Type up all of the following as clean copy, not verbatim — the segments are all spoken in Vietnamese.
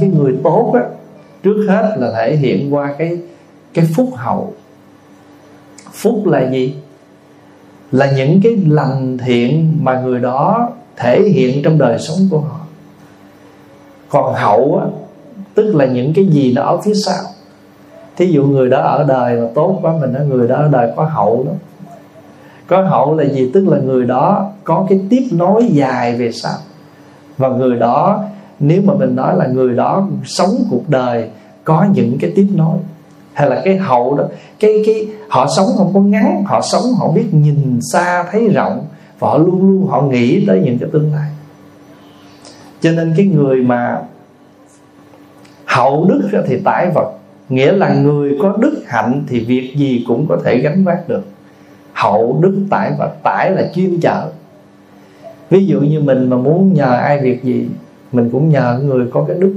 Cái người tốt á, trước hết là thể hiện qua cái phúc hậu. Phúc là gì? Là những cái lành thiện mà người đó thể hiện trong đời sống của họ. Còn hậu á, tức là những cái gì nó ở phía sau. Thí dụ người đó ở đời mà tốt quá, mình nói người đó ở đời có hậu đó. Có hậu là gì? Tức là người đó có cái tiếp nối dài về sau. Và người đó, nếu mà mình nói là người đó sống cuộc đời có những cái tiếp nối, hay là cái hậu đó, cái họ sống không có ngắn, họ sống họ biết nhìn xa thấy rộng, và họ luôn luôn họ nghĩ tới những cái tương lai. Cho nên cái người mà hậu đức thì tải vật, nghĩa là người có đức hạnh thì việc gì cũng có thể gánh vác được. Hậu đức tải vật, tải là chuyên chở. Ví dụ như mình mà muốn nhờ ai việc gì, mình cũng nhờ người có cái đức.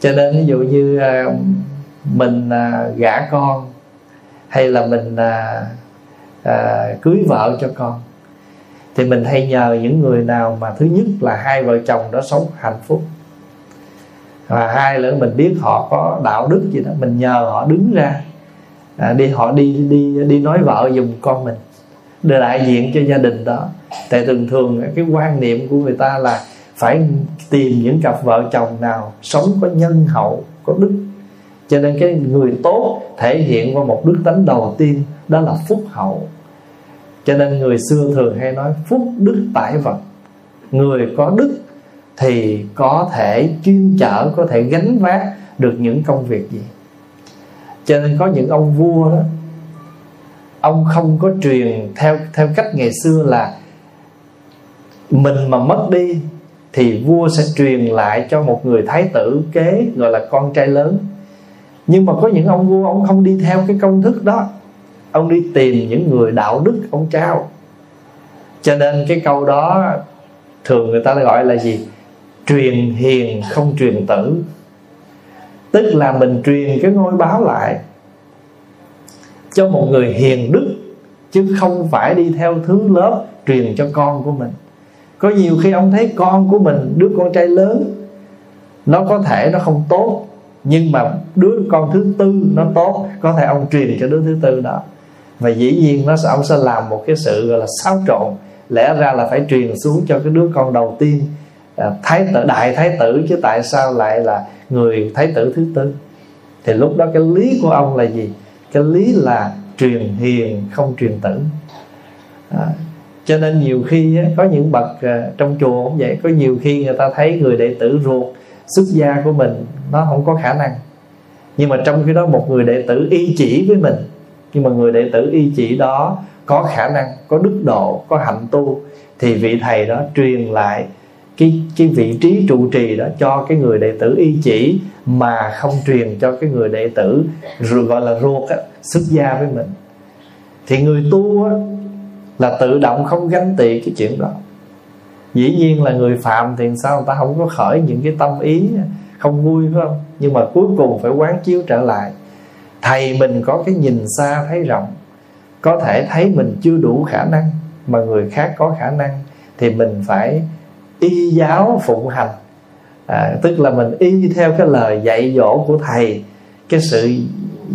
Cho nên ví dụ như mình gả con, hay là mình cưới vợ cho con, thì mình hay nhờ những người nào mà thứ nhất là hai vợ chồng đó sống hạnh phúc, và hai là mình biết họ có đạo đức gì đó, mình nhờ họ đứng ra đi nói vợ giùm con mình, để đại diện cho gia đình đó. Tại thường thường cái quan niệm của người ta là phải tìm những cặp vợ chồng nào sống có nhân hậu, có đức. Cho nên cái người tốt thể hiện qua một đức tánh đầu tiên, đó là phúc hậu. Cho nên người xưa thường hay nói phúc đức tải vật. Người có đức thì có thể chuyên chở, có thể gánh vác được những công việc gì. Cho nên có những ông vua đó, ông không có truyền theo cách ngày xưa là mình mà mất đi thì vua sẽ truyền lại cho một người thái tử kế, gọi là con trai lớn. Nhưng mà có những ông vua, ông không đi theo cái công thức đó, ông đi tìm những người đạo đức ông trao. Cho nên cái câu đó thường người ta gọi là gì? Truyền hiền không truyền tử. Tức là mình truyền cái ngôi báo lại cho một người hiền đức, chứ không phải đi theo thứ lớp truyền cho con của mình. Có nhiều khi ông thấy con của mình, đứa con trai lớn, nó có thể nó không tốt, nhưng mà đứa con thứ tư nó tốt, có thể ông truyền cho đứa thứ tư đó. Và dĩ nhiên ông sẽ làm một cái sự gọi là xáo trộn. Lẽ ra là phải truyền xuống cho cái đứa con đầu tiên, đại thái tử, chứ tại sao lại là người thái tử thứ tư? Thì lúc đó cái lý của ông là gì? Cái lý là truyền hiền không truyền tử. Cho nên nhiều khi có những bậc trong chùa cũng vậy. Có nhiều khi người ta thấy người đệ tử ruột xuất gia của mình nó không có khả năng, nhưng mà trong khi đó một người đệ tử y chỉ với mình, nhưng mà người đệ tử y chỉ đó có khả năng, có đức độ, có hạnh tu, thì vị thầy đó truyền lại cái vị trí trụ trì đó cho cái người đệ tử y chỉ, mà không truyền cho cái người đệ tử gọi là ruột xuất gia với mình. Thì người tu là tự động không ganh tị cái chuyện đó. Dĩ nhiên là người phạm thì sao người ta không có khởi những cái tâm ý không vui, phải không? Nhưng mà cuối cùng phải quán chiếu trở lại. Thầy mình có cái nhìn xa thấy rộng, có thể thấy mình chưa đủ khả năng mà người khác có khả năng, thì mình phải y giáo phụng hành. Tức là mình y theo cái lời dạy dỗ của thầy, cái sự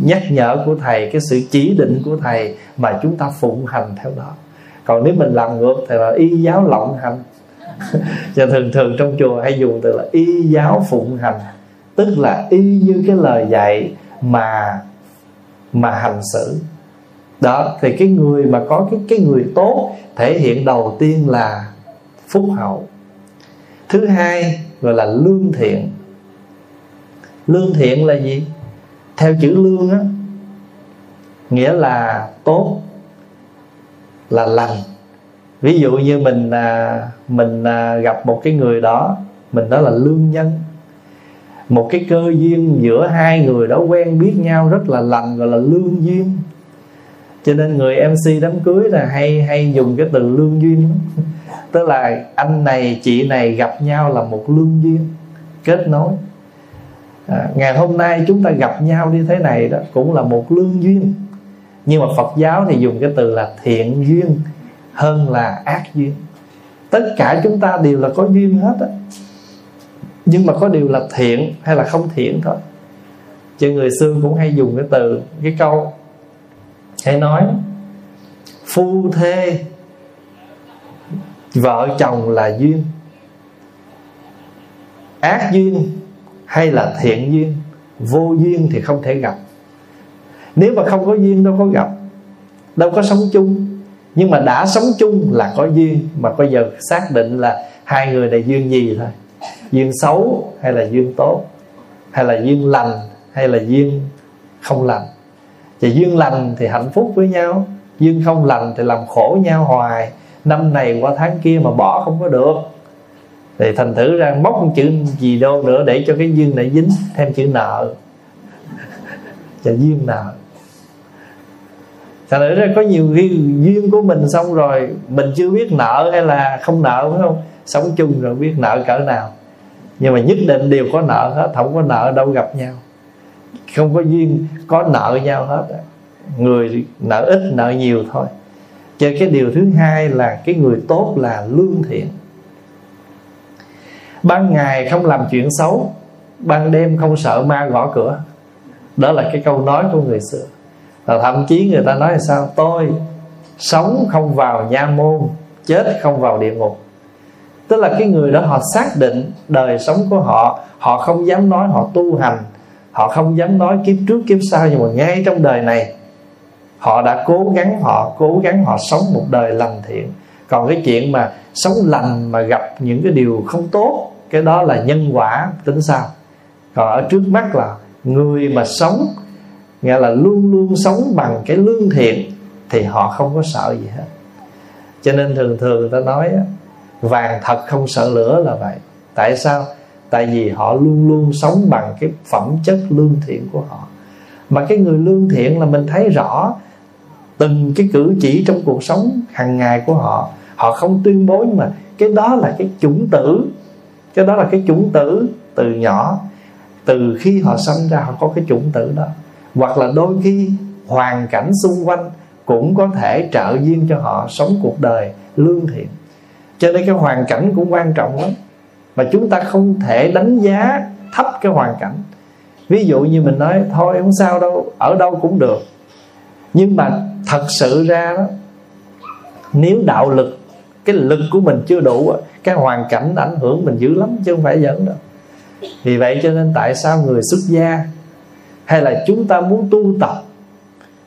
nhắc nhở của thầy, cái sự chỉ định của thầy, mà chúng ta phụng hành theo đó. Còn nếu mình làm ngược thì là y giáo lộng hành. Và thường thường trong chùa hay dùng từ là y giáo phụng hành, tức là y như cái lời dạy mà hành xử đó. Thì cái người mà có cái người tốt thể hiện đầu tiên là phúc hậu. Thứ hai gọi là lương thiện. Lương thiện là gì? Theo chữ lương á, nghĩa là tốt, là lành. Ví dụ như mình gặp một cái người đó, mình nói là lương nhân. Một cái cơ duyên giữa hai người đó quen biết nhau rất là lành, gọi là lương duyên. Cho nên người MC đám cưới là hay dùng cái từ lương duyên. Tức là anh này chị này gặp nhau là một lương duyên kết nối. Ngày hôm nay chúng ta gặp nhau như thế này đó cũng là một lương duyên. Nhưng mà Phật giáo thì dùng cái từ là thiện duyên hơn là ác duyên. Tất cả chúng ta đều là có duyên hết á. nhưng mà có điều là thiện hay là không thiện thôi. Chứ người xưa cũng hay dùng cái từ, cái câu hay nói phu thê vợ chồng là duyên, ác duyên hay là thiện duyên, vô duyên thì không thể gặp. Nếu mà không có duyên đâu có gặp, đâu có sống chung. Nhưng mà đã sống chung là có duyên, mà bây giờ xác định là hai người này duyên gì thôi, duyên xấu hay là duyên tốt, hay là duyên lành hay là duyên không lành. Thì duyên lành thì hạnh phúc với nhau, duyên không lành thì làm khổ nhau hoài, năm này qua tháng kia mà bỏ không có được. Thì thành thử ra móc một chữ gì đâu nữa để cho cái duyên này dính thêm chữ nợ và duyên nợ. Thành thử ra có nhiều khi duyên của mình xong rồi mình chưa biết nợ hay là không nợ, phải không? Sống chung rồi biết nợ cỡ nào. Nhưng mà nhất định đều có nợ hết, không có nợ đâu gặp nhau. Không có duyên có nợ nhau hết. Người nợ ít nợ nhiều thôi. Cho cái điều thứ hai là cái người tốt là lương thiện, ban ngày không làm chuyện xấu, ban đêm không sợ ma gõ cửa. Đó là cái câu nói của người xưa. Và thậm chí người ta nói là sao? Tôi sống không vào nha môn, chết không vào địa ngục. Tức là cái người đó họ xác định đời sống của họ, họ không dám nói họ tu hành, họ không dám nói kiếp trước kiếp sau, nhưng mà ngay trong đời này họ đã cố gắng họ sống một đời lành thiện. Còn cái chuyện mà sống lành mà gặp những cái điều không tốt, cái đó là nhân quả tính sao. Còn ở trước mắt là người mà sống, nghĩa là luôn luôn sống bằng cái lương thiện, thì họ không có sợ gì hết. Cho nên thường người ta nói vàng thật không sợ lửa là vậy. Tại sao? Tại vì họ luôn luôn sống bằng cái phẩm chất lương thiện của họ. Mà cái người lương thiện là mình thấy rõ từng cái cử chỉ trong cuộc sống hàng ngày của họ. Họ không tuyên bố, nhưng mà cái đó là cái chủng tử. Cái đó là cái chủng tử từ nhỏ. Từ khi họ sinh ra họ có cái chủng tử đó. Hoặc là đôi khi hoàn cảnh xung quanh cũng có thể trợ duyên cho họ sống cuộc đời lương thiện. Cho nên cái hoàn cảnh cũng quan trọng lắm. Mà chúng ta không thể đánh giá thấp cái hoàn cảnh. Ví dụ như mình nói thôi không sao đâu, ở đâu cũng được. Nhưng mà thật sự ra đó, nếu đạo lực, cái lực của mình chưa đủ, cái hoàn cảnh ảnh hưởng mình dữ lắm, chứ không phải giỡn đâu. Vì vậy cho nên tại sao người xuất gia hay là chúng ta muốn tu tập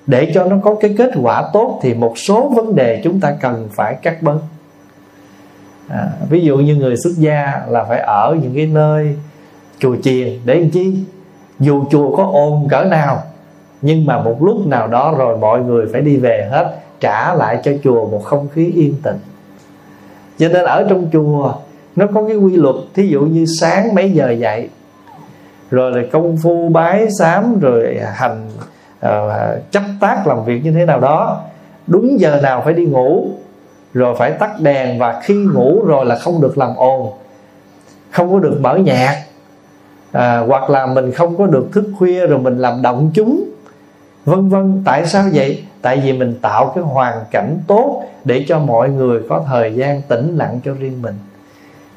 để cho nó có cái kết quả tốt, thì một số vấn đề chúng ta cần phải cắt bớt. Ví dụ như người xuất gia là phải ở những cái nơi chùa chiền, để làm chi? Dù chùa có ồn cỡ nào, nhưng mà một lúc nào đó rồi mọi người phải đi về hết, trả lại cho chùa một không khí yên tĩnh. Cho nên ở trong chùa nó có cái quy luật, thí dụ như sáng mấy giờ dậy, rồi là công phu bái sám, rồi hành chấp tác làm việc như thế nào đó, đúng giờ nào phải đi ngủ, rồi phải tắt đèn, và khi ngủ rồi là không được làm ồn, không có được mở nhạc, hoặc là mình không có được thức khuya rồi mình làm động chúng, vân vân. Tại sao vậy? Tại vì mình tạo cái hoàn cảnh tốt để cho mọi người có thời gian tĩnh lặng cho riêng mình.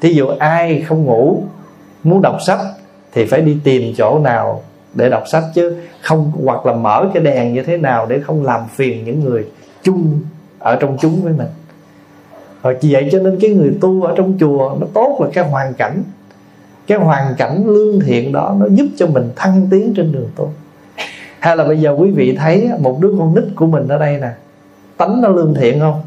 Thí dụ ai không ngủ, muốn đọc sách thì phải đi tìm chỗ nào để đọc sách, chứ không, hoặc là mở cái đèn như thế nào để không làm phiền những người chung ở trong chúng với mình. Rồi vì vậy cho nên cái người tu ở trong chùa nó tốt là cái hoàn cảnh lương thiện đó, nó giúp cho mình thăng tiến trên đường tu. Hay là bây giờ quý vị thấy một đứa con nít của mình ở đây nè, tánh nó lương thiện không?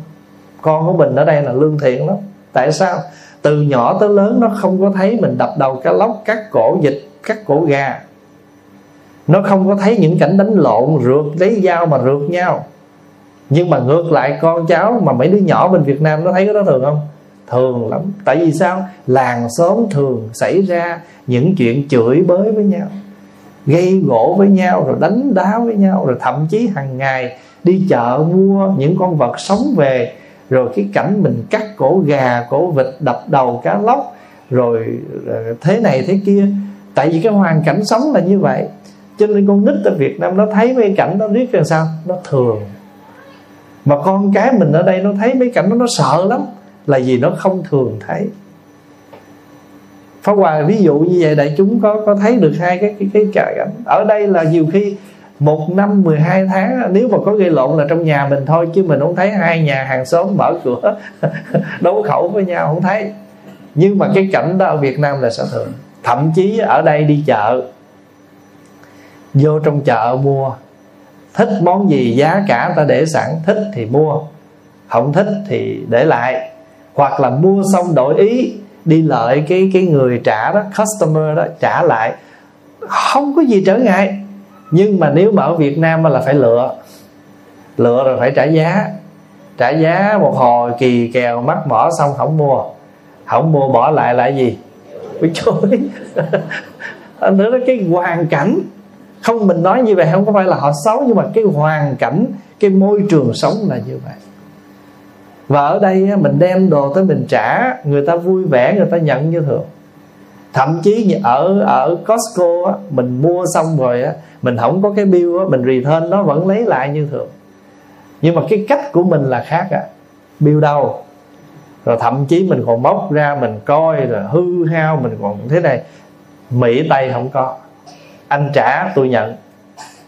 Con của mình ở đây là lương thiện lắm. Tại sao? Từ nhỏ tới lớn nó không có thấy mình đập đầu cá lóc, cắt cổ vịt, cắt cổ gà. Nó không có thấy những cảnh đánh lộn, rượt lấy dao mà rượt nhau. Nhưng mà ngược lại con cháu mà mấy đứa nhỏ bên Việt Nam nó thấy cái đó thường không? Thường lắm. Tại vì sao? Làng xóm thường xảy ra những chuyện chửi bới với nhau, gây gỗ với nhau, rồi đánh đá với nhau, rồi thậm chí hàng ngày đi chợ mua những con vật sống về, rồi cái cảnh mình cắt cổ gà, cổ vịt, đập đầu cá lóc, rồi thế này thế kia. Tại vì cái hoàn cảnh sống là như vậy. Cho nên con nít ở Việt Nam nó thấy mấy cảnh nó biết làm sao? Nó thường. Mà con cái mình ở đây nó thấy mấy cảnh đó nó sợ lắm. Là vì nó không thường thấy. Pháp Hòa ví dụ như vậy, đại chúng có thấy được hai cái cảnh. Ở đây là nhiều khi một năm 12 tháng nếu mà có gây lộn là trong nhà mình thôi, chứ mình không thấy hai nhà hàng xóm mở cửa đấu khẩu với nhau, không thấy. Nhưng mà cái cảnh đó ở Việt Nam là sở thường. Thậm chí ở đây đi chợ, vô trong chợ mua, thích món gì giá cả ta để sẵn, thích thì mua, không thích thì để lại. Hoặc là mua xong đổi ý, đi lợi cái người trả đó, customer đó, trả lại, không có gì trở ngại. Nhưng mà nếu mà ở Việt Nam là phải lựa rồi phải trả giá. Trả giá một hồi kỳ kèo mắc mỏ xong không mua bỏ lại gì, bị chối. Nữa là cái hoàn cảnh. Không, mình nói như vậy không có phải là họ xấu, nhưng mà cái hoàn cảnh, cái môi trường sống là như vậy. Và ở đây mình đem đồ tới mình trả, người ta vui vẻ, người ta nhận như thường. Thậm chí ở Costco mình mua xong rồi mình không có cái bill, mình return nó vẫn lấy lại như thường. Nhưng mà cái cách của mình là khác. Bill đâu? Rồi thậm chí mình còn móc ra mình coi, rồi hư hao mình còn thế này. Mỹ Tây không có, anh trả tôi nhận.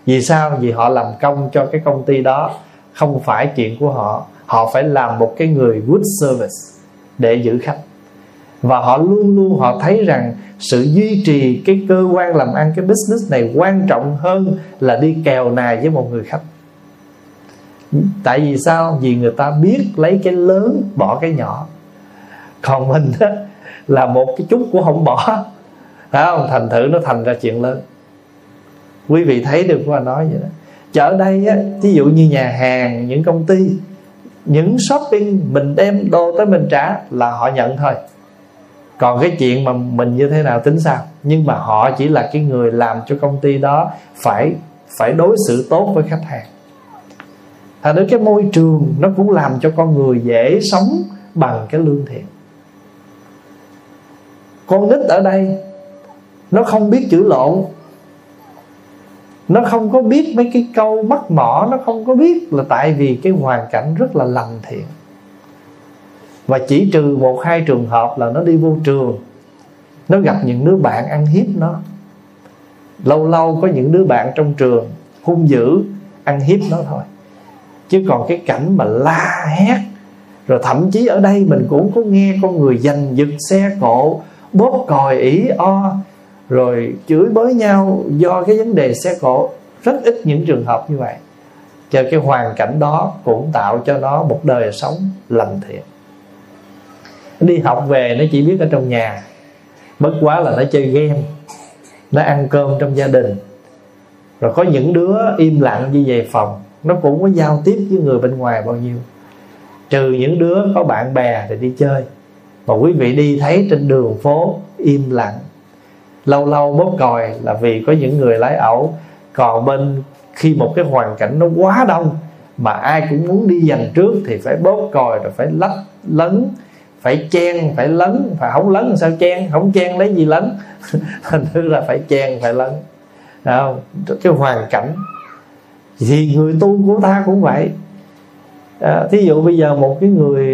Vì sao? Vì họ làm công cho cái công ty đó, không phải chuyện của họ. Họ phải làm một cái người good service để giữ khách. Và họ luôn luôn họ thấy rằng sự duy trì cái cơ quan làm ăn, cái business này quan trọng hơn là đi kèo nài với một người khách. Tại vì sao? Vì người ta biết lấy cái lớn bỏ cái nhỏ. Còn mình đó, là một cái chút cũng không bỏ, phải không? Thành thử nó thành ra chuyện lớn. Quý vị thấy được qua nói vậy đó. Chợ đây á, ví dụ như nhà hàng, những công ty, những shopping, mình đem đồ tới mình trả là họ nhận thôi. Còn cái chuyện mà mình như thế nào tính sao? Nhưng mà họ chỉ là cái người làm cho công ty đó phải đối xử tốt với khách hàng. Thành ra cái môi trường nó cũng làm cho con người dễ sống bằng cái lương thiện. Con nít ở đây nó không biết chữ lộn, nó không có biết mấy cái câu mắc mỏ, nó không có biết là tại vì cái hoàn cảnh rất là lành thiện. Và chỉ trừ một hai trường hợp là nó đi vô trường, nó gặp những đứa bạn ăn hiếp nó. Lâu lâu có những đứa bạn trong trường hung dữ ăn hiếp nó thôi. Chứ còn cái cảnh mà la hét, rồi thậm chí ở đây mình cũng có nghe con người giành giật xe cộ, bóp còi ỉ o, rồi chửi bới nhau do cái vấn đề xe cộ, rất ít những trường hợp như vậy. Cho cái hoàn cảnh đó cũng tạo cho nó một đời sống lành thiện. Đi học về nó chỉ biết ở trong nhà, bất quá là nó chơi game, nó ăn cơm trong gia đình. Rồi có những đứa im lặng đi về phòng, nó cũng có giao tiếp với người bên ngoài bao nhiêu, trừ những đứa có bạn bè để đi chơi. Mà quý vị đi thấy trên đường phố im lặng, lâu lâu bóp còi là vì có những người lái ẩu. Còn bên khi một cái hoàn cảnh nó quá đông mà ai cũng muốn đi giành trước thì phải bóp còi, rồi phải lách lấn, phải chen, phải lấn. Phải không lấn sao chen, không chen lấy gì lấn. Thành thứ là phải chen, phải lấn. Đấy không? Cái hoàn cảnh. Thì người tu của ta cũng vậy. Thí dụ bây giờ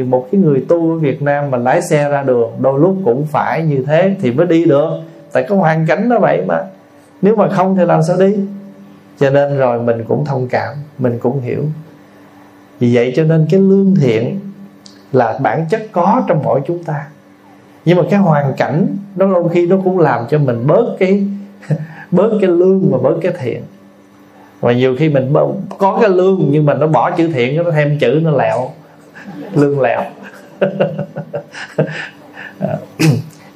một cái người tu ở Việt Nam mà lái xe ra đường đôi lúc cũng phải như thế thì mới đi được. Tại cái hoàn cảnh nó vậy mà. Nếu mà không thì làm sao đi? Cho nên rồi mình cũng thông cảm, mình cũng hiểu. Vì vậy cho nên cái lương thiện là bản chất có trong mỗi chúng ta. Nhưng mà cái hoàn cảnh nó đôi khi nó cũng làm cho mình bớt cái lương và bớt cái thiện. Và nhiều khi mình có cái lương nhưng mà nó bỏ chữ thiện, nó thêm chữ, nó lẹo. Lương lẹo.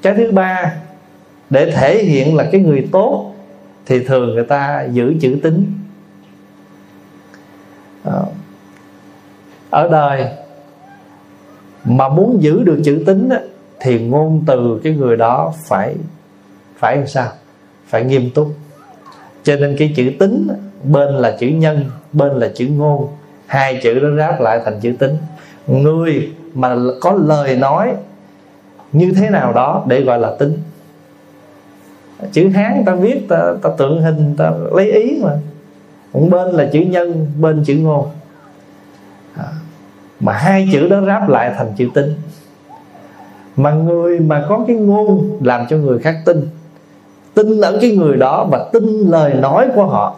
Cái thứ ba, để thể hiện là cái người tốt thì thường người ta giữ chữ tín. Ở đời mà muốn giữ được chữ tín thì ngôn từ cái người đó phải làm sao? Phải nghiêm túc. Cho nên cái chữ tín, bên là chữ nhân, bên là chữ ngôn, hai chữ đó ráp lại thành chữ tín. Người mà có lời nói như thế nào đó để gọi là tín. Chữ Hán ta viết ta tượng hình, ta lấy ý mà. Cũng bên là chữ nhân, bên chữ ngôn. Mà hai chữ đó ráp lại thành chữ tín. Mà người mà có cái ngôn làm cho người khác tin, tin ở cái người đó và tin lời nói của họ,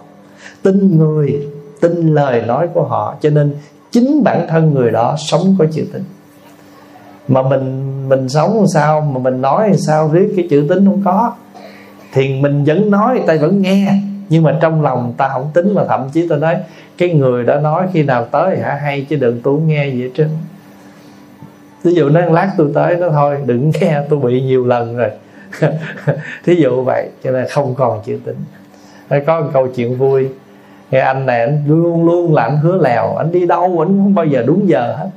tin người, tin lời nói của họ. Cho nên chính bản thân người đó sống có chữ tín. Mà mình sống làm sao, mà mình nói làm sao, riết cái chữ tín không có. Thì mình vẫn nói, ta vẫn nghe, nhưng mà trong lòng ta không tính. Mà thậm chí ta nói cái người đã nói khi nào tới hả hay, chứ đừng tôi nghe gì hết trơn. Ví dụ nói lát tôi tới, nó thôi đừng nghe, tôi bị nhiều lần rồi. Thí dụ vậy, cho nên không còn chữ tín. Có một câu chuyện vui. Cái anh này anh luôn luôn là anh hứa lèo, anh đi đâu anh không bao giờ đúng giờ hết.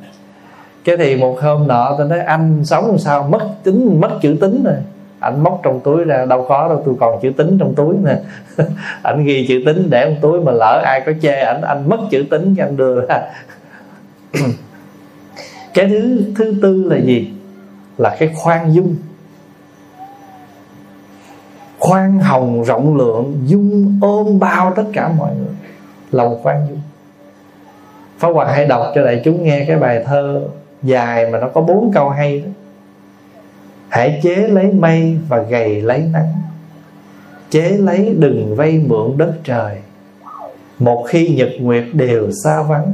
Cái thì một hôm nọ tôi nói anh sống làm sao mất tính, mất chữ tín rồi. Anh móc trong túi ra, đâu có đâu, tôi còn chữ tín trong túi nè. Anh ghi chữ tín để trong túi, mà lỡ ai có chê anh mất chữ tín cái anh đưa ra. Cái thứ tư là gì? Là cái khoan dung. Khoan hồng rộng lượng, dung ôm bao tất cả mọi người, lòng khoan dung. Pháp Hòa hay đọc cho đại chúng nghe cái bài thơ dài mà nó có 4 câu hay đó. Hãy chế lấy mây và gầy lấy nắng, chế lấy đừng vay mượn đất trời. Một khi nhật nguyệt đều xa vắng,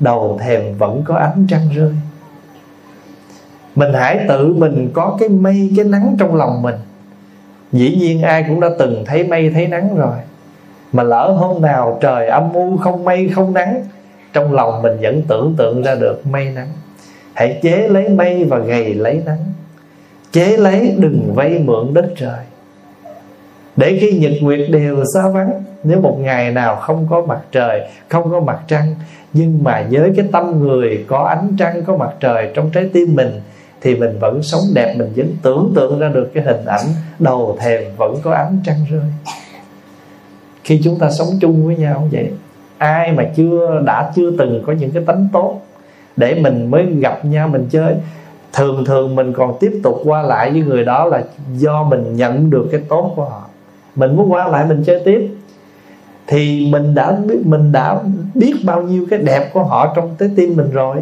đầu thềm vẫn có ánh trăng rơi. Mình hãy tự mình có cái mây, cái nắng trong lòng mình. Dĩ nhiên ai cũng đã từng thấy mây thấy nắng rồi. Mà lỡ hôm nào trời âm u không mây không nắng, trong lòng mình vẫn tưởng tượng ra được mây nắng. Hãy chế lấy mây và gầy lấy nắng, chế lấy đừng vay mượn đất trời. Để khi nhật nguyệt đều xa vắng, nếu một ngày nào không có mặt trời, không có mặt trăng, nhưng mà với cái tâm người có ánh trăng, có mặt trời trong trái tim mình, thì mình vẫn sống đẹp, mình vẫn tưởng tượng ra được cái hình ảnh đầu thềm vẫn có ánh trăng rơi. Khi chúng ta sống chung với nhau vậy, ai mà chưa từng có những cái tánh tốt để mình mới gặp nhau mình chơi, thường mình còn tiếp tục qua lại với người đó là do mình nhận được cái tốt của họ. Mình muốn qua lại mình chơi tiếp thì mình đã biết bao nhiêu cái đẹp của họ trong trái tim mình rồi.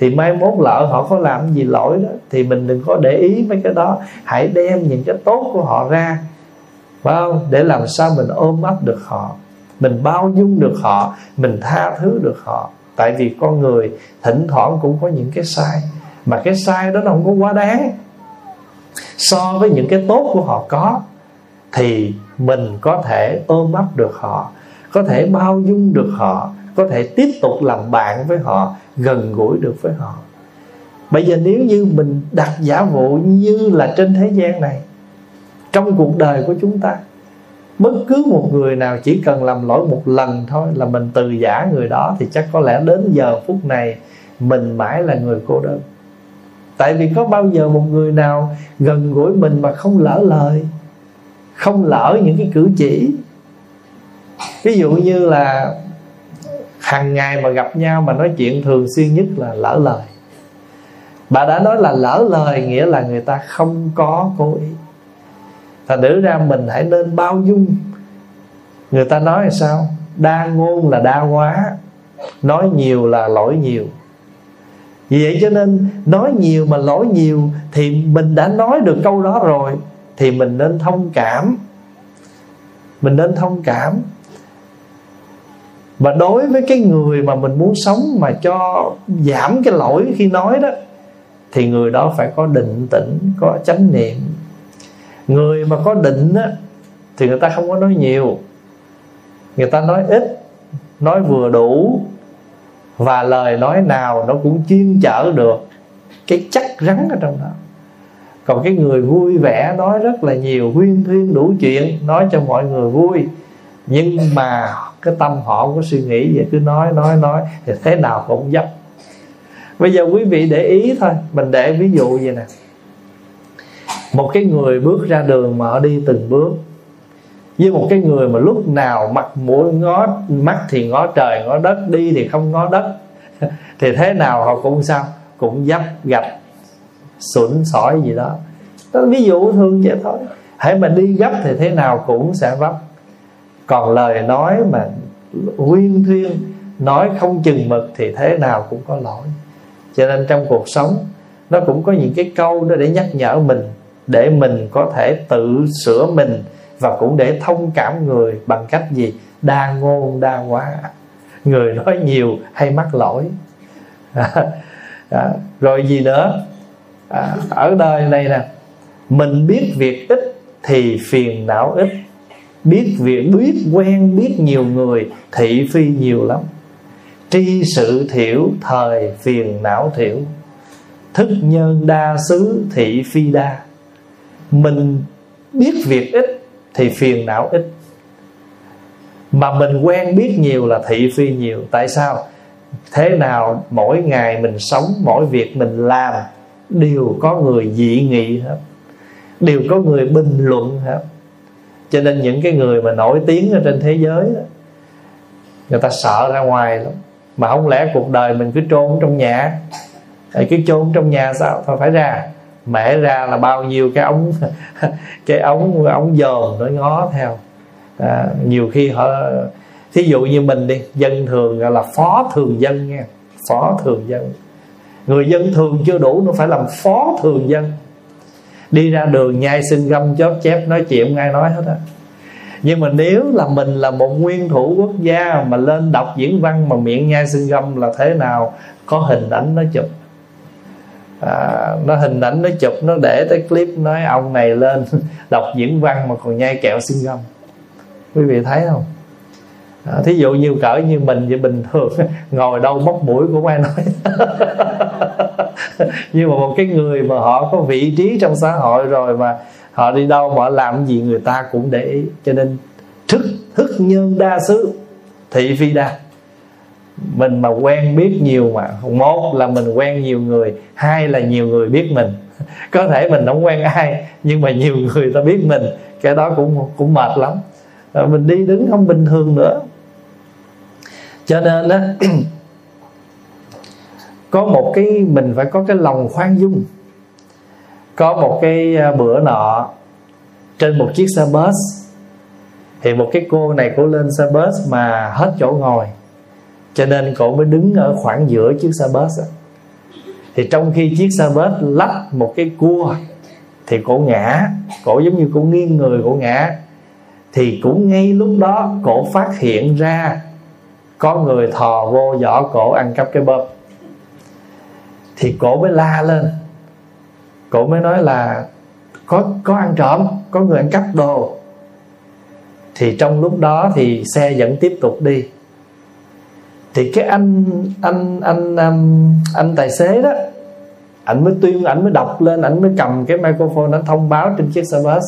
Thì mai mốt lỡ họ có làm gì lỗi đó thì mình đừng có để ý mấy cái đó. Hãy đem những cái tốt của họ ra, phải không? Để làm sao mình ôm ấp được họ, mình bao dung được họ, mình tha thứ được họ. Tại vì con người thỉnh thoảng cũng có những cái sai, mà cái sai đó nó không có quá đáng so với những cái tốt của họ có. Thì mình có thể ôm ấp được họ, có thể bao dung được họ, có thể tiếp tục làm bạn với họ, gần gũi được với họ. Bây giờ nếu như mình đặt giả vụ như là trên thế gian này, trong cuộc đời của chúng ta, bất cứ một người nào chỉ cần làm lỗi một lần thôi là mình từ giã người đó, thì chắc có lẽ đến giờ phút này mình mãi là người cô đơn. Tại vì có bao giờ một người nào gần gũi mình mà không lỡ lời, không lỡ những cái cử chỉ. Ví dụ như là hàng ngày mà gặp nhau mà nói chuyện thường xuyên nhất là lỡ lời. Bà đã nói là lỡ lời nghĩa là người ta không có cố ý. Thành thử ra mình hãy nên bao dung. Người ta nói là sao? Đa ngôn là đa quá, nói nhiều là lỗi nhiều. Vì vậy cho nên nói nhiều mà lỗi nhiều, thì mình đã nói được câu đó rồi thì mình nên thông cảm. Mình nên thông cảm. Và đối với cái người mà mình muốn sống mà cho giảm cái lỗi khi nói đó, thì người đó phải có định tĩnh, có chánh niệm. Người mà có định á, thì người ta không có nói nhiều, người ta nói ít, nói vừa đủ, và lời nói nào nó cũng chuyên chở được cái chắc rắn ở trong đó. Còn cái người vui vẻ nói rất là nhiều, huyên thuyên đủ chuyện, nói cho mọi người vui, nhưng mà cái tâm họ không có suy nghĩ vậy, cứ nói thì thế nào cũng dấp. Bây giờ quý vị để ý thôi, mình để ví dụ vậy nè. Một cái người bước ra đường mà họ đi từng bước, với một cái người mà lúc nào mặt mũi ngó, mắt thì ngó trời ngó đất, đi thì không ngó đất, thì thế nào họ cũng sao, cũng dấp gạch sủn sỏi gì đó. Ví dụ thương vậy thôi. Hãy mà đi gấp thì thế nào cũng sẽ vấp. Còn lời nói mà huyên thuyên, nói không chừng mực thì thế nào cũng có lỗi. Cho nên trong cuộc sống, nó cũng có những cái câu đó để nhắc nhở mình, để mình có thể tự sửa mình, và cũng để thông cảm người bằng cách gì? Đa ngôn đa hóa, người nói nhiều hay mắc lỗi. Rồi gì nữa, ở đời này nè, mình biết việc ít thì phiền não ít, biết quen biết nhiều người thị phi nhiều lắm. Tri sự thiểu thời phiền não thiểu, thức nhân đa xứ thị phi đa. Mình biết việc ít thì phiền não ít, mà mình quen biết nhiều là thị phi nhiều. Tại sao? Thế nào mỗi ngày mình sống, mỗi việc mình làm đều có người dị nghị hết, đều có người bình luận hết. Cho nên những cái người mà nổi tiếng ở trên thế giới đó, người ta sợ ra ngoài lắm. Mà không lẽ cuộc đời mình cứ trốn trong nhà, cứ trốn trong nhà sao? Thôi phải ra, mẹ ra là bao nhiêu cái ống ống dòm nó ngó theo. Nhiều khi họ, thí dụ như mình đi, dân thường gọi là phó thường dân nha, phó thường dân. Người dân thường chưa đủ, nó phải làm phó thường dân. Đi ra đường nhai xin găm chóp chép, nói chuyện ai nói hết á. Nhưng mà nếu là mình là một nguyên thủ quốc gia mà lên đọc diễn văn mà miệng nhai xin găm là thế nào có hình ảnh nó chụp. Nó hình ảnh nó chụp, nó để tới clip nói ông này lên đọc diễn văn mà còn nhai kẹo xin găm. Quý vị thấy không? Thí dụ như cỡ như mình vậy, bình thường ngồi đâu móc mũi cũng ai nói. Nhưng mà một cái người mà họ có vị trí trong xã hội rồi, mà họ đi đâu mà làm gì người ta cũng để ý. Cho nên thức nhân đa xứ thị phi đa. Mình mà quen biết nhiều, mà một là mình quen nhiều người, hai là nhiều người biết mình. Có thể mình không quen ai, nhưng mà nhiều người ta biết mình, cái đó cũng mệt lắm. Mình đi đứng không bình thường nữa. Cho nên á, có một cái, mình phải có cái lòng khoan dung. Có một cái bữa nọ, trên một chiếc xe bus, thì một cái cô này cô lên xe bus mà hết chỗ ngồi, cho nên cô mới đứng ở khoảng giữa chiếc xe bus á. Thì trong khi chiếc xe bus lách một cái cua thì cô ngã, cô giống như cô nghiêng người cô ngã. Thì cũng ngay lúc đó cổ phát hiện ra có người thò vô giỏ cổ ăn cắp cái bóp. Thì cổ mới la lên, cổ mới nói là có ăn trộm, có người ăn cắp đồ. Thì trong lúc đó thì xe vẫn tiếp tục đi. Thì cái anh tài xế đó, ảnh mới đọc lên, ảnh mới cầm cái microphone, ảnh thông báo trên chiếc xe bus.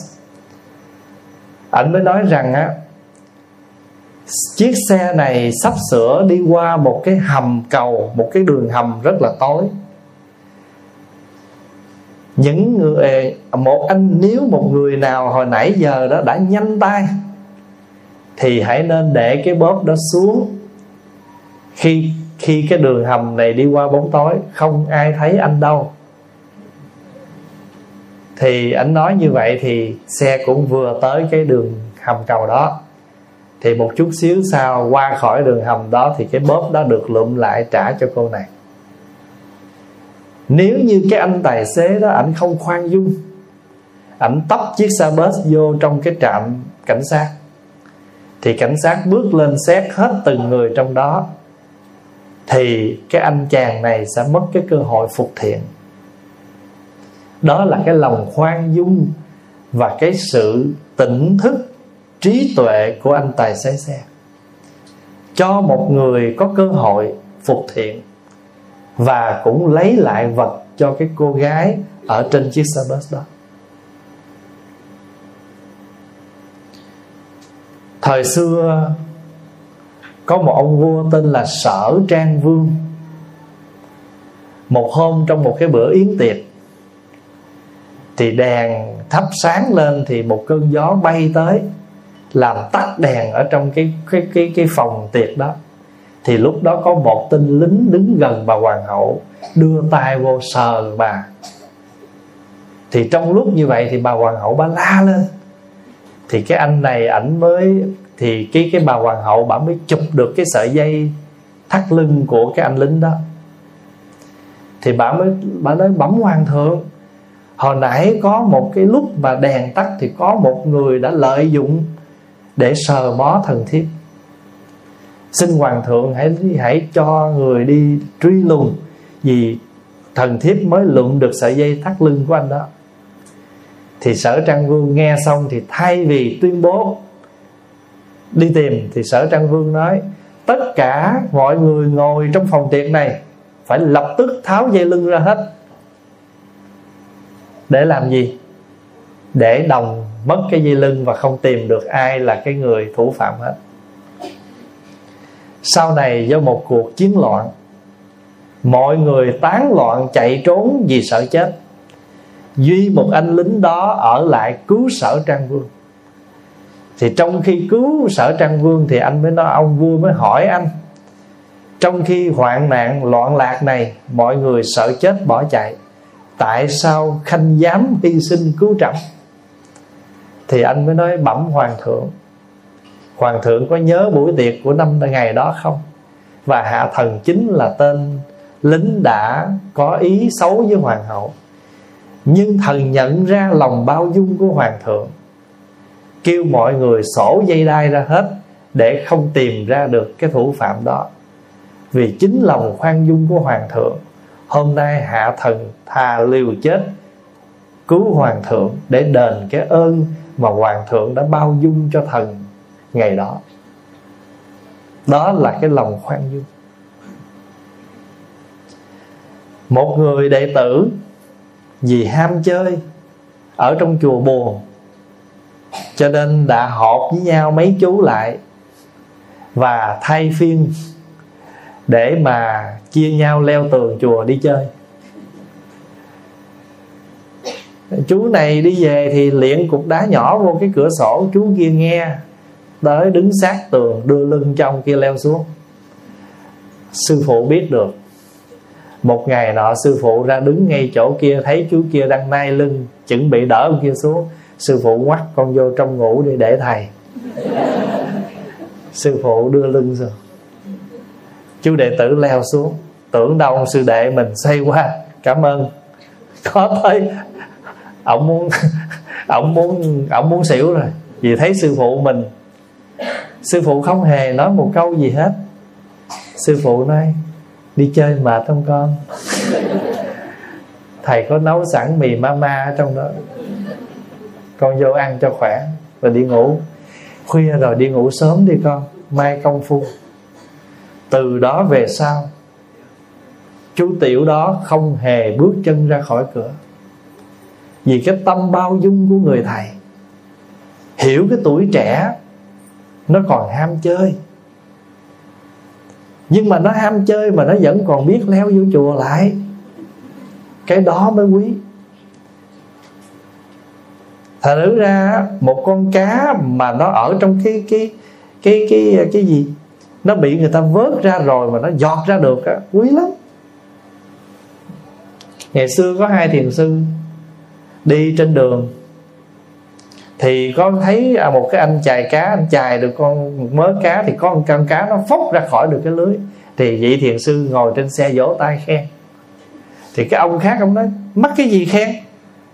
Anh mới nói rằng á, chiếc xe này sắp sửa đi qua một cái hầm cầu, một cái đường hầm rất là tối. Nếu một người nào hồi nãy giờ đó đã nhanh tay thì hãy nên để cái bóp đó xuống khi cái đường hầm này đi qua bóng tối, không ai thấy anh đâu. Thì anh nói như vậy thì xe cũng vừa tới cái đường hầm cầu đó. Thì một chút xíu sau qua khỏi đường hầm đó thì cái bóp đó được lượm lại trả cho cô này. Nếu như cái anh tài xế đó ảnh không khoan dung, ảnh tấp chiếc xe bus vô trong cái trạm cảnh sát, thì cảnh sát bước lên xét hết từng người trong đó, thì cái anh chàng này sẽ mất cái cơ hội phục thiện. Đó là cái lòng khoan dung và cái sự tỉnh thức trí tuệ của anh tài xế xe. Cho một người có cơ hội phục thiện, và cũng lấy lại vật cho cái cô gái ở trên chiếc xe bus đó. Thời xưa có một ông vua tên là Sở Trang Vương. Một hôm trong một cái bữa yến tiệc, thì đèn thắp sáng lên, thì một cơn gió bay tới làm tắt đèn ở trong cái phòng tiệc đó. Thì lúc đó có một tên lính đứng gần bà hoàng hậu, đưa tay vô sờ bà. Thì trong lúc như vậy thì bà hoàng hậu bà la lên. Thì cái anh này thì bà hoàng hậu bà mới chụp được cái sợi dây thắt lưng của cái anh lính đó. Thì bà nói bẩm hoàng thượng, hồi nãy có một cái lúc mà đèn tắt thì có một người đã lợi dụng để sờ mó thần thiếp. Xin hoàng thượng hãy cho người đi truy lùng, vì thần thiếp mới lượm được sợi dây thắt lưng của anh đó. Thì Sở Trang Vương nghe xong thì thay vì tuyên bố đi tìm, thì Sở Trang Vương nói tất cả mọi người ngồi trong phòng tiệc này phải lập tức tháo dây lưng ra hết. Để làm gì? Để đồng mất cái dây lưng và không tìm được ai là cái người thủ phạm hết. Sau này do một cuộc chiến loạn, mọi người tán loạn chạy trốn vì sợ chết. Duy một anh lính đó ở lại cứu Sở Trang Vương. Thì trong khi cứu Sở Trang Vương thì anh mới nói, ông vua mới hỏi anh, trong khi hoạn nạn loạn lạc này mọi người sợ chết bỏ chạy, tại sao khanh dám hy sinh cứu trẫm? Thì anh mới nói bẩm hoàng thượng, hoàng thượng có nhớ buổi tiệc của năm ngày đó không? Và hạ thần chính là tên lính đã có ý xấu với hoàng hậu, nhưng thần nhận ra lòng bao dung của hoàng thượng, kêu mọi người xổ dây đai ra hết để không tìm ra được cái thủ phạm đó. Vì chính lòng khoan dung của hoàng thượng, hôm nay hạ thần thà liều chết cứu hoàng thượng để đền cái ơn mà hoàng thượng đã bao dung cho thần ngày đó. Đó là cái lòng khoan dung. Một người đệ tử vì ham chơi ở trong chùa buồn, cho nên đã họp với nhau mấy chú lại và thay phiên để mà chia nhau leo tường chùa đi chơi. Chú này đi về thì liệng cục đá nhỏ vô cái cửa sổ, chú kia nghe tới đứng sát tường đưa lưng trong kia leo xuống. Sư phụ biết được. Một ngày nọ sư phụ ra đứng ngay chỗ kia, thấy chú kia đang nai lưng chuẩn bị đỡ ông kia xuống. Sư phụ quắt con vô trong ngủ đi để thầy. Sư phụ đưa lưng xuống, chú đệ tử leo xuống, tưởng đâu ông sư đệ mình say quá, cảm ơn, có thấy ổng muốn xỉu rồi. Vì thấy sư phụ mình, sư phụ không hề nói một câu gì hết. Sư phụ nói đi chơi mệt không con? Thầy có nấu sẵn mì mama ở trong đó, con vô ăn cho khỏe rồi đi ngủ. Khuya rồi đi ngủ sớm đi con, mai công phu. Từ đó về sau, chú tiểu đó không hề bước chân ra khỏi cửa, vì cái tâm bao dung của người thầy, hiểu cái tuổi trẻ nó còn ham chơi, nhưng mà nó ham chơi mà nó vẫn còn biết leo vô chùa lại, cái đó mới quý. Thật ra một con cá mà nó ở trong cái gì, nó bị người ta vớt ra rồi mà nó giọt ra được á, quý lắm. Ngày xưa có hai thiền sư đi trên đường, thì có thấy một cái anh chài cá, anh chài được con mớ cá thì có một con cá nó phốc ra khỏi được cái lưới. Thì vị thiền sư ngồi trên xe vỗ tay khen. Thì cái ông khác ông nói mắc cái gì khen,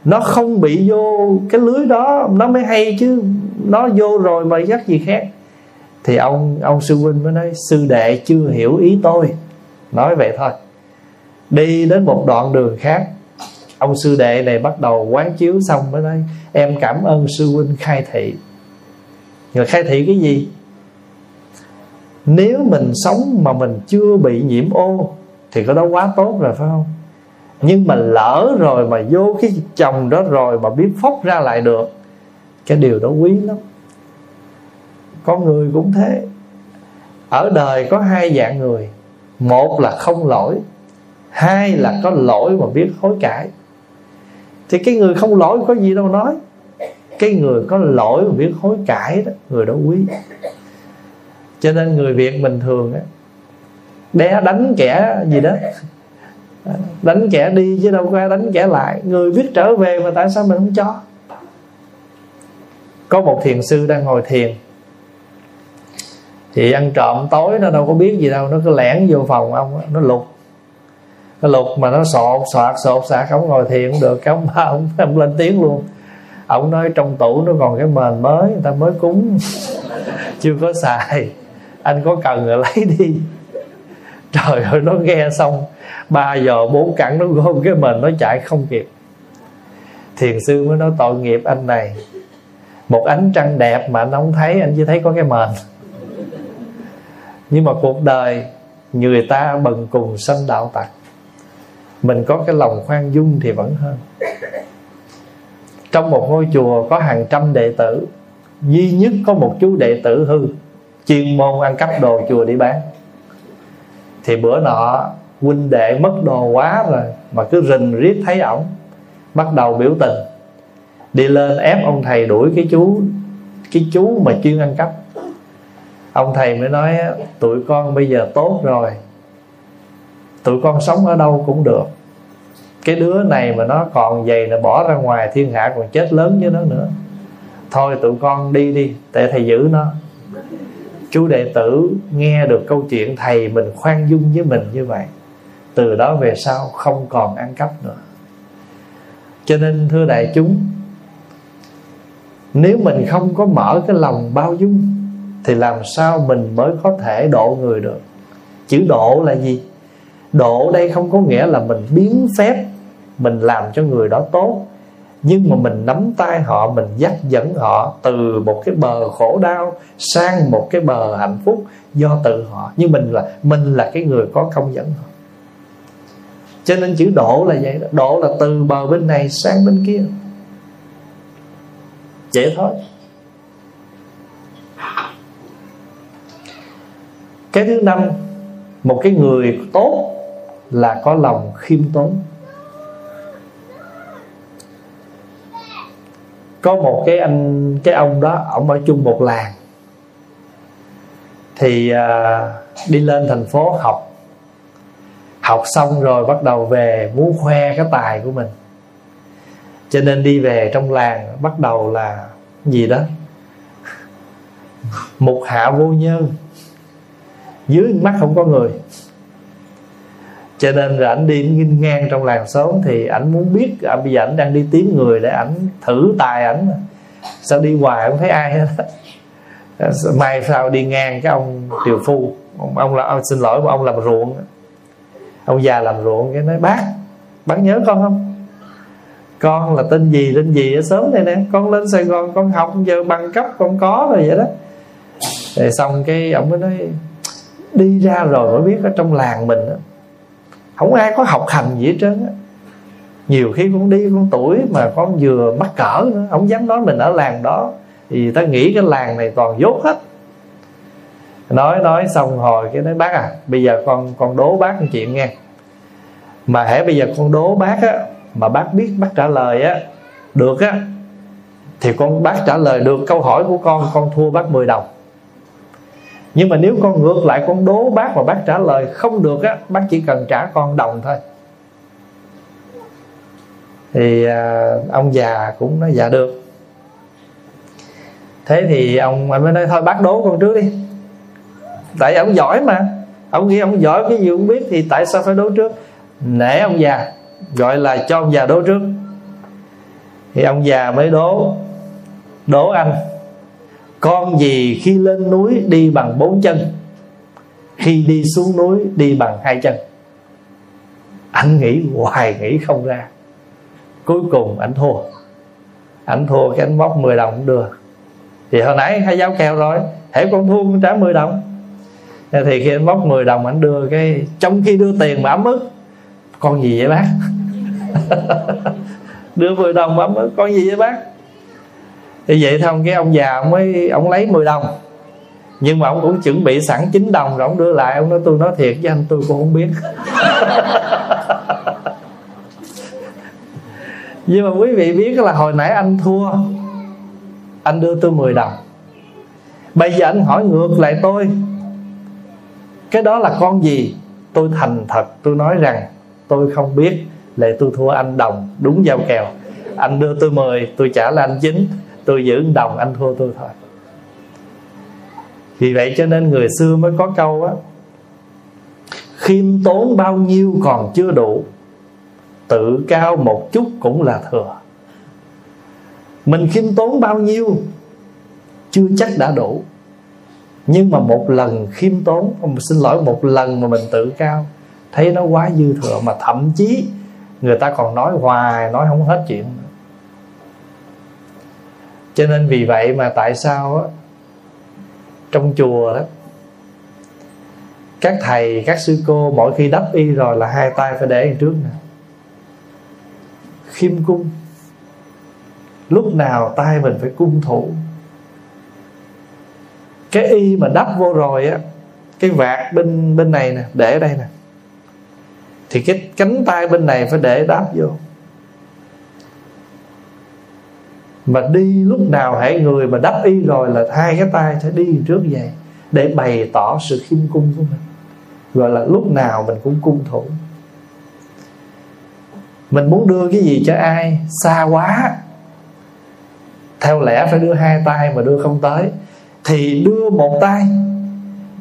nó không bị vô cái lưới đó nó mới hay chứ, nó vô rồi mà dắt gì khen. Thì ông sư huynh mới nói sư đệ chưa hiểu ý tôi, nói vậy thôi. Đi đến một đoạn đường khác, ông sư đệ này bắt đầu quán chiếu xong mới nói em cảm ơn sư huynh khai thị. Người khai thị cái gì? Nếu mình sống mà mình chưa bị nhiễm ô thì cái đó quá tốt rồi phải không? Nhưng mà lỡ rồi mà vô cái chồng đó rồi mà biết phóc ra lại được, cái điều đó quý lắm. Con người cũng thế. Ở đời có hai dạng người, một là không lỗi, hai là có lỗi mà biết hối cải. Thì cái người không lỗi có gì đâu nói, cái người có lỗi mà biết hối cải đó, người đó quý. Cho nên người Việt mình thường á, đe đánh kẻ gì đó, đánh kẻ đi chứ đâu có đánh kẻ lại. Người biết trở về mà tại sao mình không cho? Có một thiền sư đang ngồi thiền, thì ăn trộm tối nó đâu có biết gì đâu, nó cứ lẻn vô phòng ông, nó lục. Nó lục mà nó sột sạc, ông ngồi thiền cũng được. Cái ông lên tiếng luôn. Ông nói trong tủ nó còn cái mền mới, người ta mới cúng chưa có xài, anh có cần rồi lấy đi. Trời ơi, nó nghe xong 3 giờ 4 cẳng nó gom cái mền nó chạy không kịp. Thiền sư mới nói tội nghiệp anh này, một ánh trăng đẹp mà anh không thấy, anh chỉ thấy có cái mền. Nhưng mà cuộc đời người ta bần cùng sanh đạo tặc, mình có cái lòng khoan dung thì vẫn hơn. Trong một ngôi chùa có hàng trăm đệ tử, duy nhất có một chú đệ tử hư, chuyên môn ăn cắp đồ chùa đi bán. Thì bữa nọ huynh đệ mất đồ quá rồi mà cứ rình riết thấy ổng, bắt đầu biểu tình, đi lên ép ông thầy đuổi cái chú mà chuyên ăn cắp. Ông thầy mới nói tụi con bây giờ tốt rồi, tụi con sống ở đâu cũng được. Cái đứa này mà nó còn vậy là bỏ ra ngoài thiên hạ còn chết lớn với nó nữa. Thôi tụi con đi, để thầy giữ nó. Chú đệ tử nghe được câu chuyện thầy mình khoan dung với mình như vậy, từ đó về sau không còn ăn cắp nữa. Cho nên thưa đại chúng, nếu mình không có mở cái lòng bao dung thì làm sao mình mới có thể độ người được. Chữ độ là gì? Độ đây không có nghĩa là mình biến phép, mình làm cho người đó tốt, nhưng mà mình nắm tay họ, mình dắt dẫn họ từ một cái bờ khổ đau sang một cái bờ hạnh phúc do tự họ. Nhưng mình là cái người có công dẫn họ. Cho nên chữ độ là vậy đó. Độ là từ bờ bên này sang bên kia, vậy thôi. Cái thứ năm, một cái người tốt là có lòng khiêm tốn. Có một cái ông đó, ông ở chung một làng, thì đi lên thành phố học xong rồi bắt đầu về muốn khoe cái tài của mình. Cho nên đi về trong làng bắt đầu là gì đó mục hạ vô nhân, dưới mắt không có người. Cho nên là ảnh đi nghinh ngang trong làng xóm, thì ảnh muốn biết bây giờ ảnh đang đi tìm người để ảnh thử tài ảnh. Sao đi hoài không thấy ai hết. Mai sau đi ngang cái ông tiều phu, ông xin lỗi, ông làm ruộng, ông già làm ruộng, cái nói bác nhớ con không? Con là tên gì ở xóm đây nè, con lên Sài Gòn con học giờ bằng cấp con có rồi vậy đó. Rồi xong cái ông mới nói đi ra rồi mới biết ở trong làng mình không ai có học hành gì hết trơn á. Nhiều khi con đi con tuổi mà con vừa mắc cỡ nữa, không dám nói mình ở làng đó, thì ta nghĩ cái làng này toàn dốt hết. Nói xong hồi cái nói bác à, bây giờ con đố bác một chuyện nghe. Mà hễ bây giờ con đố bác á, mà bác biết bác trả lời á được á, thì bác trả lời được câu hỏi của con thua bác 10 đồng. Nhưng mà nếu con ngược lại, con đố bác mà bác trả lời không được á, bác chỉ cần trả con đồng thôi. Thì ông già cũng nói dạ được. Thế thì anh mới nói thôi bác đố con trước đi, tại ông giỏi mà, ông nghĩ ông giỏi cái gì cũng biết thì tại sao phải đố trước. Nể ông già, gọi là cho ông già đố trước. Thì ông già mới đố anh, con gì khi lên núi đi bằng 4 chân, khi đi xuống núi đi bằng 2 chân? Anh nghĩ hoài nghĩ không ra. Cuối cùng Anh thua cái anh móc 10 đồng cũng đưa. Thì hồi nãy khai giáo kèo rồi, hễ con thua con trả 10 đồng. Thì khi anh móc 10 đồng anh đưa cái, trong khi đưa tiền mà ấm ức, con gì vậy bác? Đưa 10 đồng mà ấm ức, con gì vậy bác? Thì vậy thôi, cái ông già ông lấy 10 đồng. Nhưng mà ông cũng chuẩn bị sẵn 9 đồng rồi ông đưa lại. Ông nói tôi nói thiệt với anh, tôi cũng không biết. Nhưng mà quý vị biết là hồi nãy anh thua, anh đưa tôi 10 đồng. Bây giờ anh hỏi ngược lại tôi, cái đó là con gì? Tôi thành thật, tôi nói rằng tôi không biết, là tôi thua anh đồng, đúng giao kèo. Anh đưa tôi 10, tôi trả là anh 9, tôi giữ đồng, anh thua tôi thôi. Vì vậy cho nên người xưa mới có câu á, khiêm tốn bao nhiêu còn chưa đủ, tự cao một chút cũng là thừa. Mình khiêm tốn bao nhiêu chưa chắc đã đủ, nhưng mà một lần khiêm tốn, xin lỗi, một lần mà mình tự cao thấy nó quá dư thừa, mà thậm chí người ta còn nói hoài, nói không hết chuyện. Cho nên vì vậy mà tại sao á, trong chùa đó, các thầy, các sư cô mỗi khi đắp y rồi là hai tay phải để trước nè, khiêm cung. Lúc nào tay mình phải cung thủ. Cái y mà đắp vô rồi á, cái vạt bên này nè, để ở đây nè, thì cái cánh tay bên này phải để đáp vô. Mà đi lúc nào hễ người mà đắp y rồi là hai cái tay phải đi trước vậy, để bày tỏ sự khiêm cung của mình, gọi là lúc nào mình cũng cung thủ. Mình muốn đưa cái gì cho ai xa quá, theo lẽ phải đưa hai tay mà đưa không tới, thì đưa một tay,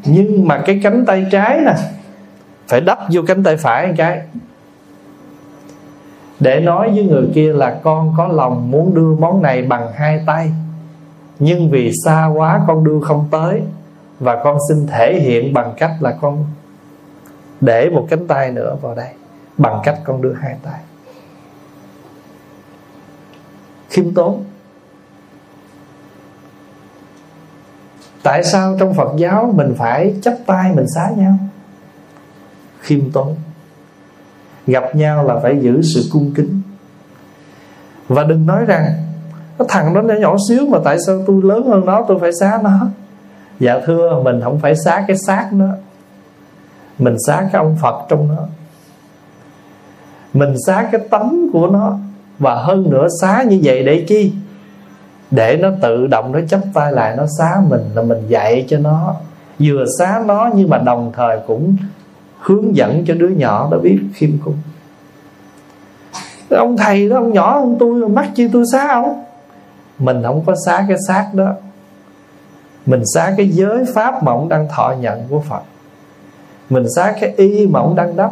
nhưng mà cái cánh tay trái nè phải đắp vô cánh tay phải một cái, để nói với người kia là con có lòng muốn đưa món này bằng hai tay, nhưng vì xa quá con đưa không tới, và con xin thể hiện bằng cách là con để một cánh tay nữa vào đây, bằng cách con đưa hai tay. Khiêm tốn. Tại sao trong Phật giáo mình phải chắp tay mình xá nhau? Khiêm tốn. Gặp nhau là phải giữ sự cung kính. Và đừng nói rằng thằng đó nhỏ xíu mà tại sao tôi lớn hơn nó tôi phải xá nó. Dạ thưa, mình không phải xá cái xác nó, mình xá cái ông Phật trong nó, mình xá cái tánh của nó. Và hơn nữa xá như vậy để chi? Để nó tự động nó chắp tay lại nó xá mình, là mình dạy cho nó, vừa xá nó nhưng mà đồng thời cũng hướng dẫn cho đứa nhỏ nó biết khiêm cung. Ông thầy đó, ông nhỏ hơn tôi, mắc chi tôi xá ông? Mình không có xá cái xác đó, mình xá cái giới pháp mà ông đang thọ nhận của Phật, mình xá cái y mà ông đang đắp,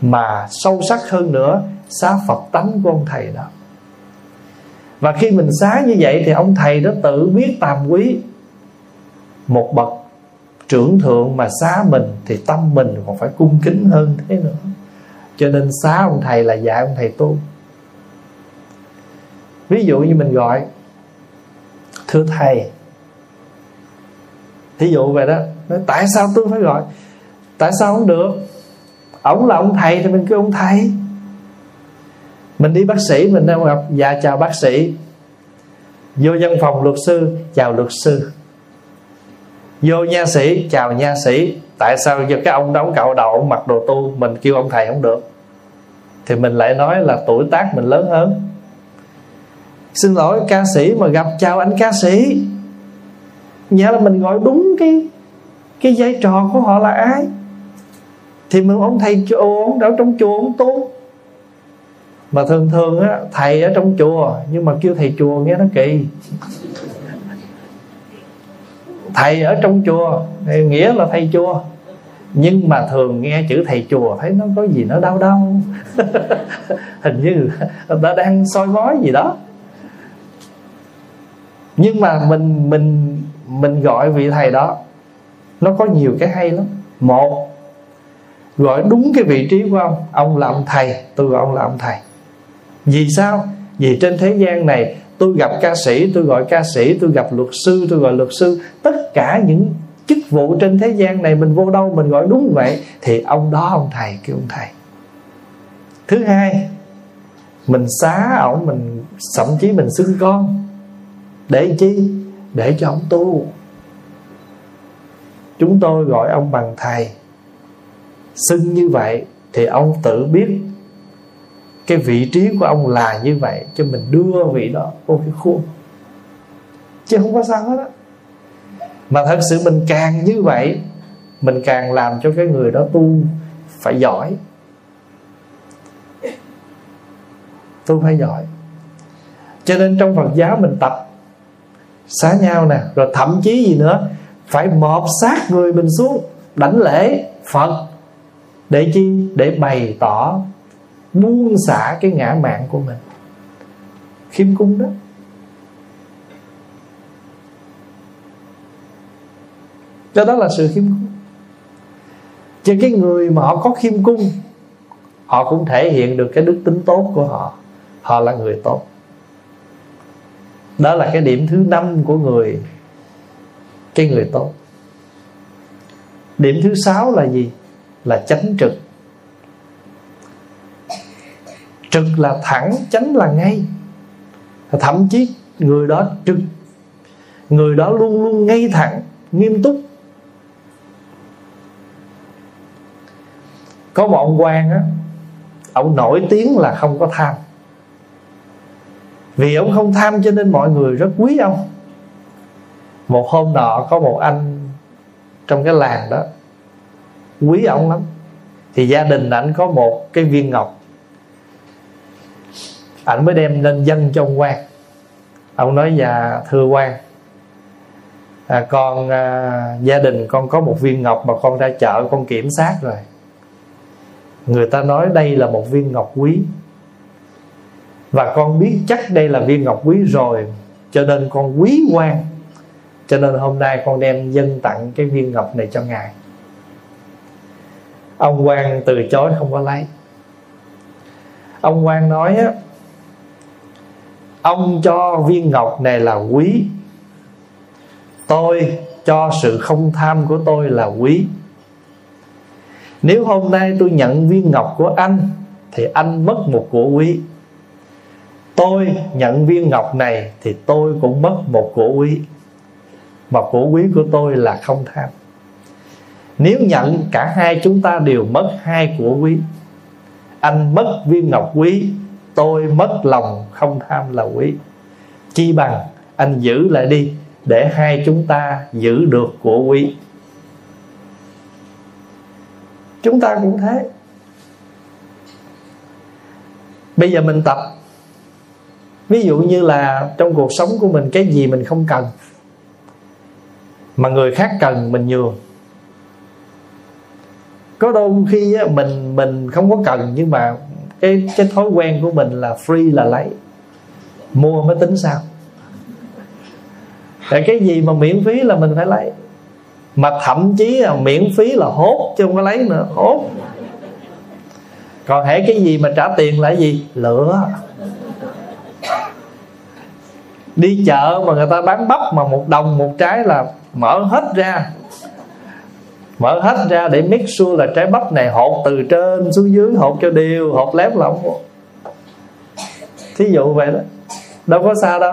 mà sâu sắc hơn nữa xá Phật tánh của ông thầy đó. Và khi mình xá như vậy thì ông thầy đó tự biết tam quý, một bậc trưởng thượng mà xá mình thì tâm mình còn phải cung kính hơn thế nữa. Cho nên xá ông thầy là dạy ông thầy tu. Ví dụ như mình gọi thưa thầy, thí dụ vậy đó, nói tại sao tôi phải gọi? Tại sao không được? Ổng là ông thầy thì mình kêu ông thầy. Mình đi bác sĩ mình đang gặp, dạ chào bác sĩ. Vô văn phòng luật sư, chào luật sư. Vô nha sĩ, chào nha sĩ. Tại sao giờ cái ông đó ông cạo đầu, ông mặc đồ tu, mình kêu ông thầy không được? Thì mình lại nói là tuổi tác mình lớn hơn. Xin lỗi, ca sĩ mà gặp chào anh ca sĩ. Nghĩa là mình gọi đúng cái vai trò của họ là ai. Thì mình ông thầy chùa, ông đã trong chùa ông tu. Mà thường thường á, thầy ở trong chùa nhưng mà kêu thầy chùa nghe nó kỳ. Thầy ở trong chùa nghĩa là thầy chùa, nhưng mà thường nghe chữ thầy chùa thấy nó có gì nó đau đau. Hình như người ta đang soi mói gì đó. Nhưng mà mình gọi vị thầy đó, nó có nhiều cái hay lắm. Một, gọi đúng cái vị trí của ông. Ông là ông thầy, tôi gọi ông là ông thầy. Vì sao? Vì trên thế gian này tôi gặp ca sĩ, tôi gọi ca sĩ, tôi gặp luật sư, tôi gọi luật sư. Tất cả những chức vụ trên thế gian này mình vô đâu mình gọi đúng vậy, thì ông đó ông thầy, kêu ông thầy. Thứ hai, mình xá ổng, mình thậm chí mình xưng con. Để chi? Để cho ông tu. Chúng tôi gọi ông bằng thầy, xưng như vậy thì ông tự biết cái vị trí của ông là như vậy, cho mình đưa vị đó vô cái khuôn, chứ không có sao hết á. Mà thật sự mình càng như vậy, mình càng làm cho cái người đó tu phải giỏi. Tu phải giỏi. Cho nên trong Phật giáo mình tập xá nhau nè. Rồi thậm chí gì nữa, phải mọp xác người mình xuống, đảnh lễ Phật, Để chi? Để bày tỏ, buông xả cái ngã mạn của mình. Khiêm cung đó. Đó là sự khiêm cung. Chứ cái người mà họ có khiêm cung, họ cũng thể hiện được cái đức tính tốt của họ. Họ là người tốt. Đó là cái điểm thứ 5 của người, cái người tốt. Điểm thứ 6 là gì? Là chánh trực. Trực là thẳng, chánh là ngay. Thậm chí người đó trực, người đó luôn luôn ngay thẳng, nghiêm túc. Có một ông quan á, ông nổi tiếng là không có tham. Vì ông không tham cho nên mọi người rất quý ông. Một hôm nọ có một anh trong cái làng đó quý ông lắm. Thì gia đình ảnh có một cái viên ngọc, ảnh mới đem lên dâng cho ông quan. Ông nói: dạ thưa quan, gia đình con có một viên ngọc mà con ra chợ con kiểm soát rồi, người ta nói đây là một viên ngọc quý, và con biết chắc đây là viên ngọc quý rồi, cho nên con quý quan, cho nên hôm nay con đem dâng tặng cái viên ngọc này cho ngài. Ông quan từ chối, không có lấy. Ông quan nói á, ông cho viên ngọc này là quý, tôi cho sự không tham của tôi là quý. Nếu hôm nay tôi nhận viên ngọc của anh thì anh mất một của quý, tôi nhận viên ngọc này thì tôi cũng mất một của quý, mà của quý của tôi là không tham. Nếu nhận, cả hai chúng ta đều mất hai của quý. Anh mất viên ngọc quý, tôi mất lòng không tham là quý. Chi bằng anh giữ lại đi, để hai chúng ta giữ được của quý. Chúng ta cũng thế. Bây giờ mình tập. Ví dụ như là trong cuộc sống của mình, cái gì mình không cần mà người khác cần, mình nhường. Có đôi khi mình không có cần, nhưng mà cái thói quen của mình là free là lấy, mua mới tính sao. Để cái gì mà miễn phí là mình phải lấy. Mà thậm chí là miễn phí là hốt, chứ không có lấy nữa, hốt. Còn hễ cái gì mà trả tiền là gì? Lửa. Đi chợ mà người ta bán bắp mà một đồng một trái là mở hết ra. Mở hết ra để make sure là trái bắp này hột từ trên xuống dưới, hột cho đều, hột lép lỏng. Thí dụ vậy đó. Đâu có xa đâu.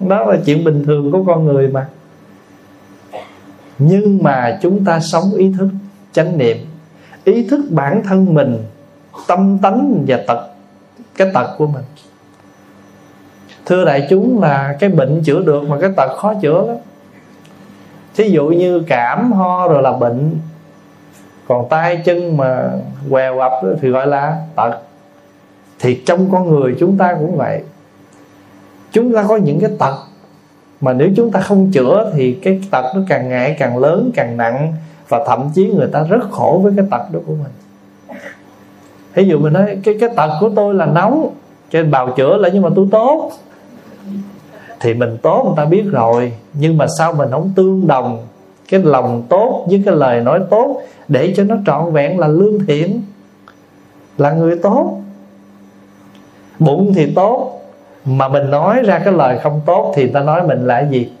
Đó là chuyện bình thường của con người mà. Nhưng mà chúng ta sống ý thức chánh niệm, ý thức bản thân mình, tâm tánh và cái tật của mình. Thưa đại chúng, là cái bệnh chữa được mà cái tật khó chữa lắm. Thí dụ như cảm ho rồi là bệnh. Còn tay chân mà què quặp thì gọi là tật. Thì trong con người chúng ta cũng vậy. Chúng ta có những cái tật mà nếu chúng ta không chữa thì cái tật nó càng ngày càng lớn, càng nặng. Và thậm chí người ta rất khổ với cái tật đó của mình. Thí dụ mình nói cái tật của tôi là nóng, cho nên bào chữa lại, nhưng mà tôi tốt. Thì mình tốt người ta biết rồi, nhưng mà sao mình không tương đồng cái lòng tốt với cái lời nói tốt, để cho nó trọn vẹn là lương thiện, là người tốt. Bụng thì tốt, mà mình nói ra cái lời không tốt thì người ta nói mình là gì?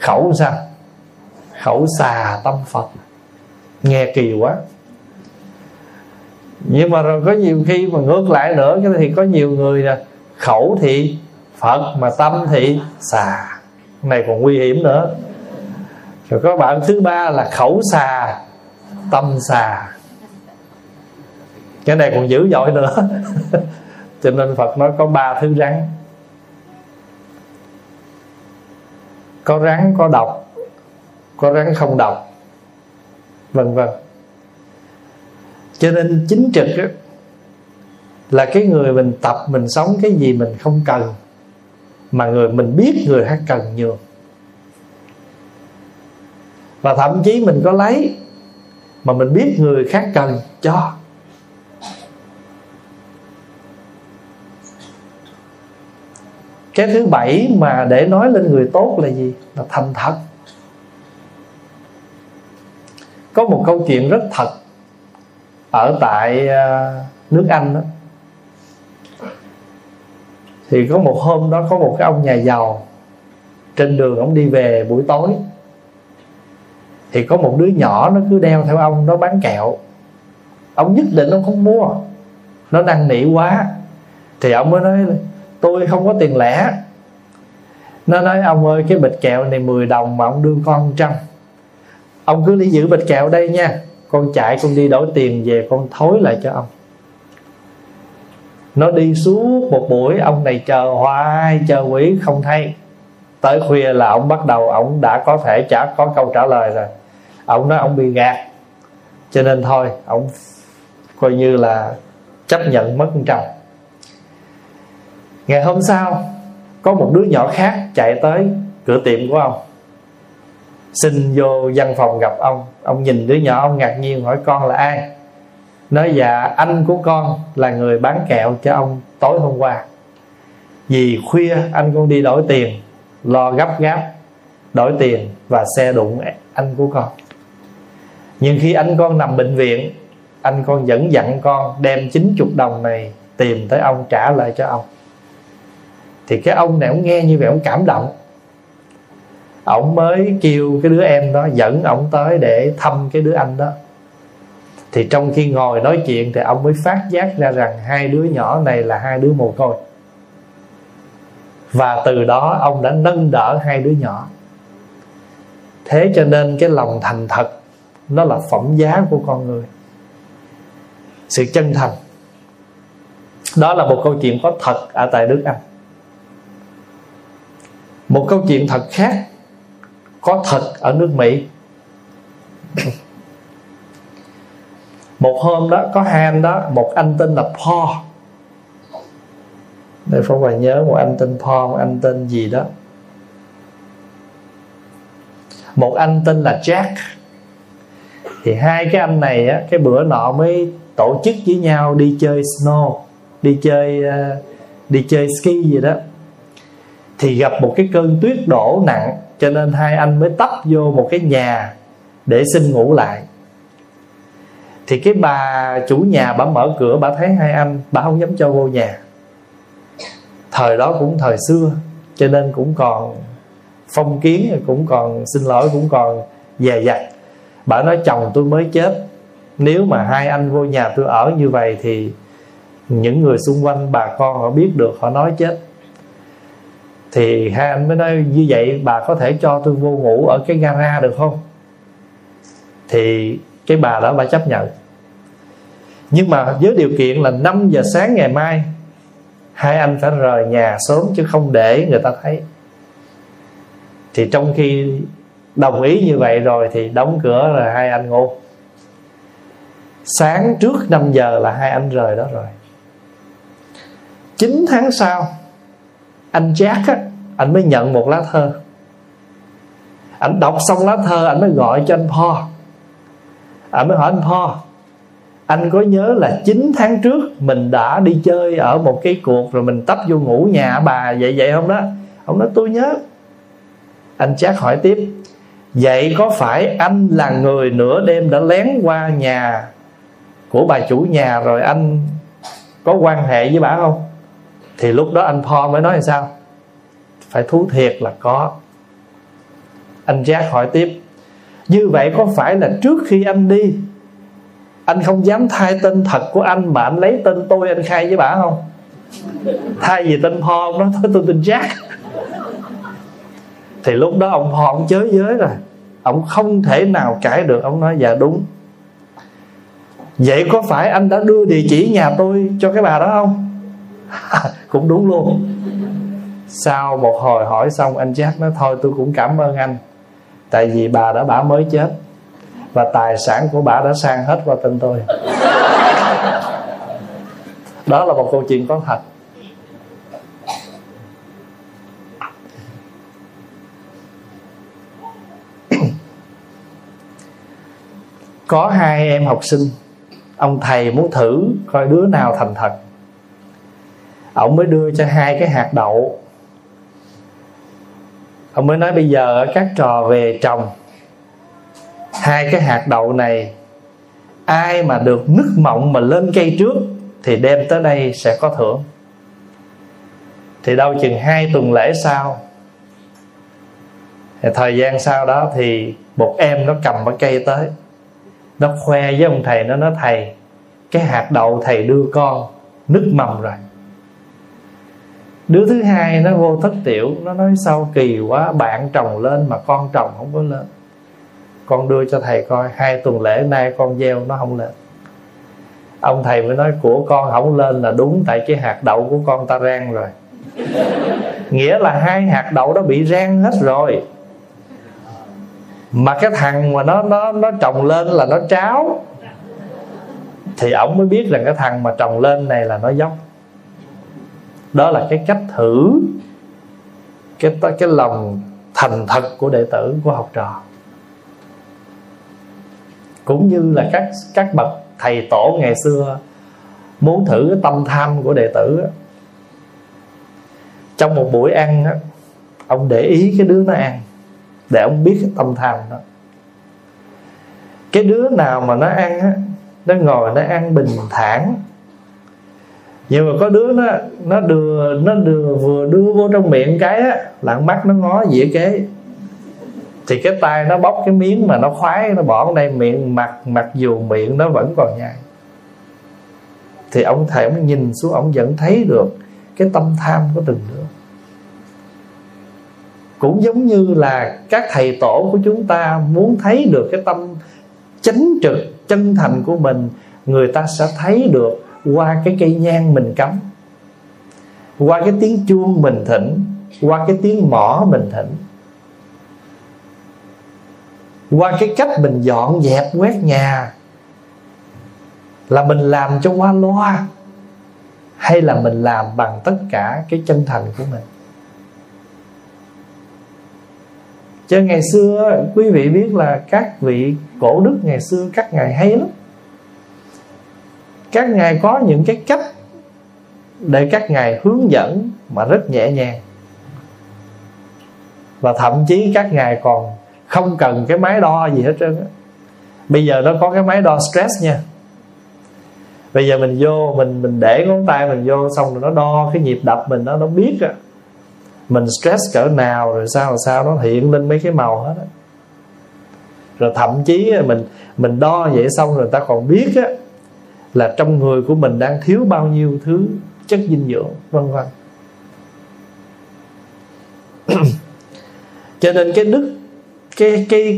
Khẩu sao? Khẩu xà tâm Phật. Nghe kỳ quá. Nhưng mà rồi có nhiều khi mà ngược lại nữa thì có nhiều người là khẩu thì Phật mà tâm thì xà. Này còn nguy hiểm nữa. Rồi có bạn thứ ba là khẩu xà, tâm xà. Cái này còn dữ dội nữa. Cho nên Phật nói có 3 thứ rắn. Có rắn có độc, có rắn không độc, vân vân. Cho nên chính trực đó, là cái người mình tập, mình sống cái gì mình không cần mà người mình biết người khác cần nhường. Và thậm chí mình có lấy mà mình biết người khác cần cho. Cái thứ bảy mà để nói lên người tốt là gì? Là thành thật. Có một câu chuyện rất thật ở tại nước Anh đó. Thì có một hôm đó, có một cái ông nhà giàu, trên đường ông đi về buổi tối, thì có một đứa nhỏ nó cứ đeo theo ông, nó bán kẹo. Ông nhất định ông không mua, nó năn nỉ quá. Thì ông mới nói, tôi không có tiền lẻ. Nó nói, ông ơi, cái bịch kẹo này 10 đồng mà ông đưa con 100, ông cứ đi giữ bịch kẹo đây nha, con chạy con đi đổi tiền về con thối lại cho ông. Nó đi suốt một buổi, ông này chờ hoài chờ quỷ không thấy. Tới khuya là ông bắt đầu, ông đã có thể chả có câu trả lời rồi. Ông nói ông bị gạt, cho nên thôi ông coi như là chấp nhận mất 100. Ngày hôm sau, có một đứa nhỏ khác chạy tới cửa tiệm của ông, xin vô văn phòng gặp ông. Ông nhìn đứa nhỏ, ông ngạc nhiên hỏi con là ai. Nói dạ anh của con là người bán kẹo cho ông tối hôm qua. Vì khuya anh con đi đổi tiền, lo gấp gáp đổi tiền và xe đụng anh của con. Nhưng khi anh con nằm bệnh viện, anh con vẫn dặn con đem 90 đồng này tìm tới ông trả lại cho ông. Thì cái ông này, ông nghe như vậy ông cảm động. Ông mới kêu cái đứa em đó dẫn ông tới để thăm cái đứa anh đó. Thì trong khi ngồi nói chuyện thì ông mới phát giác ra rằng hai đứa nhỏ này là hai đứa mồ côi. Và từ đó ông đã nâng đỡ hai đứa nhỏ. Thế cho nên cái lòng thành thật, nó là phẩm giá của con người. Sự chân thành. Đó là một câu chuyện có thật ở tại nước Anh. Một câu chuyện thật khác có thật ở nước Mỹ. Một hôm đó, có hai anh đó, một anh tên là Paul. Đây Pháp Hòa nhớ một anh tên Paul, một anh tên gì đó. Một anh tên là Jack. Thì hai cái anh này á, cái bữa nọ mới tổ chức với nhau đi chơi snow, đi chơi ski gì đó. Thì gặp một cái cơn tuyết đổ nặng, cho nên hai anh mới tấp vô một cái nhà để xin ngủ lại. Thì cái bà chủ nhà, bà mở cửa, bà thấy hai anh, bà không dám cho vô nhà. Thời đó cũng thời xưa, cho nên cũng còn phong kiến, cũng còn, xin lỗi, cũng còn dè dặt. Bà nói chồng tôi mới chết, nếu mà hai anh vô nhà tôi ở như vậy thì những người xung quanh, bà con họ biết được, họ nói chết. Thì hai anh mới nói như vậy bà có thể cho tôi vô ngủ ở cái gara được không? Thì cái bà đó bà chấp nhận. Nhưng mà với điều kiện là 5 giờ sáng ngày mai hai anh phải rời nhà sớm, chứ không để người ta thấy. Thì trong khi đồng ý như vậy rồi thì đóng cửa rồi hai anh ngủ. Sáng trước 5 giờ là hai anh rời đó rồi. 9 tháng sau, anh Jack á, anh mới nhận một lá thơ. Anh đọc xong lá thơ, anh mới gọi cho anh Paul. Anh mới hỏi anh Paul, anh có nhớ là 9 tháng trước mình đã đi chơi ở một cái cuộc rồi mình tấp vô ngủ nhà bà vậy không đó? Ông nói tôi nhớ. Anh Jack hỏi tiếp, vậy có phải anh là người nửa đêm đã lén qua nhà của bà chủ nhà rồi anh có quan hệ với bà không? Thì lúc đó anh Paul mới nói là sao? Phải thú thiệt là có. Anh Jack hỏi tiếp, như vậy có phải là trước khi anh đi, anh không dám thay tên thật của anh mà anh lấy tên tôi anh khai với bà không? Thay vì tên Paul, nó nói tôi tên Jack. Thì lúc đó ông Paul ông chới giới rồi, ông không thể nào cãi được. Ông nói dạ đúng. Vậy có phải anh đã đưa địa chỉ nhà tôi cho cái bà đó không? Cũng đúng luôn. Sau một hồi hỏi xong, anh Jack nói thôi tôi cũng cảm ơn anh, tại vì bà đó bà mới chết và tài sản của bà đã sang hết qua tên tôi. Đó là một câu chuyện có thật. Có hai em học sinh, ông thầy muốn thử coi đứa nào thành thật. Ông mới đưa cho hai cái hạt đậu. Ông mới nói bây giờ các trò về trồng hai cái hạt đậu này, ai mà được nứt mộng mà lên cây trước thì đem tới đây sẽ có thưởng. Thì đâu chừng 2 tuần lễ sau, thời gian sau đó thì một em nó cầm cái cây tới, nó khoe với ông thầy, nó nói thầy, cái hạt đậu thầy đưa con nứt mầm rồi. Đứa thứ hai nó vô thất tiểu, nó nói sao kỳ quá, bạn trồng lên mà con trồng không có lên. Con đưa cho thầy coi, 2 tuần lễ nay con gieo nó không lên. Ông thầy mới nói của con không lên là đúng, tại cái hạt đậu của con ta rang rồi. Nghĩa là 2 hạt đậu đó bị rang hết rồi, mà cái thằng mà nó trồng lên là nó tráo. Thì ổng mới biết rằng cái thằng mà trồng lên này là nó dốc. Đó là cái cách thử cái lòng thành thật của đệ tử, của học trò. Cũng như là các bậc thầy tổ ngày xưa muốn thử cái tâm tham của đệ tử. Trong một buổi ăn, ông để ý cái đứa nó ăn để ông biết cái tâm tham đó. Cái đứa nào mà nó ăn á, nó ngồi nó ăn bình thản, nhưng mà có đứa nó vừa đưa vô trong miệng cái á, là mắt nó ngó dĩa kế, thì cái tay nó bóc cái miếng mà nó khoái, nó bỏ vào đây miệng, mặc dù miệng nó vẫn còn nhai. Thì ông thầy ông nhìn xuống, ông vẫn thấy được cái tâm tham của từng đứa. Cũng giống như là các thầy tổ của chúng ta muốn thấy được cái tâm chánh trực, chân thành của mình, người ta sẽ thấy được qua cái cây nhang mình cắm, qua cái tiếng chuông mình thỉnh, qua cái tiếng mõ mình thỉnh, qua cái cách mình dọn dẹp quét nhà, là mình làm cho qua loa hay là mình làm bằng tất cả cái chân thành của mình. Chứ ngày xưa quý vị biết là các vị cổ đức ngày xưa các ngài hay lắm. Các ngài có những cái cách để các ngài hướng dẫn mà rất nhẹ nhàng. Và thậm chí các ngài còn không cần cái máy đo gì hết trơn á. Bây giờ nó có cái máy đo stress nha. Bây giờ mình vô, mình để ngón tay mình vô, xong rồi nó đo cái nhịp đập mình, nó biết á, mình stress cỡ nào rồi sao nó hiện lên mấy cái màu hết á. Rồi thậm chí mình đo vậy xong rồi người ta còn biết á là trong người của mình đang thiếu bao nhiêu thứ chất dinh dưỡng, vân vân. Cho nên cái đức,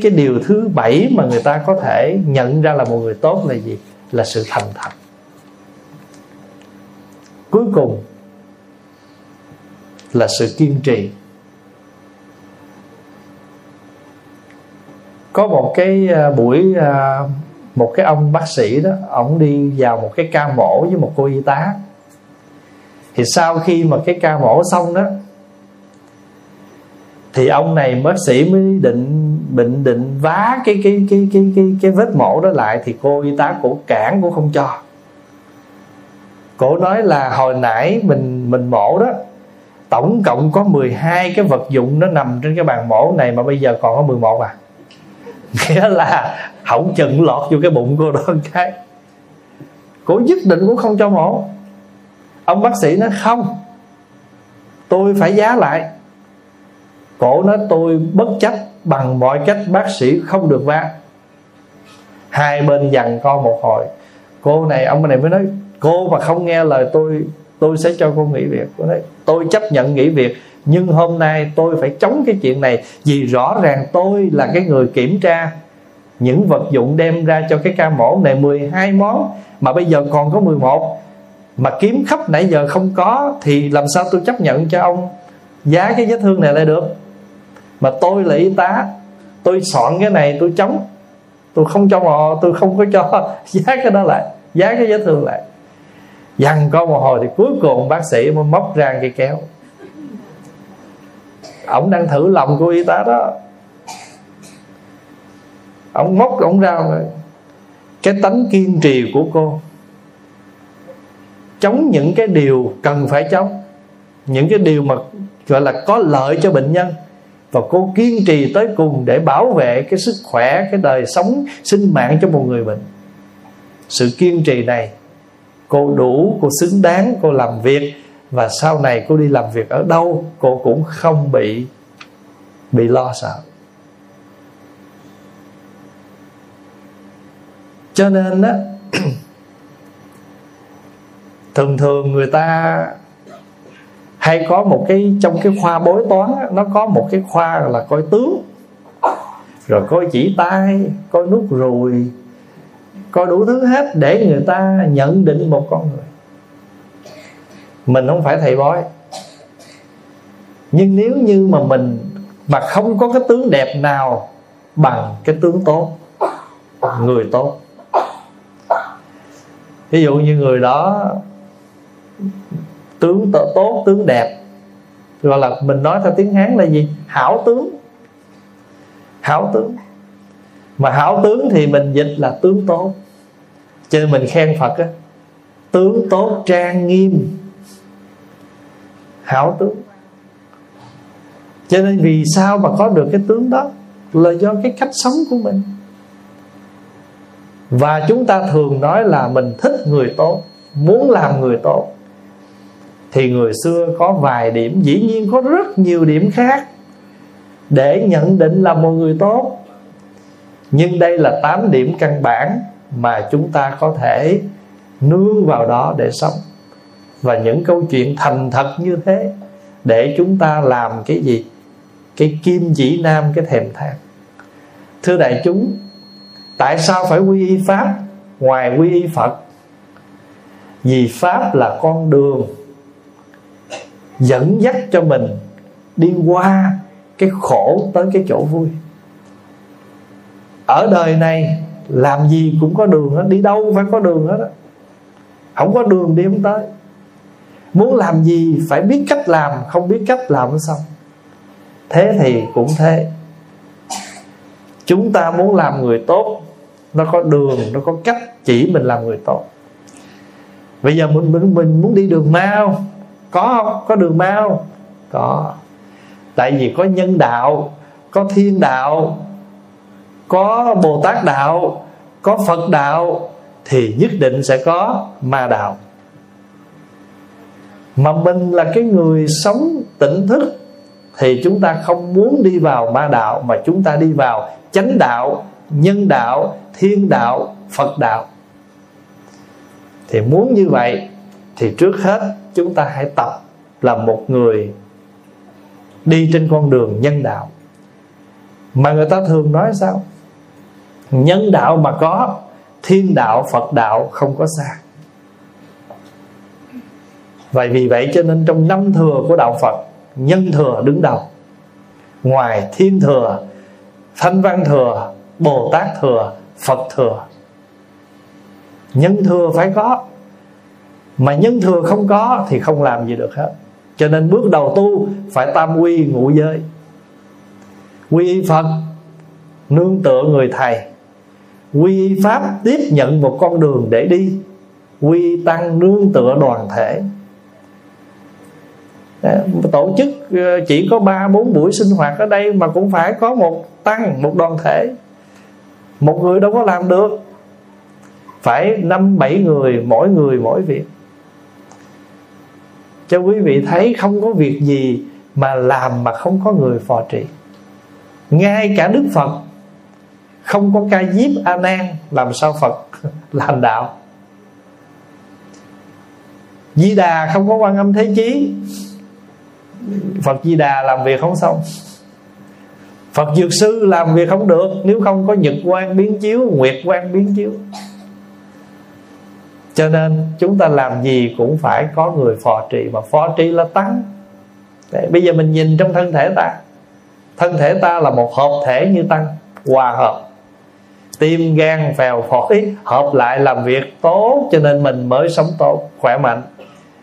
cái điều thứ 7 mà người ta có thể nhận ra là một người tốt là gì? Là sự thành thật. Cuối cùng là sự kiên trì. Có một cái buổi, một cái ông bác sĩ đó, ổng đi vào một cái ca mổ với một cô y tá. Thì sau khi mà cái ca mổ xong đó, thì ông này bác sĩ mới định vá cái vết mổ đó lại. Thì cô y tá cổ cản, cổ không cho. Cổ nói là hồi nãy mình mổ đó, tổng cộng có 12 cái vật dụng nó nằm trên cái bàn mổ này, mà bây giờ còn có 11 à. Nghĩa là hỏng chừng lọt vô cái bụng cô đó cái. Cô nhất định cũng không cho mổ. Ông bác sĩ nói không, tôi phải giá lại. Cổ nói tôi bất chấp, bằng mọi cách bác sĩ không được vá. Hai bên giằng co một hồi. Ông này mới nói cô mà không nghe lời tôi sẽ cho cô nghỉ việc. Tôi chấp nhận nghỉ việc, nhưng hôm nay tôi phải chống cái chuyện này, vì rõ ràng tôi là cái người kiểm tra những vật dụng đem ra cho cái ca mổ này, 12 món mà bây giờ còn có 11, mà kiếm khắp nãy giờ không có, thì làm sao tôi chấp nhận cho ông giá cái vết thương này lại được. Mà tôi là y tá, tôi soạn cái này, tôi chống, tôi không có cho giá cái đó lại, giá cái vết thương lại. Dằn co một hồi thì cuối cùng bác sĩ mới móc ra cái kéo. Ổng đang thử lòng cô y tá đó, ổng móc ổng ra rồi. cái tánh kiên trì của cô, chống những cái điều cần phải chống, những cái điều mà gọi là có lợi cho bệnh nhân, và cô kiên trì tới cùng để bảo vệ cái sức khỏe, cái đời sống, sinh mạng cho một người bệnh. Sự kiên trì này cô đủ, cô xứng đáng, cô làm việc. Và sau này cô đi làm việc ở đâu cô cũng không bị lo sợ. Cho nên á, thường thường người ta hay có một cái, trong cái khoa bói toán á, nó có một cái khoa là coi tướng, rồi coi chỉ tay, coi nút ruồi, coi đủ thứ hết để người ta nhận định một con người. Mình không phải thầy bói, nhưng nếu như mà mình mà không có cái tướng đẹp nào bằng cái tướng tốt, người tốt, ví dụ như người đó tướng tốt, tướng đẹp, gọi là mình nói theo tiếng Hán là gì? Hảo tướng. Hảo tướng. Mà hảo tướng thì mình dịch là tướng tốt. Cho nên mình khen Phật á, tướng tốt trang nghiêm, hảo tướng. Cho nên vì sao mà có được cái tướng đó là do cái cách sống của mình. Và chúng ta thường nói là mình thích người tốt, muốn làm người tốt. Thì người xưa có vài điểm, dĩ nhiên có rất nhiều điểm khác để nhận định là một người tốt, nhưng đây là 8 điểm căn bản mà chúng ta có thể nương vào đó để sống. Và những câu chuyện thành thật như thế để chúng ta làm cái gì? Cái kim chỉ nam, cái thèm thang. Thưa đại chúng, tại sao phải quy y Pháp ngoài quy y Phật? Vì Pháp là con đường dẫn dắt cho mình đi qua cái khổ tới cái chỗ vui. Ở đời này làm gì cũng có đường hết, đi đâu cũng phải có đường hết đó. Không có đường đi không tới. Muốn làm gì phải biết cách làm, không biết cách làm không xong. Thế thì cũng thế, chúng ta muốn làm người tốt, nó có đường, nó có cách chỉ mình làm người tốt. Bây giờ mình muốn đi đường mau, có không? Có đường mau? Có. Tại vì có nhân đạo, có thiên đạo, có Bồ Tát đạo, có Phật đạo, thì nhất định sẽ có ma đạo. Mà mình là cái người sống tỉnh thức thì chúng ta không muốn đi vào ma đạo, mà chúng ta đi vào chánh đạo, nhân đạo, thiên đạo, Phật đạo. Thì muốn như vậy thì trước hết chúng ta hãy tập là một người đi trên con đường nhân đạo. Mà người ta thường nói sao? Nhân đạo mà có, thiên đạo, Phật đạo không có xa. Vậy vì vậy cho nên trong năm thừa của đạo Phật, nhân thừa đứng đầu. Ngoài thiên thừa, thanh văn thừa, Bồ Tát thừa, Phật thừa, nhân thừa phải có. Mà nhân thừa không có thì không làm gì được hết. Cho nên bước đầu tu phải tam quy ngũ giới. Quy y Phật nương tựa người thầy, quy y Pháp tiếp nhận một con đường để đi, quy y Tăng nương tựa đoàn thể. Tổ chức chỉ có 3-4 buổi sinh hoạt ở đây mà cũng phải có một tăng, một đoàn thể. Một người đâu có làm được, phải 5-7 người mỗi việc. Cho quý vị thấy không có việc gì mà làm mà không có người phò trì. Ngay cả Đức Phật không có Ca Diếp A Nan làm sao Phật làm đạo. Di Đà không có Quan Âm Thế Chí, Phật Di Đà làm việc không xong. Phật Dược Sư làm việc không được nếu không có Nhật Quang biến chiếu, Nguyệt Quang biến chiếu. Cho nên chúng ta làm gì cũng phải có người phò trì, mà phò trì là tăng. Bây giờ mình nhìn trong thân thể ta, thân thể ta là một hợp thể như tăng, hòa hợp. Tim, gan, phèo, phổi hợp lại làm việc tốt, cho nên mình mới sống tốt, khỏe mạnh.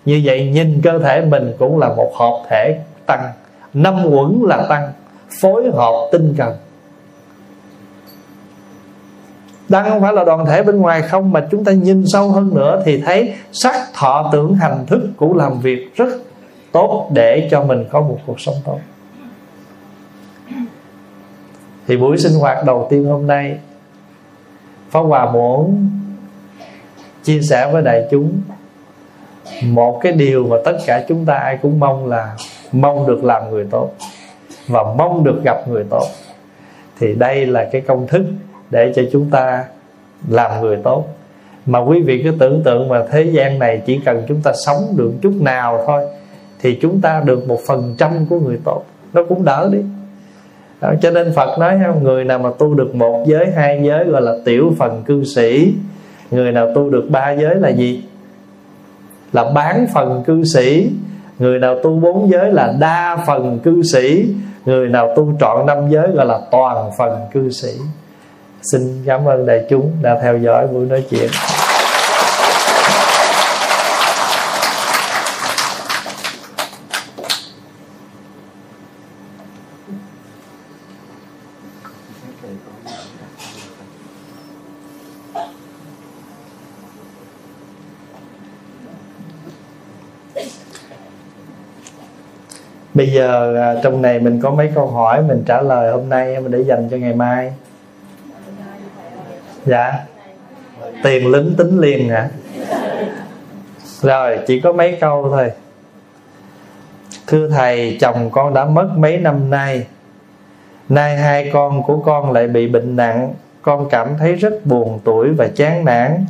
Như vậy nhìn cơ thể mình cũng là một hợp thể tăng. 5 uẩn là tăng, phối hợp tinh cần. Đang không phải là đoàn thể bên ngoài không, mà chúng ta nhìn sâu hơn nữa thì thấy sắc thọ tưởng hành thức cũng làm việc rất tốt để cho mình có một cuộc sống tốt. Thì buổi sinh hoạt đầu tiên hôm nay, Pháp Hòa muốn chia sẻ với đại chúng một cái điều mà tất cả chúng ta ai cũng mong là mong được làm người tốt và mong được gặp người tốt. Thì đây là cái công thức để cho chúng ta làm người tốt. Mà quý vị cứ tưởng tượng mà thế gian này chỉ cần chúng ta sống được chút nào thôi thì chúng ta được 1% của người tốt, nó cũng đỡ đi. Đó, cho nên Phật nói người nào mà tu được 1 giới, 2 giới gọi là tiểu phần cư sĩ. Người nào tu được 3 giới là gì? Là bán phần cư sĩ. Người nào tu 4 giới là đa phần cư sĩ. Người nào tu trọn 5 giới gọi là toàn phần cư sĩ. Xin cảm ơn đại chúng đã theo dõi buổi nói chuyện. Bây giờ trong này mình có mấy câu hỏi mình trả lời hôm nay mình để dành cho ngày mai. Dạ. Tiền lính tính liền hả? Rồi, chỉ có mấy câu thôi. Thưa thầy, chồng con đã mất mấy năm nay. Nay 2 con của con lại bị bệnh nặng. Con cảm thấy rất buồn tủi và chán nản.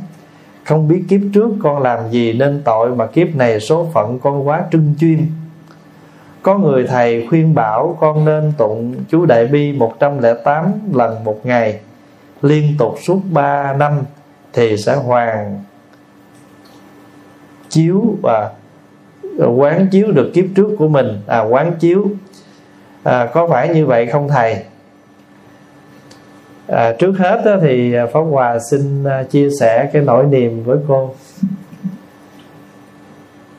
Không biết kiếp trước con làm gì nên tội, mà kiếp này số phận con quá trưng chuyên. Có người thầy khuyên bảo con nên tụng chú Đại Bi 108 lần một ngày liên tục suốt 3 năm thì sẽ hoàn chiếu và quán chiếu được kiếp trước của mình. Quán chiếu có phải như vậy không thầy? Trước hết thì Pháp Hòa xin chia sẻ cái nỗi niềm với cô.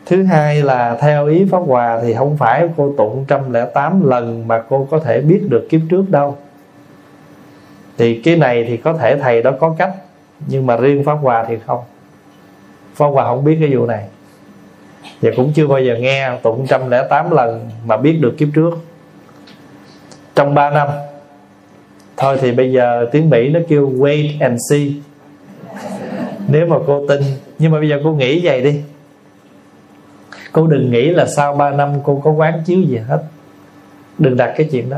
Thứ hai là theo ý Pháp Hòa thì không phải cô tụng 108 lần mà cô có thể biết được kiếp trước đâu. Thì cái này thì có thể thầy đó có cách, nhưng mà riêng Pháp Hòa thì không. Pháp Hòa không biết cái vụ này và cũng chưa bao giờ nghe tụng 108 lần mà biết được kiếp trước trong 3 năm. Thôi thì bây giờ tiếng Mỹ nó kêu wait and see. Nếu mà cô tin, nhưng mà bây giờ cô nghĩ vậy đi, cô đừng nghĩ là sau 3 năm cô có quán chiếu gì hết. Đừng đặt cái chuyện đó.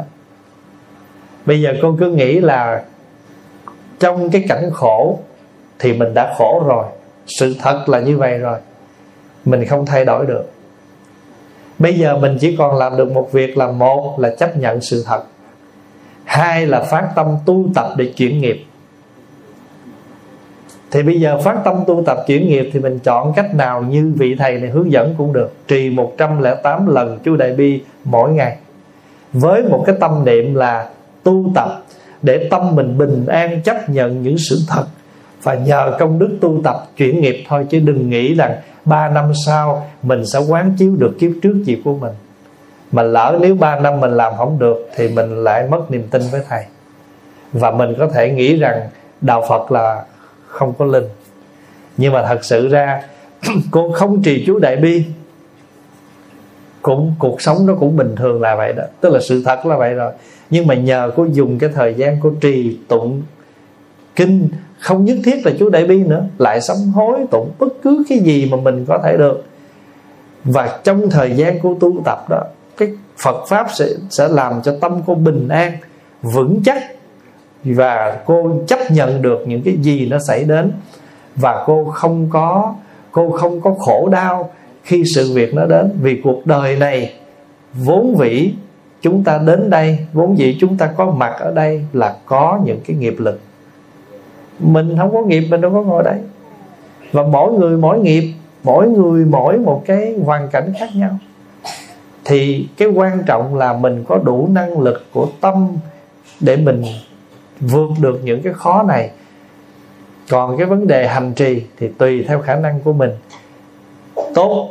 Bây giờ cô cứ nghĩ là trong cái cảnh khổ thì mình đã khổ rồi. Sự thật là như vậy rồi, mình không thay đổi được. Bây giờ mình chỉ còn làm được một việc là, một là chấp nhận sự thật, hai là phát tâm tu tập để chuyển nghiệp. Thì bây giờ phát tâm tu tập chuyển nghiệp thì mình chọn cách nào như vị thầy này hướng dẫn cũng được. Trì 108 lần chú Đại Bi mỗi ngày với một cái tâm niệm là tu tập để tâm mình bình an chấp nhận những sự thật, và nhờ công đức tu tập chuyển nghiệp thôi. Chứ đừng nghĩ rằng 3 năm sau mình sẽ quán chiếu được kiếp trước gì của mình. Mà lỡ nếu 3 năm mình làm không được thì mình lại mất niềm tin với thầy, và mình có thể nghĩ rằng đạo Phật là không có linh. Nhưng mà thật sự ra cô không trì chú Đại Bi cũng cuộc sống nó cũng bình thường là vậy đó. Tức là sự thật là vậy rồi, nhưng mà nhờ cô dùng cái thời gian cô trì tụng kinh, không nhất thiết là chú Đại Bi nữa, lại sám hối tụng bất cứ cái gì mà mình có thể được. Và trong thời gian cô tu tập đó, cái Phật Pháp sẽ làm cho tâm cô bình an vững chắc, và cô chấp nhận được những cái gì nó xảy đến, và cô không có khổ đau khi sự việc nó đến. Vì cuộc đời này vốn vĩ chúng ta đến đây, vốn dĩ chúng ta có mặt ở đây là có những cái nghiệp lực. Mình không có nghiệp mình đâu có ngồi đây. Và mỗi người mỗi nghiệp, mỗi người mỗi một cái hoàn cảnh khác nhau. Thì cái quan trọng là mình có đủ năng lực của tâm để mình vượt được những cái khó này. Còn cái vấn đề hành trì thì tùy theo khả năng của mình tốt,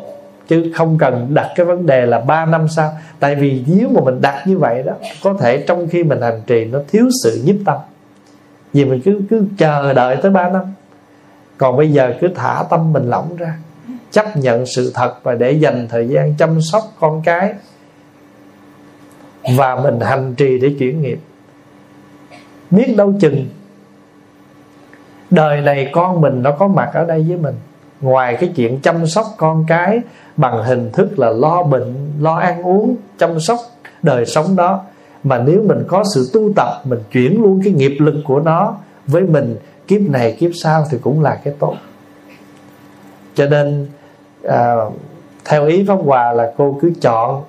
chứ không cần đặt cái vấn đề là 3 năm sau. Tại vì nếu mà mình đặt như vậy đó, có thể trong khi mình hành trì nó thiếu sự nhiếp tâm, vì mình cứ chờ đợi tới 3 năm. Còn bây giờ cứ thả tâm mình lỏng ra, chấp nhận sự thật và để dành thời gian chăm sóc con cái, và mình hành trì để chuyển nghiệp. Biết đâu chừng đời này con mình nó có mặt ở đây với mình. Ngoài cái chuyện chăm sóc con cái bằng hình thức là lo bệnh, lo ăn uống, chăm sóc đời sống đó, mà nếu mình có sự tu tập, mình chuyển luôn cái nghiệp lực của nó với mình, kiếp này kiếp sau thì cũng là cái tốt. Cho nên theo ý Pháp Hòa là cô cứ chọn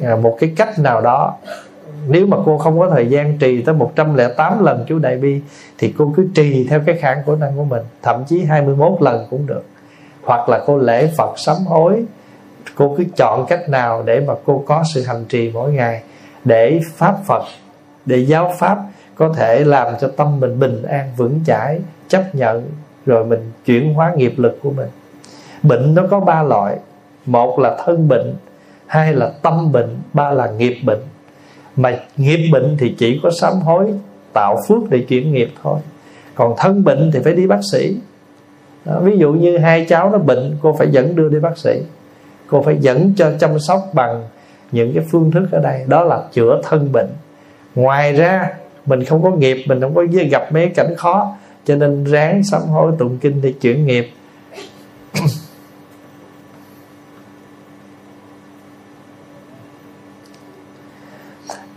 một cái cách nào đó. Nếu mà cô không có thời gian trì tới 108 lần chú Đại Bi thì cô cứ trì theo cái khả năng của mình, thậm chí 21 lần cũng được. Hoặc là cô lễ Phật sám hối. Cô cứ chọn cách nào để mà cô có sự hành trì mỗi ngày, để Pháp Phật, để giáo Pháp có thể làm cho tâm mình bình an, vững chãi, chấp nhận, rồi mình chuyển hóa nghiệp lực của mình. Bệnh nó có 3 loại. Một là thân bệnh, 2 là tâm bệnh, 3 là nghiệp bệnh. Mà nghiệp bệnh thì chỉ có sám hối, tạo phước để chuyển nghiệp thôi. Còn thân bệnh thì phải đi bác sĩ đó. Ví dụ như 2 cháu nó bệnh, cô phải dẫn đưa đi bác sĩ, cô phải dẫn cho chăm sóc bằng những cái phương thức ở đây. Đó là chữa thân bệnh. Ngoài ra mình không có nghiệp, mình không có gặp mấy cảnh khó, cho nên ráng sám hối tụng kinh để chuyển nghiệp.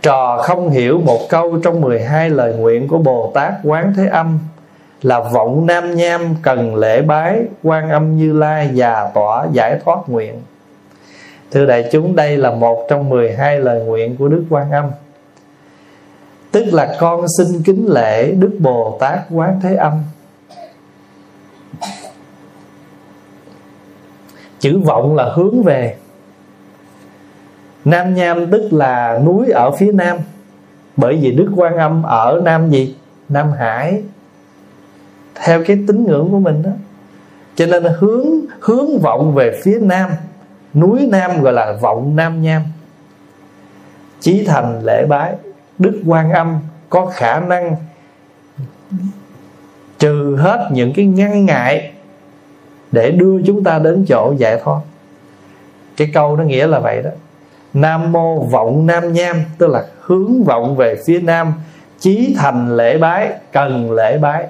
Trò không hiểu một câu trong 12 lời nguyện của Bồ Tát Quán Thế Âm là vọng nam nham cần lễ bái Quan Âm Như Lai già tỏa giải thoát nguyện. Thưa đại chúng, đây là một trong 12 lời nguyện của Đức Quan Âm. Tức là con xin kính lễ Đức Bồ Tát Quán Thế Âm. Chữ vọng là hướng về, nam nham tức là núi ở phía nam, bởi vì Đức Quan Âm ở nam gì? Nam Hải, theo cái tín ngưỡng của mình đó. Cho nên hướng vọng về phía nam, núi nam gọi là vọng nam nham. Chí thành lễ bái Đức Quan Âm có khả năng trừ hết những cái ngăn ngại để đưa chúng ta đến chỗ giải thoát. Cái câu nó nghĩa là vậy đó. Nam mô vọng nam nham, tức là hướng vọng về phía nam, chí thành lễ bái, cần lễ bái,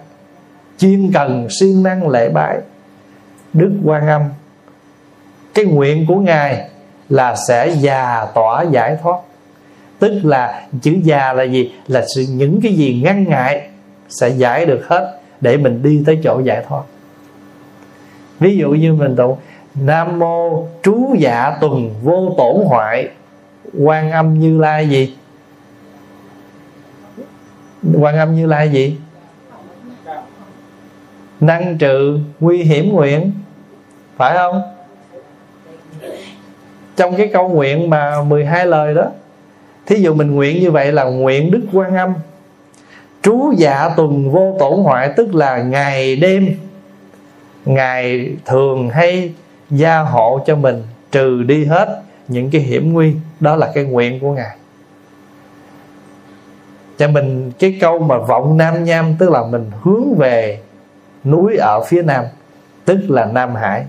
chuyên cần siêng năng lễ bái Đức Quan Âm. Cái nguyện của Ngài là sẽ già tỏa giải thoát. Tức là chữ già là gì? Là những cái gì ngăn ngại sẽ giải được hết để mình đi tới chỗ giải thoát. Ví dụ như mình tụng Nam mô trú dạ tuần vô tổn hoại Quan Âm Như Lai gì? Quan Âm Như Lai gì? Năng trừ nguy hiểm nguyện, phải không? Trong cái câu nguyện mà 12 lời đó, thí dụ mình nguyện như vậy là nguyện Đức Quan Âm trú dạ tuần vô tổn hoại, tức là ngày đêm Ngài thường hay gia hộ cho mình, trừ đi hết những cái hiểm nguy. Đó là cái nguyện của Ngài. Cho mình cái câu mà vọng nam nham, tức là mình hướng về núi ở phía nam, tức là Nam Hải.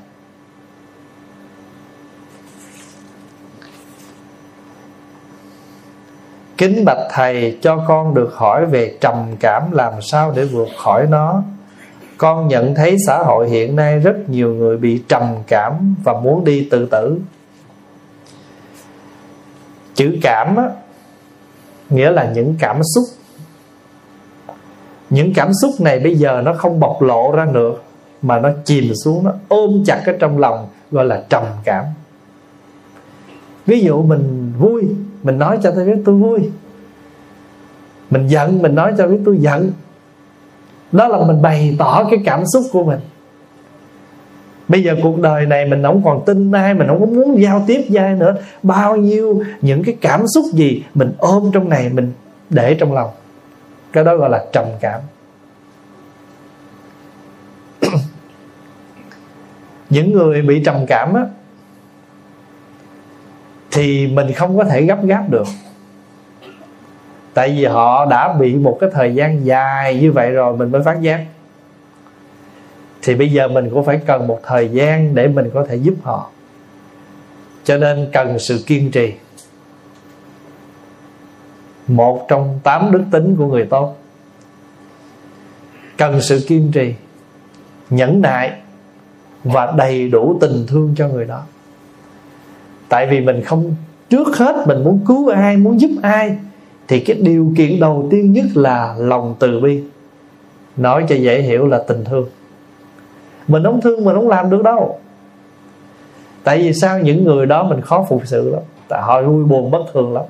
Kính bạch thầy, cho con được hỏi về trầm cảm, làm sao để vượt khỏi nó. Con nhận thấy xã hội hiện nay rất nhiều người bị trầm cảm và muốn đi tự tử. Chữ cảm á, nghĩa là những cảm xúc. Những cảm xúc này bây giờ nó không bộc lộ ra nữa, mà nó chìm xuống, nó ôm chặt ở trong lòng, gọi là trầm cảm. Ví dụ mình vui, mình nói cho tôi biết tôi vui. Mình giận, mình nói cho biết tôi giận. Đó là mình bày tỏ cái cảm xúc của mình. Bây giờ cuộc đời này mình không còn tin ai, mình không có muốn giao tiếp với ai nữa. Bao nhiêu những cái cảm xúc gì mình ôm trong này, mình để trong lòng, cái đó gọi là trầm cảm. Những người bị trầm cảm á, thì mình không có thể gấp gáp được. Tại vì họ đã bị một cái thời gian dài như vậy rồi mình mới phát giác. Thì bây giờ mình cũng phải cần một thời gian để mình có thể giúp họ. Cho nên cần sự kiên trì. Một trong 8 đức tính của người tốt. Cần sự kiên trì, nhẫn nại và đầy đủ tình thương cho người đó. Tại vì mình không, trước hết mình muốn cứu ai, muốn giúp ai, thì cái điều kiện đầu tiên nhất là lòng từ bi. Nói cho dễ hiểu là tình thương. Mình không thương mình không làm được đâu. Tại vì sao? Những người đó mình khó phục sự lắm. Tại họ vui buồn bất thường lắm.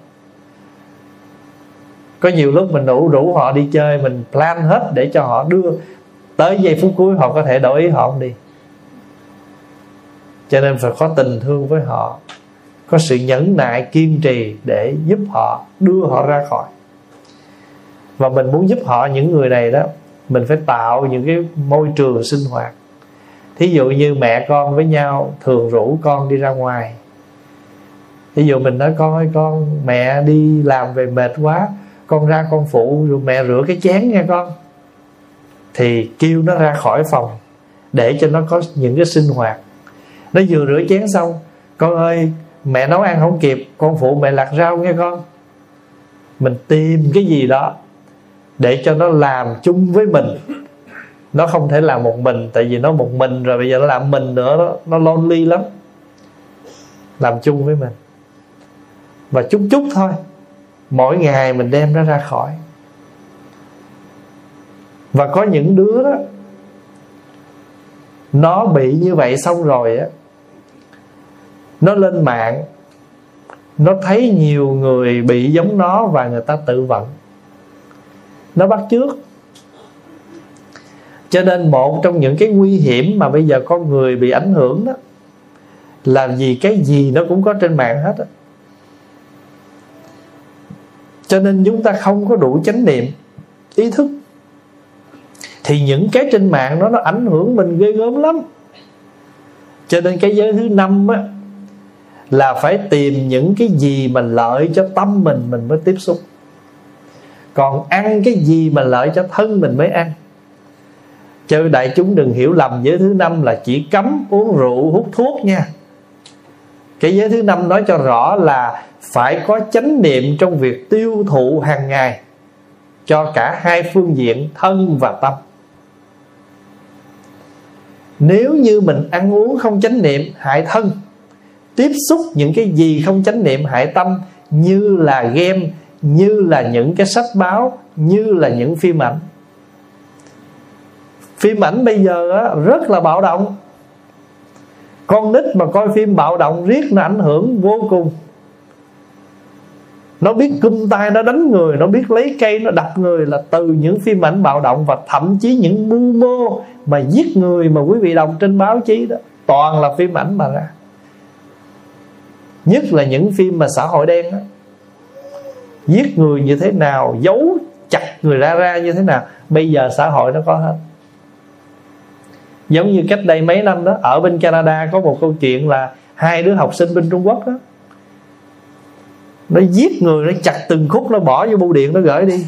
Có nhiều lúc mình rủ họ đi chơi, mình plan hết để cho họ đưa, tới giây phút cuối họ có thể đổi ý, họ không đi. Cho nên phải có tình thương với họ, có sự nhẫn nại kiên trì để giúp họ, đưa họ ra khỏi. Và mình muốn giúp họ, những người này đó, mình phải tạo những cái môi trường sinh hoạt. Thí dụ như mẹ con với nhau thường rủ con đi ra ngoài. Thí dụ mình nói con ơi con, mẹ đi làm về mệt quá, con ra con phụ rồi mẹ rửa cái chén nha con. Thì kêu nó ra khỏi phòng để cho nó có những cái sinh hoạt. Nó vừa rửa chén xong, con ơi mẹ nấu ăn không kịp, con phụ mẹ lặt rau nghe con. Mình tìm cái gì đó để cho nó làm chung với mình. Nó không thể làm một mình, tại vì nó một mình rồi, bây giờ nó làm mình nữa đó, nó lonely lắm. Làm chung với mình. Và chút chút thôi, mỗi ngày mình đem nó ra khỏi. Và có những đứa đó, nó bị như vậy xong rồi á, nó lên mạng, nó thấy nhiều người bị giống nó và người ta tự vận, nó bắt chước. Cho nên một trong những cái nguy hiểm mà bây giờ con người bị ảnh hưởng đó là vì cái gì nó cũng có trên mạng hết đó. Cho nên chúng ta không có đủ chánh niệm, ý thức, thì những cái trên mạng đó nó ảnh hưởng mình ghê gớm lắm. Cho nên cái giới thứ 5 á là phải tìm những cái gì mà lợi cho tâm mình mới tiếp xúc. Còn ăn cái gì mà lợi cho thân mình mới ăn. Chứ đại chúng đừng hiểu lầm, giới thứ 5 là chỉ cấm uống rượu hút thuốc nha. Cái giới thứ 5 nói cho rõ là phải có chánh niệm trong việc tiêu thụ hàng ngày, cho cả hai phương diện thân và tâm. Nếu như mình ăn uống không chánh niệm hại thân, tiếp xúc những cái gì không chánh niệm hại tâm, như là game, như là những cái sách báo, như là những phim ảnh. Phim ảnh bây giờ rất là bạo động. Con nít mà coi phim bạo động riết nó ảnh hưởng vô cùng. Nó biết cung tay nó đánh người, nó biết lấy cây nó đập người là từ những phim ảnh bạo động. Và thậm chí những mưu mô mà giết người mà quý vị đọc trên báo chí đó, toàn là phim ảnh mà ra. Nhất là những phim mà xã hội đen đó. Giết người như thế nào, giấu chặt người ra như thế nào, bây giờ xã hội nó có hết. Giống như cách đây mấy năm đó, ở bên Canada có một câu chuyện là hai đứa học sinh bên Trung Quốc đó, nó giết người, nó chặt từng khúc, nó bỏ vô bưu điện, nó gửi đi.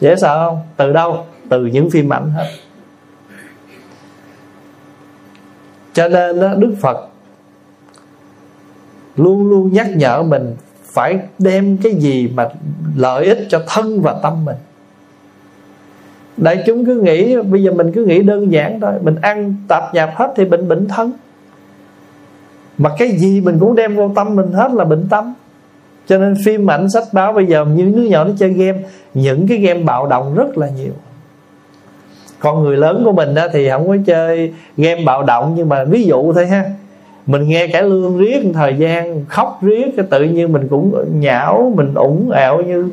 Dễ sợ không? Từ đâu? Từ những phim ảnh hết. Cho nên đó, Đức Phật luôn luôn nhắc nhở mình phải đem cái gì mà lợi ích cho thân và tâm mình. Đại chúng cứ nghĩ, bây giờ mình cứ nghĩ đơn giản thôi, mình ăn tạp nhạp hết thì bệnh thân. Mà cái gì mình cũng đem vô tâm mình hết là bệnh tâm. Cho nên phim ảnh sách báo bây giờ như đứa nhỏ nó chơi game, những cái game bạo động rất là nhiều. Còn người lớn của mình thì không có chơi game bạo động, nhưng mà ví dụ thôi ha, mình nghe cải lương riết thời gian, khóc riết tự nhiên mình cũng nhão, mình ủng ẻo như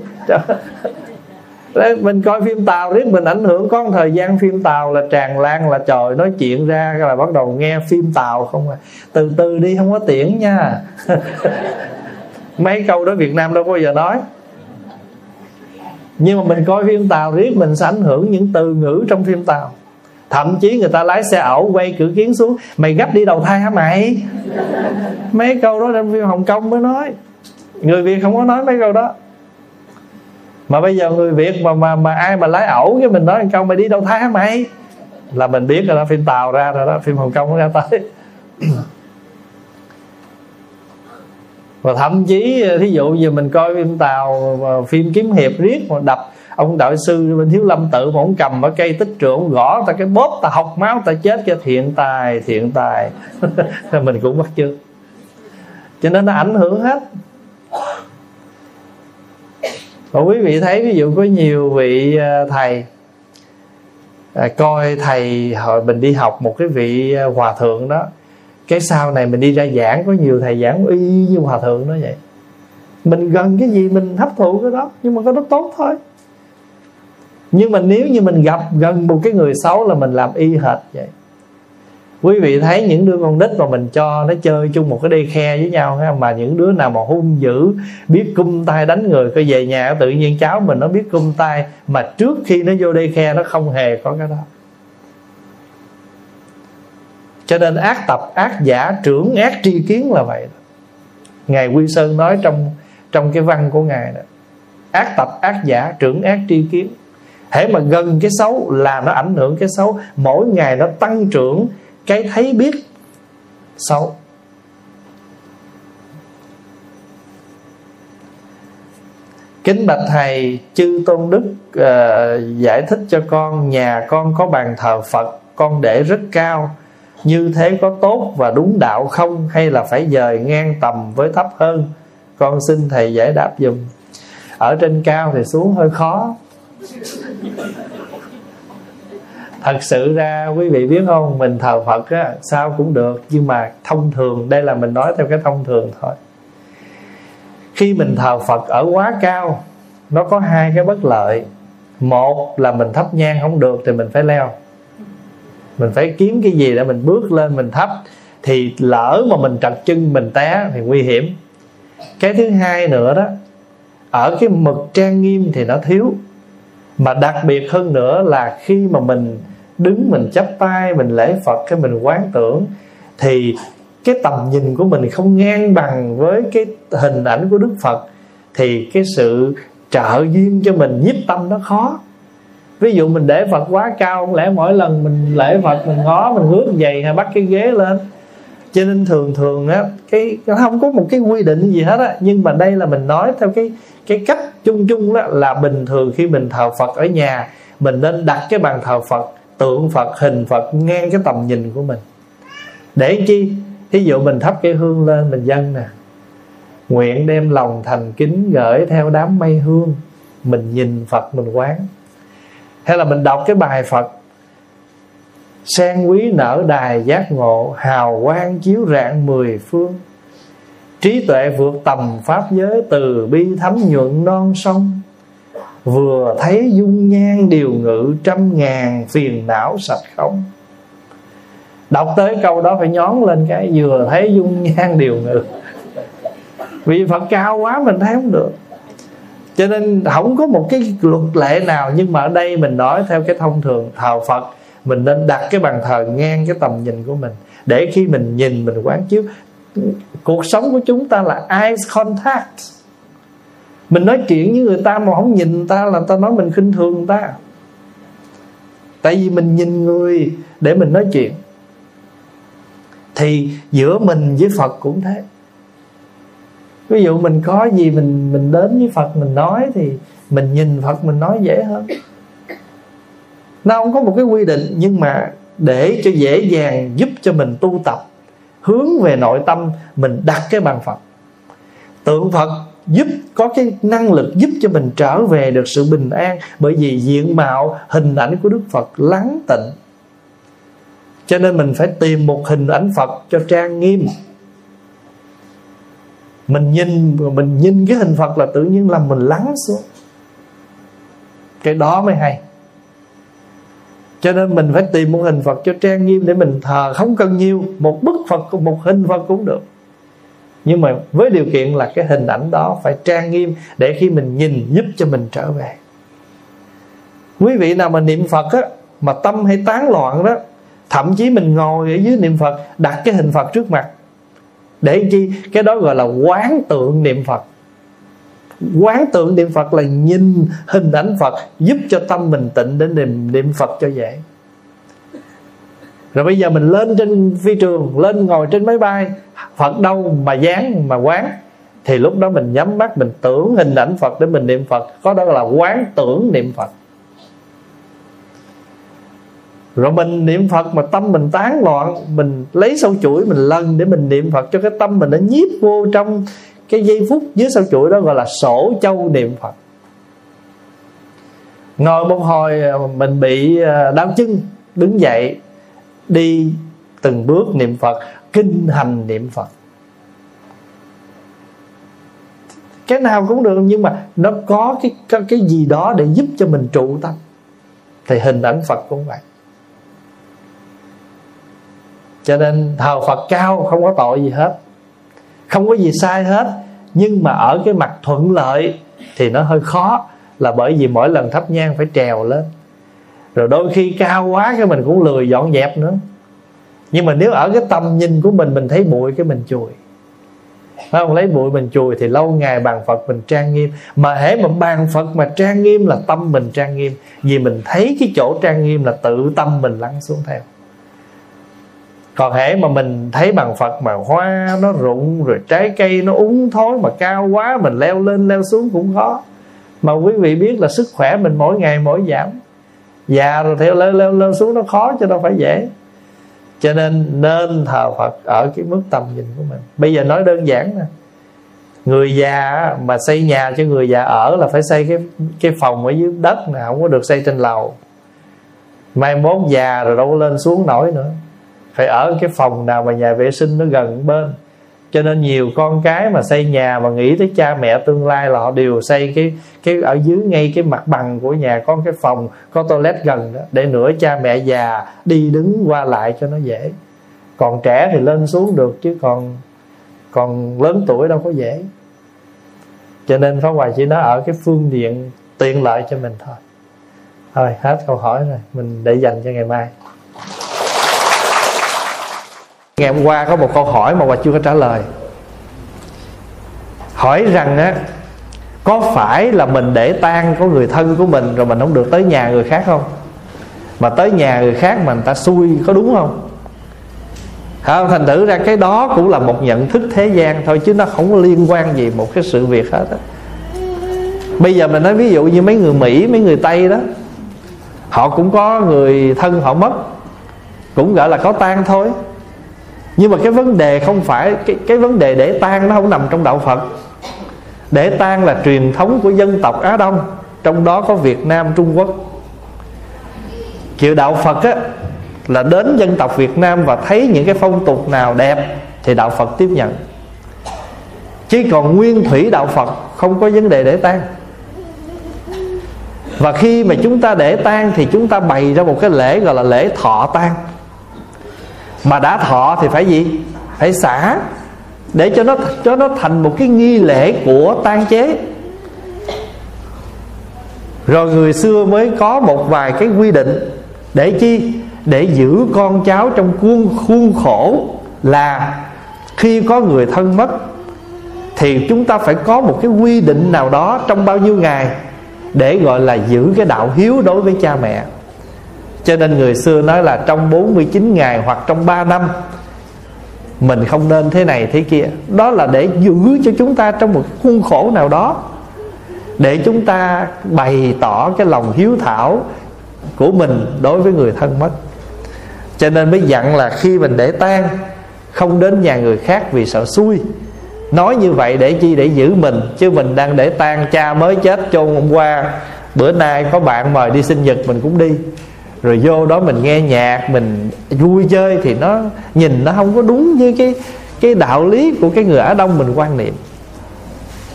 đấy, mình coi phim Tàu riết mình ảnh hưởng. Có một thời gian phim Tàu là tràn lan, là trời nói chuyện ra là bắt đầu nghe phim Tàu không à. Từ từ đi, không có tiễn nha. Mấy câu đó Việt Nam đâu có bao giờ nói. Nhưng mà mình coi phim Tàu riết mình sẽ ảnh hưởng những từ ngữ trong phim Tàu. Thậm chí người ta lái xe ẩu quay cửa kiến xuống, mày gấp đi đầu thai hả mày? Mấy câu đó trong phim Hồng Kông mới nói, người Việt không có nói mấy câu đó. Mà bây giờ người Việt mà ai mà lái ẩu cái mình nói Hồng Kông mày đi đâu Thái mày, là mình biết rồi đó, phim Tàu ra rồi đó, phim Hồng Kông nó ra tới. Và thậm chí thí dụ giờ mình coi phim Tàu, phim kiếm hiệp riết mà đập ông đạo sư bên Thiếu Lâm Tự mà ông cầm ở cây tích trượng, ông gõ ta cái bóp, ta học máu ta chết cho thiện tài. Mình cũng bắt chước, cho nên nó ảnh hưởng hết. Và quý vị thấy ví dụ có nhiều vị thầy, coi thầy hồi mình đi học một cái vị hòa thượng đó, cái sau này mình đi ra giảng, có nhiều thầy giảng y như hòa thượng đó vậy. Mình gần cái gì mình hấp thụ cái đó, nhưng mà cái đó tốt thôi. Nhưng mà nếu như mình gặp gần một cái người xấu là mình làm y hệt vậy. Quý vị thấy những đứa con nít mà mình cho nó chơi chung một cái đê khe với nhau ha, mà những đứa nào mà hung dữ, biết cung tay đánh người, cái về nhà tự nhiên cháu mình nó biết cung tay, mà trước khi nó vô đê khe nó không hề có cái đó. Cho nên ác tập, ác giả, trưởng ác tri kiến là vậy. Ngài Quy Sơn nói trong cái văn của Ngài đó, ác tập, ác giả, trưởng ác tri kiến. Hễ mà gần cái xấu là nó ảnh hưởng cái xấu, mỗi ngày nó tăng trưởng cái thấy biết xấu. Kính bạch thầy, chư Tôn Đức giải thích cho con, nhà con có bàn thờ Phật, con để rất cao, như thế có tốt và đúng đạo không, hay là phải dời ngang tầm với thấp hơn? Con xin thầy giải đáp dùm. Ở trên cao thì xuống hơi khó. Thật sự ra quý vị biết không, mình thờ Phật á, sao cũng được, nhưng mà thông thường, đây là mình nói theo cái thông thường thôi. Khi mình thờ Phật ở quá cao, nó có hai cái bất lợi. Một là mình thắp nhang không được thì mình phải leo, mình phải kiếm cái gì để mình bước lên mình thắp, thì lỡ mà mình trật chân mình té thì nguy hiểm. Cái thứ hai nữa đó, ở cái mực trang nghiêm thì nó thiếu. Mà đặc biệt hơn nữa là khi mà mình đứng, mình chắp tay, mình lễ Phật, cái mình quán tưởng, thì cái tầm nhìn của mình không ngang bằng với cái hình ảnh của Đức Phật, thì cái sự trợ duyên cho mình nhiếp tâm nó khó. Ví dụ mình để Phật quá cao, không lẽ mỗi lần mình lễ Phật mình ngó, mình hướng vậy hay bắt cái ghế lên. Cho nên thường á, nó không có một cái quy định gì hết á, nhưng mà đây là mình nói theo cái cách chung đó, là bình thường khi mình thờ Phật ở nhà, mình nên đặt cái bàn thờ Phật, tượng Phật, hình Phật ngang cái tầm nhìn của mình. Để chi? Thí dụ mình thắp cái hương lên mình dâng nè, nguyện đem lòng thành kính gửi theo đám mây hương, mình nhìn Phật mình quán. Hay là mình đọc cái bài Phật: sen quý nở đài giác ngộ, hào quang chiếu rạng mười phương, trí tuệ vượt tầm pháp giới, từ bi thấm nhuận non sông, vừa thấy dung nhan điều ngự, trăm ngàn phiền não sạch không. Đọc tới câu đó phải nhón lên cái vừa thấy dung nhan điều ngự, vì Phật cao quá mình thấy không được. Cho nên không có một cái luật lệ nào, nhưng mà ở đây mình nói theo cái thông thường, thờ Phật mình nên đặt cái bàn thờ ngang cái tầm nhìn của mình, để khi mình nhìn mình quán chiếu. Cuộc sống của chúng ta là eye contact. Mình nói chuyện với người ta mà không nhìn người ta là người ta nói mình khinh thường người ta. Tại vì mình nhìn người để mình nói chuyện. Thì giữa mình với Phật cũng thế. Ví dụ mình có gì mình đến với Phật mình nói, thì mình nhìn Phật mình nói dễ hơn. Nó không có một cái quy định, nhưng mà để cho dễ dàng giúp cho mình tu tập hướng về nội tâm, mình đặt cái bàn Phật, tượng Phật giúp có cái năng lực giúp cho mình trở về được sự bình an, bởi vì diện mạo hình ảnh của Đức Phật lắng tịnh. Cho nên mình phải tìm một hình ảnh Phật cho trang nghiêm. Mình nhìn cái hình Phật là tự nhiên làm mình lắng xuống. Cái đó mới hay. Cho nên mình phải tìm một hình Phật cho trang nghiêm để mình thờ, không cần nhiều, một bức Phật, một hình Phật cũng được. Nhưng mà với điều kiện là cái hình ảnh đó phải trang nghiêm, để khi mình nhìn giúp cho mình trở về. Quý vị nào mà niệm Phật á, mà tâm hay tán loạn đó, thậm chí mình ngồi ở dưới niệm Phật, đặt cái hình Phật trước mặt, để chi? Cái đó gọi là quán tượng niệm Phật. Quán tưởng niệm Phật là nhìn hình ảnh Phật, giúp cho tâm mình tịnh để niệm Phật cho dễ. Rồi bây giờ mình lên trên phi trường, lên ngồi trên máy bay, Phật đâu mà dán mà quán, thì lúc đó mình nhắm mắt, mình tưởng hình ảnh Phật để mình niệm Phật. Có đó là quán tưởng niệm Phật. Rồi mình niệm Phật mà tâm mình tán loạn, mình lấy sâu chuỗi mình lần để mình niệm Phật cho cái tâm mình nó nhiếp vô trong cái giây phút dưới sâu chuỗi đó, gọi là sổ châu niệm Phật. Ngồi một hồi mình bị đau chân, đứng dậy đi từng bước niệm Phật, kinh hành niệm Phật. Cái nào cũng được, nhưng mà nó có cái gì đó để giúp cho mình trụ tâm. Thì hình ảnh Phật cũng vậy. Cho nên thờ Phật cao, không có tội gì hết, không có gì sai hết. Nhưng mà ở cái mặt thuận lợi thì nó hơi khó, là bởi vì mỗi lần thắp nhang phải trèo lên. Rồi đôi khi cao quá cái mình cũng lười dọn dẹp nữa. Nhưng mà nếu ở cái tầm nhìn của mình thấy bụi cái mình chùi, không lấy bụi mình chùi, thì lâu ngày bàn Phật mình trang nghiêm. Mà hễ mà bàn Phật mà trang nghiêm là tâm mình trang nghiêm, vì mình thấy cái chỗ trang nghiêm là tự tâm mình lắng xuống theo. Còn hễ mà mình thấy bàn Phật mà hoa nó rụng, rồi trái cây nó úng thối, mà cao quá mình leo lên leo xuống cũng khó. Mà quý vị biết là sức khỏe mình mỗi ngày mỗi giảm, già rồi theo leo xuống nó khó chứ đâu phải dễ. Cho nên thờ Phật ở cái mức tầm nhìn của mình. Bây giờ nói đơn giản nè, người già mà xây nhà cho người già ở là phải xây cái phòng ở dưới đất nè, không có được xây trên lầu. Mai mốt già rồi đâu có lên xuống nổi nữa, phải ở cái phòng nào mà nhà vệ sinh nó gần bên. Cho nên nhiều con cái mà xây nhà mà nghĩ tới cha mẹ tương lai là họ đều xây cái ở dưới ngay cái mặt bằng của nhà có cái phòng, có toilet gần đó, để nửa cha mẹ già đi đứng qua lại cho nó dễ. Còn trẻ thì lên xuống được, chứ còn lớn tuổi đâu có dễ. Cho nên Pháp Hòa chỉ nói ở cái phương diện tiện lợi cho mình thôi. Thôi hết câu hỏi rồi, mình để dành cho ngày mai. Ngày hôm qua có một câu hỏi mà Hòa chưa có trả lời. Hỏi rằng á, có phải là mình để tang của người thân của mình rồi mình không được tới nhà người khác không? Mà tới nhà người khác mà người ta xui có đúng không? Thành thử ra cái đó cũng là một nhận thức thế gian thôi, chứ nó không có liên quan gì một cái sự việc hết á. Bây giờ mình nói ví dụ như mấy người Mỹ, mấy người Tây đó, họ cũng có người thân họ mất, cũng gọi là có tang thôi. Nhưng mà cái vấn đề không phải cái vấn đề để tang nó không nằm trong đạo Phật. Để tang là truyền thống của dân tộc Á Đông, trong đó có Việt Nam, Trung Quốc. Kiểu đạo Phật á, là đến dân tộc Việt Nam và thấy những cái phong tục nào đẹp thì đạo Phật tiếp nhận. Chứ còn nguyên thủy đạo Phật không có vấn đề để tang. Và khi mà chúng ta để tang thì chúng ta bày ra một cái lễ gọi là lễ thọ tang. Mà đã thọ thì phải gì? Phải xả, để cho nó thành một cái nghi lễ của tang chế. Rồi người xưa mới có một vài cái quy định. Để chi? Để giữ con cháu trong khuôn khổ là khi có người thân mất thì chúng ta phải có một cái quy định nào đó trong bao nhiêu ngày để gọi là giữ cái đạo hiếu đối với cha mẹ. Cho nên người xưa nói là trong 49 ngày hoặc trong 3 năm mình không nên thế này thế kia. Đó là để giữ cho chúng ta trong một khuôn khổ nào đó, để chúng ta bày tỏ cái lòng hiếu thảo của mình đối với người thân mất. Cho nên mới dặn là khi mình để tang không đến nhà người khác vì sợ xui. Nói như vậy để chi? Để giữ mình. Chứ mình đang để tang cha mới chết chôn hôm qua, bữa nay có bạn mời đi sinh nhật mình cũng đi, rồi vô đó mình nghe nhạc, mình vui chơi, thì nó nhìn nó không có đúng với cái đạo lý của cái người Á Đông mình quan niệm.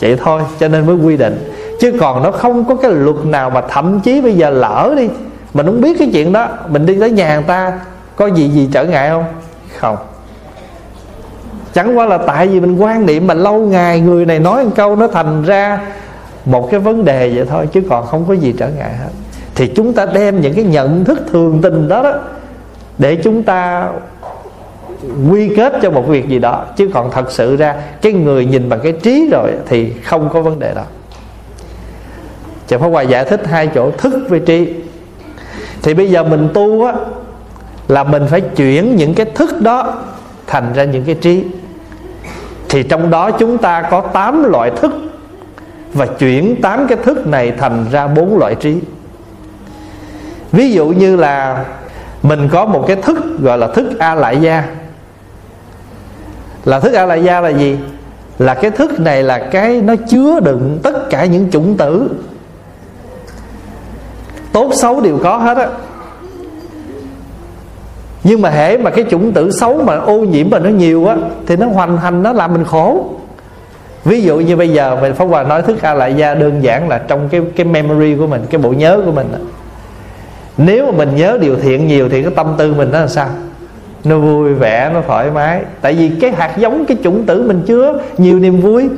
Vậy thôi, cho nên mới quy định. Chứ còn nó không có cái luật nào mà thậm chí bây giờ lỡ đi, mình không biết cái chuyện đó, mình đi tới nhà người ta, có gì trở ngại không? Không. Chẳng qua là tại vì mình quan niệm mà lâu ngày người này nói một câu nó thành ra một cái vấn đề vậy thôi, chứ còn không có gì trở ngại hết. Thì chúng ta đem những cái nhận thức thường tình đó để chúng ta quy kết cho một việc gì đó. Chứ còn thật sự ra cái người nhìn bằng cái trí rồi thì không có vấn đề đó. Chợ Pháp Hòa giải thích hai chỗ thức với tri. Thì bây giờ mình tu á, là mình phải chuyển những cái thức đó thành ra những cái tri. Thì trong đó chúng ta có 8 loại thức, và chuyển 8 cái thức này thành ra 4 loại trí. Ví dụ như là mình có một cái thức gọi là thức A-lại-gia. Là thức A-lại-gia là gì? Là cái thức này là cái nó chứa đựng tất cả những chủng tử, tốt xấu đều có hết á. Nhưng mà hễ mà cái chủng tử xấu mà ô nhiễm mà nó nhiều á, thì nó hoành hành, nó làm mình khổ. Ví dụ như bây giờ mình Pháp Hòa nói thức A-lại-gia đơn giản là trong cái memory của mình, cái bộ nhớ của mình. Nếu mà mình nhớ điều thiện nhiều thì cái tâm tư mình nó làm sao? Nó vui vẻ, nó thoải mái. Tại vì cái hạt giống, cái chủng tử mình chứa nhiều niềm vui.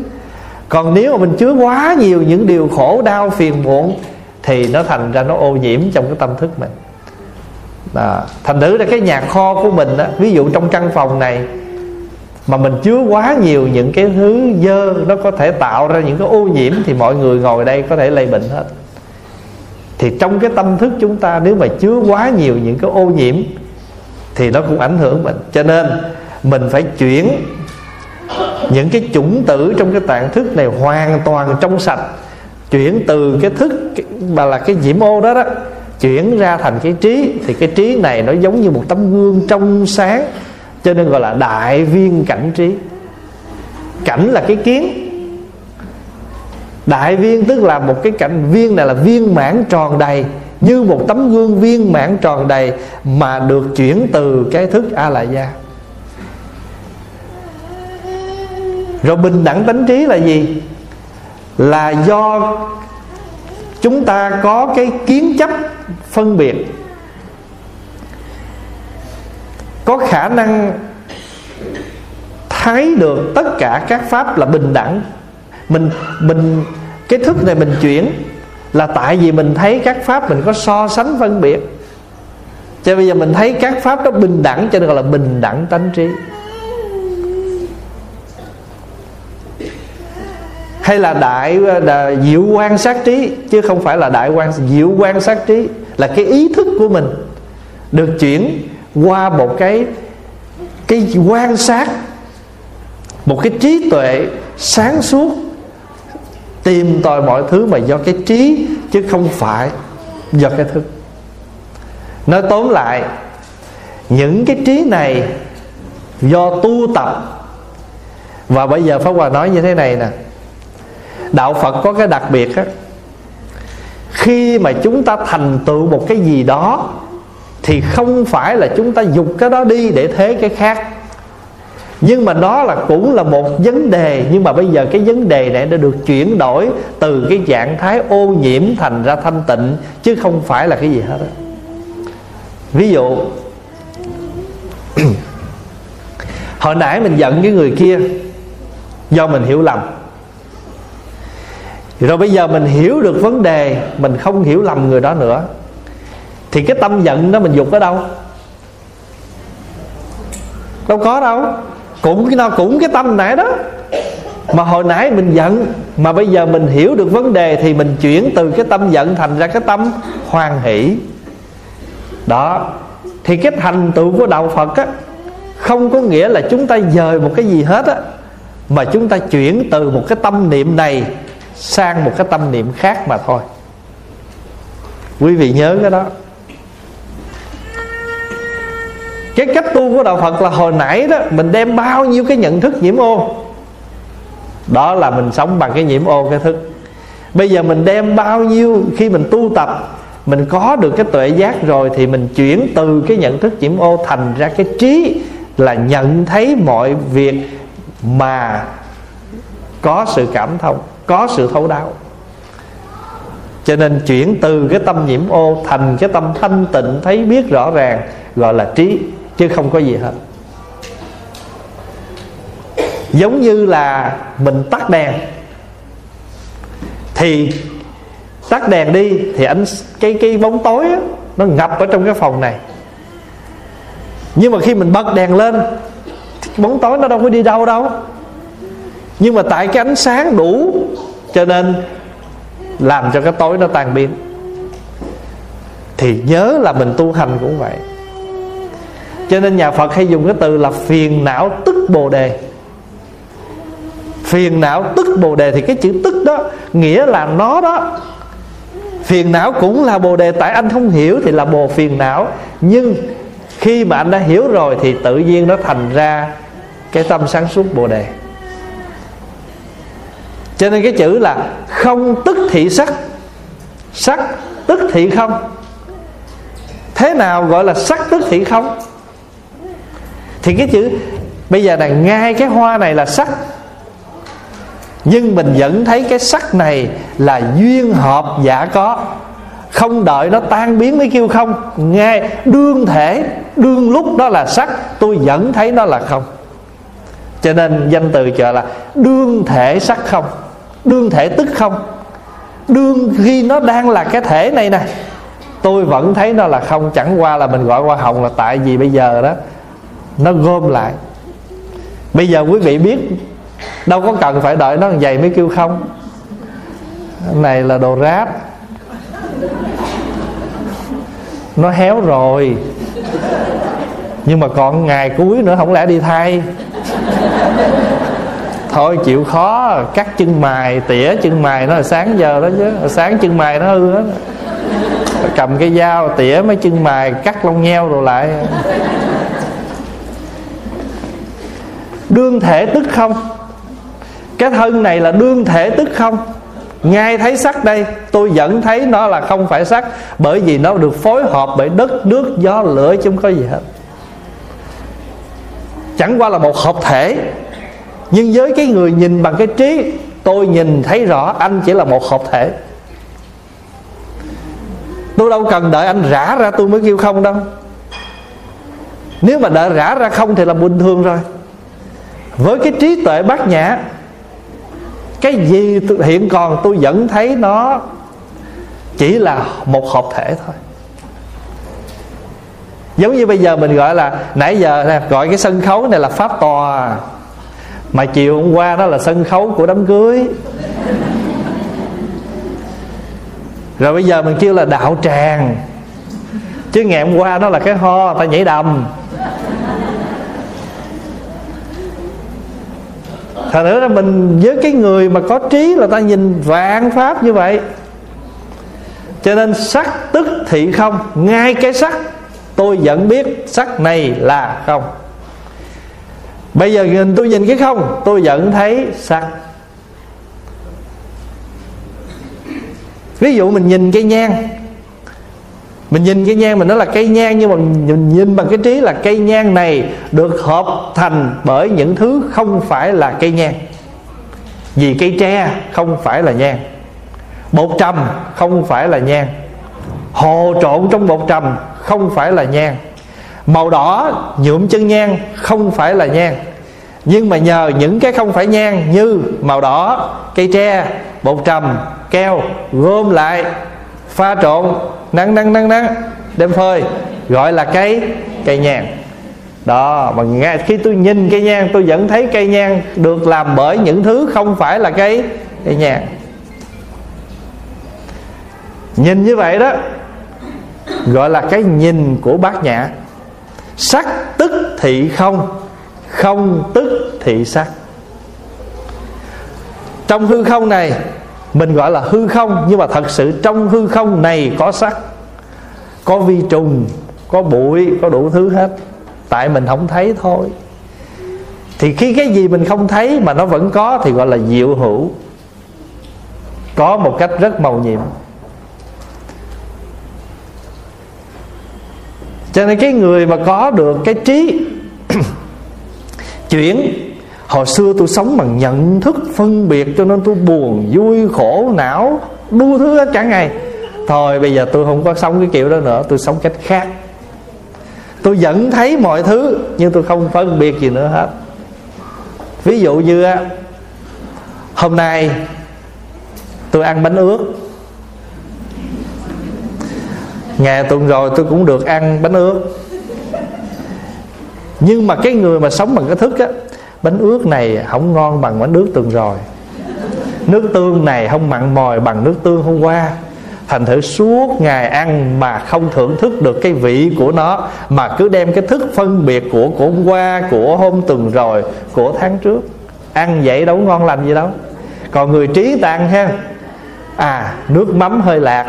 Còn nếu mà mình chứa quá nhiều những điều khổ đau, phiền muộn, thì nó thành ra nó ô nhiễm trong cái tâm thức mình. Đó. Thành thử là cái nhà kho của mình đó, ví dụ trong căn phòng này mà mình chứa quá nhiều những cái thứ dơ, nó có thể tạo ra những cái ô nhiễm, thì mọi người ngồi đây có thể lây bệnh hết. Thì trong cái tâm thức chúng ta, nếu mà chứa quá nhiều những cái ô nhiễm thì nó cũng ảnh hưởng mình. Cho nên mình phải chuyển những cái chủng tử trong cái tạng thức này hoàn toàn trong sạch. Chuyển từ cái thức mà là cái nhiễm ô đó đó, chuyển ra thành cái trí. Thì cái trí này nó giống như một tấm gương trong sáng, cho nên gọi là đại viên cảnh trí. Cảnh là cái kiến. Đại viên tức là một cái cảnh, viên này là viên mãn tròn đầy, như một tấm gương viên mãn tròn đầy mà được chuyển từ cái thức A-lại-gia. Rồi bình đẳng tánh trí là gì? Là do chúng ta có cái kiến chấp phân biệt, có khả năng thấy được tất cả các pháp là bình đẳng. Mình cái thức này mình chuyển là tại vì mình thấy các pháp mình có so sánh phân biệt. Cho nên bây giờ mình thấy các pháp đó bình đẳng, cho nên gọi là bình đẳng tánh trí. Hay là đại diệu quan sát trí, chứ không phải là diệu quan sát trí. Là cái ý thức của mình được chuyển qua một cái quan sát, một cái trí tuệ sáng suốt, tìm tòi mọi thứ mà do cái trí, chứ không phải do cái thức. Nói tóm lại, những cái trí này do tu tập. Và bây giờ Pháp Hòa nói như thế này nè, đạo Phật có cái đặc biệt á, khi mà chúng ta thành tựu một cái gì đó thì không phải là chúng ta dục cái đó đi để thế cái khác. Nhưng mà đó là cũng là một vấn đề. Nhưng mà bây giờ cái vấn đề này đã được chuyển đổi từ cái trạng thái ô nhiễm thành ra thanh tịnh, chứ không phải là cái gì hết. Ví dụ hồi nãy mình giận cái người kia do mình hiểu lầm. Rồi bây giờ mình hiểu được vấn đề, mình không hiểu lầm người đó nữa, thì cái tâm giận đó mình dục ở đâu? Đâu có đâu. Cũng cái tâm nãy đó mà hồi nãy mình giận, mà bây giờ mình hiểu được vấn đề thì mình chuyển từ cái tâm giận thành ra cái tâm hoan hỷ. Đó. Thì cái thành tựu của đạo Phật á, không có nghĩa là chúng ta dời một cái gì hết á, mà chúng ta chuyển từ một cái tâm niệm này sang một cái tâm niệm khác mà thôi. Quý vị nhớ cái đó. Cái cách tu của đạo Phật là hồi nãy đó mình đem bao nhiêu cái nhận thức nhiễm ô, đó là mình sống bằng cái nhiễm ô cái thức. Bây giờ mình đem bao nhiêu, khi mình tu tập mình có được cái tuệ giác rồi, thì mình chuyển từ cái nhận thức nhiễm ô thành ra cái trí, là nhận thấy mọi việc mà có sự cảm thông, có sự thấu đáo. Cho nên chuyển từ cái tâm nhiễm ô thành cái tâm thanh tịnh thấy biết rõ ràng, gọi là trí, chứ không có gì hết. Giống như là mình tắt đèn, thì tắt đèn đi thì cái bóng tối đó, nó ngập ở trong cái phòng này. Nhưng mà khi mình bật đèn lên, bóng tối nó đâu có đi đâu. Nhưng mà tại cái ánh sáng đủ, cho nên làm cho cái tối nó tan biến. Thì nhớ là mình tu hành cũng vậy. Cho nên nhà Phật hay dùng cái từ là phiền não tức Bồ Đề. Phiền não tức Bồ Đề thì cái chữ tức đó nghĩa là nó đó. Phiền não cũng là Bồ Đề, tại anh không hiểu thì là bồ phiền não, nhưng khi mà anh đã hiểu rồi thì tự nhiên nó thành ra cái tâm sáng suốt Bồ Đề. Cho nên cái chữ là không tức thị sắc, sắc tức thị không. Thế nào gọi là sắc tức thị không? Thì cái chữ bây giờ này, ngay cái hoa này là sắc, nhưng mình vẫn thấy cái sắc này là duyên hợp giả có, không đợi nó tan biến mới kêu không. Ngay đương thể, đương lúc đó là sắc, tôi vẫn thấy nó là không. Cho nên danh từ chợ là đương thể sắc không, đương thể tức không. Đương khi nó đang là cái thể này nè, tôi vẫn thấy nó là không. Chẳng qua là mình gọi hoa hồng là tại vì bây giờ đó nó gom lại. Bây giờ quý vị biết, đâu có cần phải đợi nó dày mới kêu không. Này là đồ ráp, nó héo rồi, nhưng mà còn ngày cuối nữa, không lẽ đi thay. Thôi chịu khó, cắt chân mày, tỉa chân mày nó là sáng giờ đó chứ. Sáng chân mày nó hư hết, nó cầm cái dao tỉa mấy chân mày, cắt lông nheo rồi lại. Đương thể tức không. Cái thân này là đương thể tức không. Ngay thấy sắc đây, tôi vẫn thấy nó là không phải sắc, bởi vì nó được phối hợp bởi đất, nước, gió, lửa, chứ không có gì hết. Chẳng qua là một hợp thể. Nhưng với cái người nhìn bằng cái trí, tôi nhìn thấy rõ anh chỉ là một hợp thể. Tôi đâu cần đợi anh rã ra tôi mới kêu không đâu. Nếu mà đợi rã ra không thì là bình thường rồi. Với cái trí tuệ bát nhã, cái gì hiện còn tôi vẫn thấy nó chỉ là một hợp thể thôi. Giống như bây giờ mình gọi là, nãy giờ gọi cái sân khấu này là pháp tòa, mà chiều hôm qua đó là sân khấu của đám cưới. Rồi bây giờ mình kêu là đạo tràng, chứ ngày hôm qua đó là cái ho ta nhảy đầm. Thật nữa là mình với cái người mà có trí là ta nhìn vạn pháp như vậy. Cho nên sắc tức thị không, ngay cái sắc tôi vẫn biết sắc này là không. Bây giờ tôi nhìn cái không, tôi vẫn thấy sắc. Ví dụ mình nhìn cây nhang, mình nhìn cây nhang mình nói là cây nhang, nhưng mà mình nhìn bằng cái trí là cây nhang này được hợp thành bởi những thứ không phải là cây nhang. Vì cây tre không phải là nhang, bột trầm không phải là nhang, hồ trộn trong bột trầm không phải là nhang, màu đỏ nhuộm chân nhang không phải là nhang. Nhưng mà nhờ những cái không phải nhang như màu đỏ, cây tre, bột trầm, keo gom lại, pha trộn, nắng đem phơi, gọi là cây nhang. Đó, mà ngay khi tôi nhìn cây nhang tôi vẫn thấy cây nhang được làm bởi những thứ không phải là cây nhang. Nhìn như vậy đó gọi là cái nhìn của bát nhã. Sắc tức thị không, không tức thị sắc. Trong hư không này mình gọi là hư không, nhưng mà thật sự trong hư không này có sắc, có vi trùng, có bụi, có đủ thứ hết, tại mình không thấy thôi. Thì khi cái gì mình không thấy mà nó vẫn có thì gọi là diệu hữu, có một cách rất màu nhiệm. Cho nên cái người mà có được cái trí chuyển, hồi xưa tôi sống bằng nhận thức phân biệt cho nên tôi buồn, vui, khổ, não, đu thứ hết cả ngày. Thôi bây giờ tôi không có sống cái kiểu đó nữa, tôi sống cách khác. Tôi vẫn thấy mọi thứ nhưng tôi không phân biệt gì nữa hết. Ví dụ như hôm nay tôi ăn bánh ướt. Ngày tuần rồi tôi cũng được ăn bánh ướt. Nhưng mà cái người mà sống bằng cái thức á, bánh ướt này không ngon bằng bánh ướt tuần rồi, Nước tương này không mặn mòi bằng nước tương hôm qua. Thành thử suốt ngày ăn mà không thưởng thức được cái vị của nó, mà cứ đem cái thức phân biệt của hôm qua, của hôm tuần rồi, của tháng trước. Ăn vậy đâu ngon lành gì đâu. Còn người trí tàn ha, à nước mắm hơi lạc,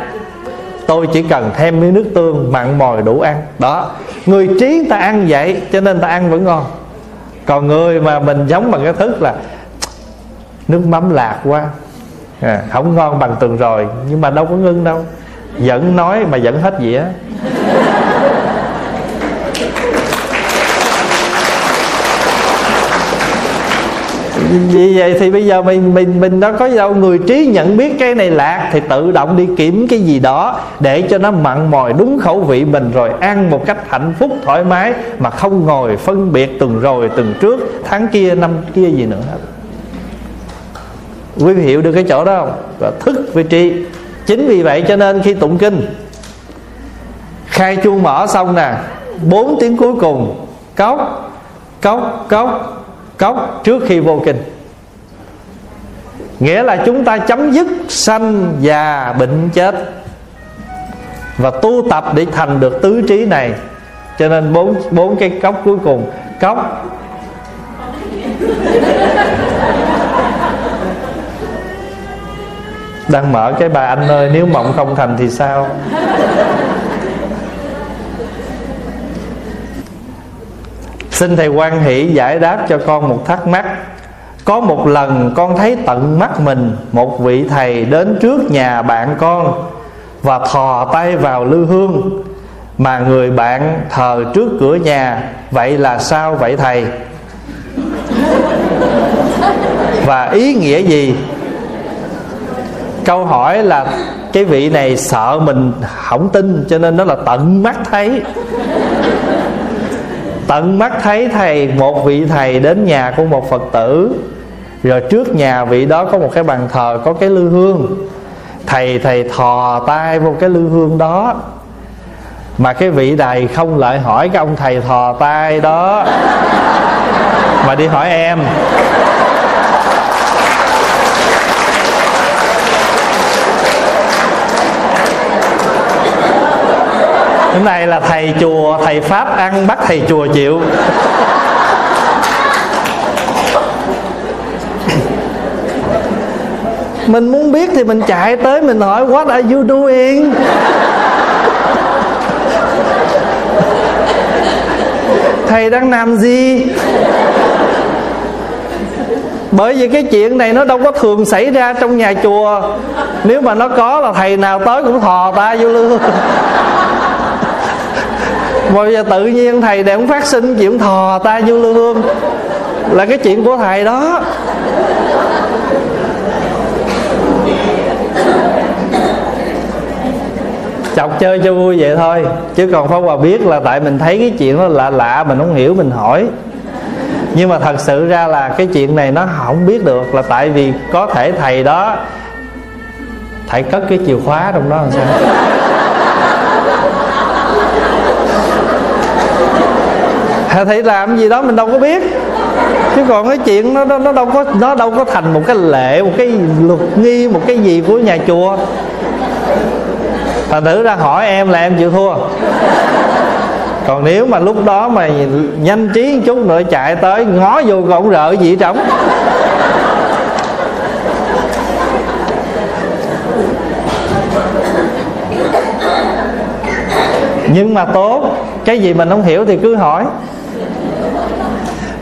tôi chỉ cần thêm miếng nước tương mặn mòi đủ ăn. Đó, người trí ta ăn vậy cho nên ta ăn vẫn ngon. Còn người mà mình giống bằng cái thức là nước mắm lạc quá, không ngon bằng tuần rồi. Nhưng mà đâu có ngưng đâu, vẫn nói mà vẫn hết dĩa. Vì vậy thì bây giờ mình đâu có đâu. Người trí nhận biết cái này lạc thì tự động đi kiếm cái gì đó để cho nó mặn mòi đúng khẩu vị mình, rồi ăn một cách hạnh phúc thoải mái mà không ngồi phân biệt tuần rồi, tuần trước, tháng kia, năm kia gì nữa hết. Quý vị hiểu được cái chỗ đó không? Và thức vị trí. Chính vì vậy cho nên khi tụng kinh, khai chuông mở xong nè, 4 tiếng cuối cùng cốc cốc cốc cốc trước khi vô kinh, nghĩa là chúng ta chấm dứt sanh già bệnh chết và tu tập để thành được tứ trí này. Cho nên bốn cái cốc cuối cùng cốc. Đang mở cái bài Anh ơi nếu mộng không thành thì sao. Xin Thầy Quan Hỷ giải đáp cho con một thắc mắc. Có một lần con thấy tận mắt mình một vị thầy đến trước nhà bạn con và thò tay vào lư hương mà người bạn thờ trước cửa nhà. Vậy là sao vậy thầy? Và ý nghĩa gì? Câu hỏi là cái vị này sợ mình không tin cho nên nó là tận mắt thấy. Tận mắt thấy thầy, một vị thầy đến nhà của một Phật tử, rồi trước nhà vị đó có một cái bàn thờ, có cái lư hương. Thầy thò tay vô cái lư hương đó, mà cái vị này không lại hỏi cái ông thầy thò tay đó mà đi hỏi em. Cái này là thầy chùa, thầy Pháp ăn bắt thầy chùa chịu. Mình muốn biết thì mình chạy tới mình hỏi what are you doing? Thầy đang làm gì? Bởi vì cái chuyện này nó đâu có thường xảy ra trong nhà chùa. Nếu mà nó có là thầy nào tới cũng thò ta vô lương. Mà bây giờ tự nhiên thầy để cũng phát sinh chuyện thò tay vô lư hương là cái chuyện của thầy đó. Chọc chơi cho vui vậy thôi, chứ còn Pháp Hòa biết là tại mình thấy cái chuyện nó lạ lạ, mình không hiểu mình hỏi. Nhưng mà thật sự ra là cái chuyện này nó không biết được, là tại vì có thể thầy đó thầy cất cái chìa khóa trong đó làm sao. Thầy làm gì đó mình đâu có biết. Chứ còn cái chuyện nó đâu có thành một cái lệ, một cái luật nghi, một cái gì của nhà chùa. Thành thử ra hỏi em là em chịu thua. Còn nếu mà lúc đó mà nhanh trí một chút nữa chạy tới ngó vô gọng rợ gì trống. Nhưng mà tốt, cái gì mình không hiểu thì cứ hỏi.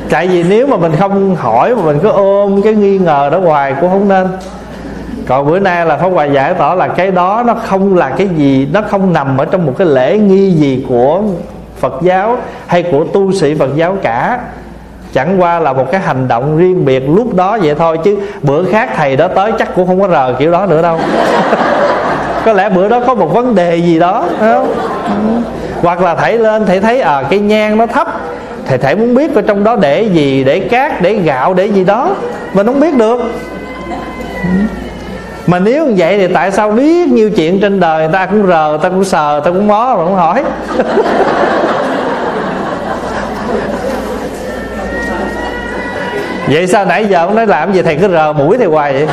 Tại vì nếu mà mình không hỏi mà mình cứ ôm cái nghi ngờ đó hoài cũng không nên. Còn bữa nay là Pháp Hòa giải tỏ là cái đó nó không là cái gì, nó không nằm ở trong một cái lễ nghi gì của Phật giáo hay của tu sĩ Phật giáo cả. Chẳng qua là một cái hành động riêng biệt lúc đó vậy thôi, chứ bữa khác thầy đó tới chắc cũng không có rờ kiểu đó nữa đâu. Có lẽ bữa đó có một vấn đề gì đó, phải không? Hoặc là thầy lên thầy thấy cái nhang nó thấp, thầy muốn biết ở trong đó để gì, để cát, để gạo, để gì đó mình không biết được. Mà nếu như vậy thì tại sao biết nhiều chuyện trên đời người ta cũng rờ, người ta cũng sờ, người ta cũng mó mà không hỏi. Vậy sao nãy giờ ông nói làm gì thầy cứ rờ mũi thầy hoài vậy?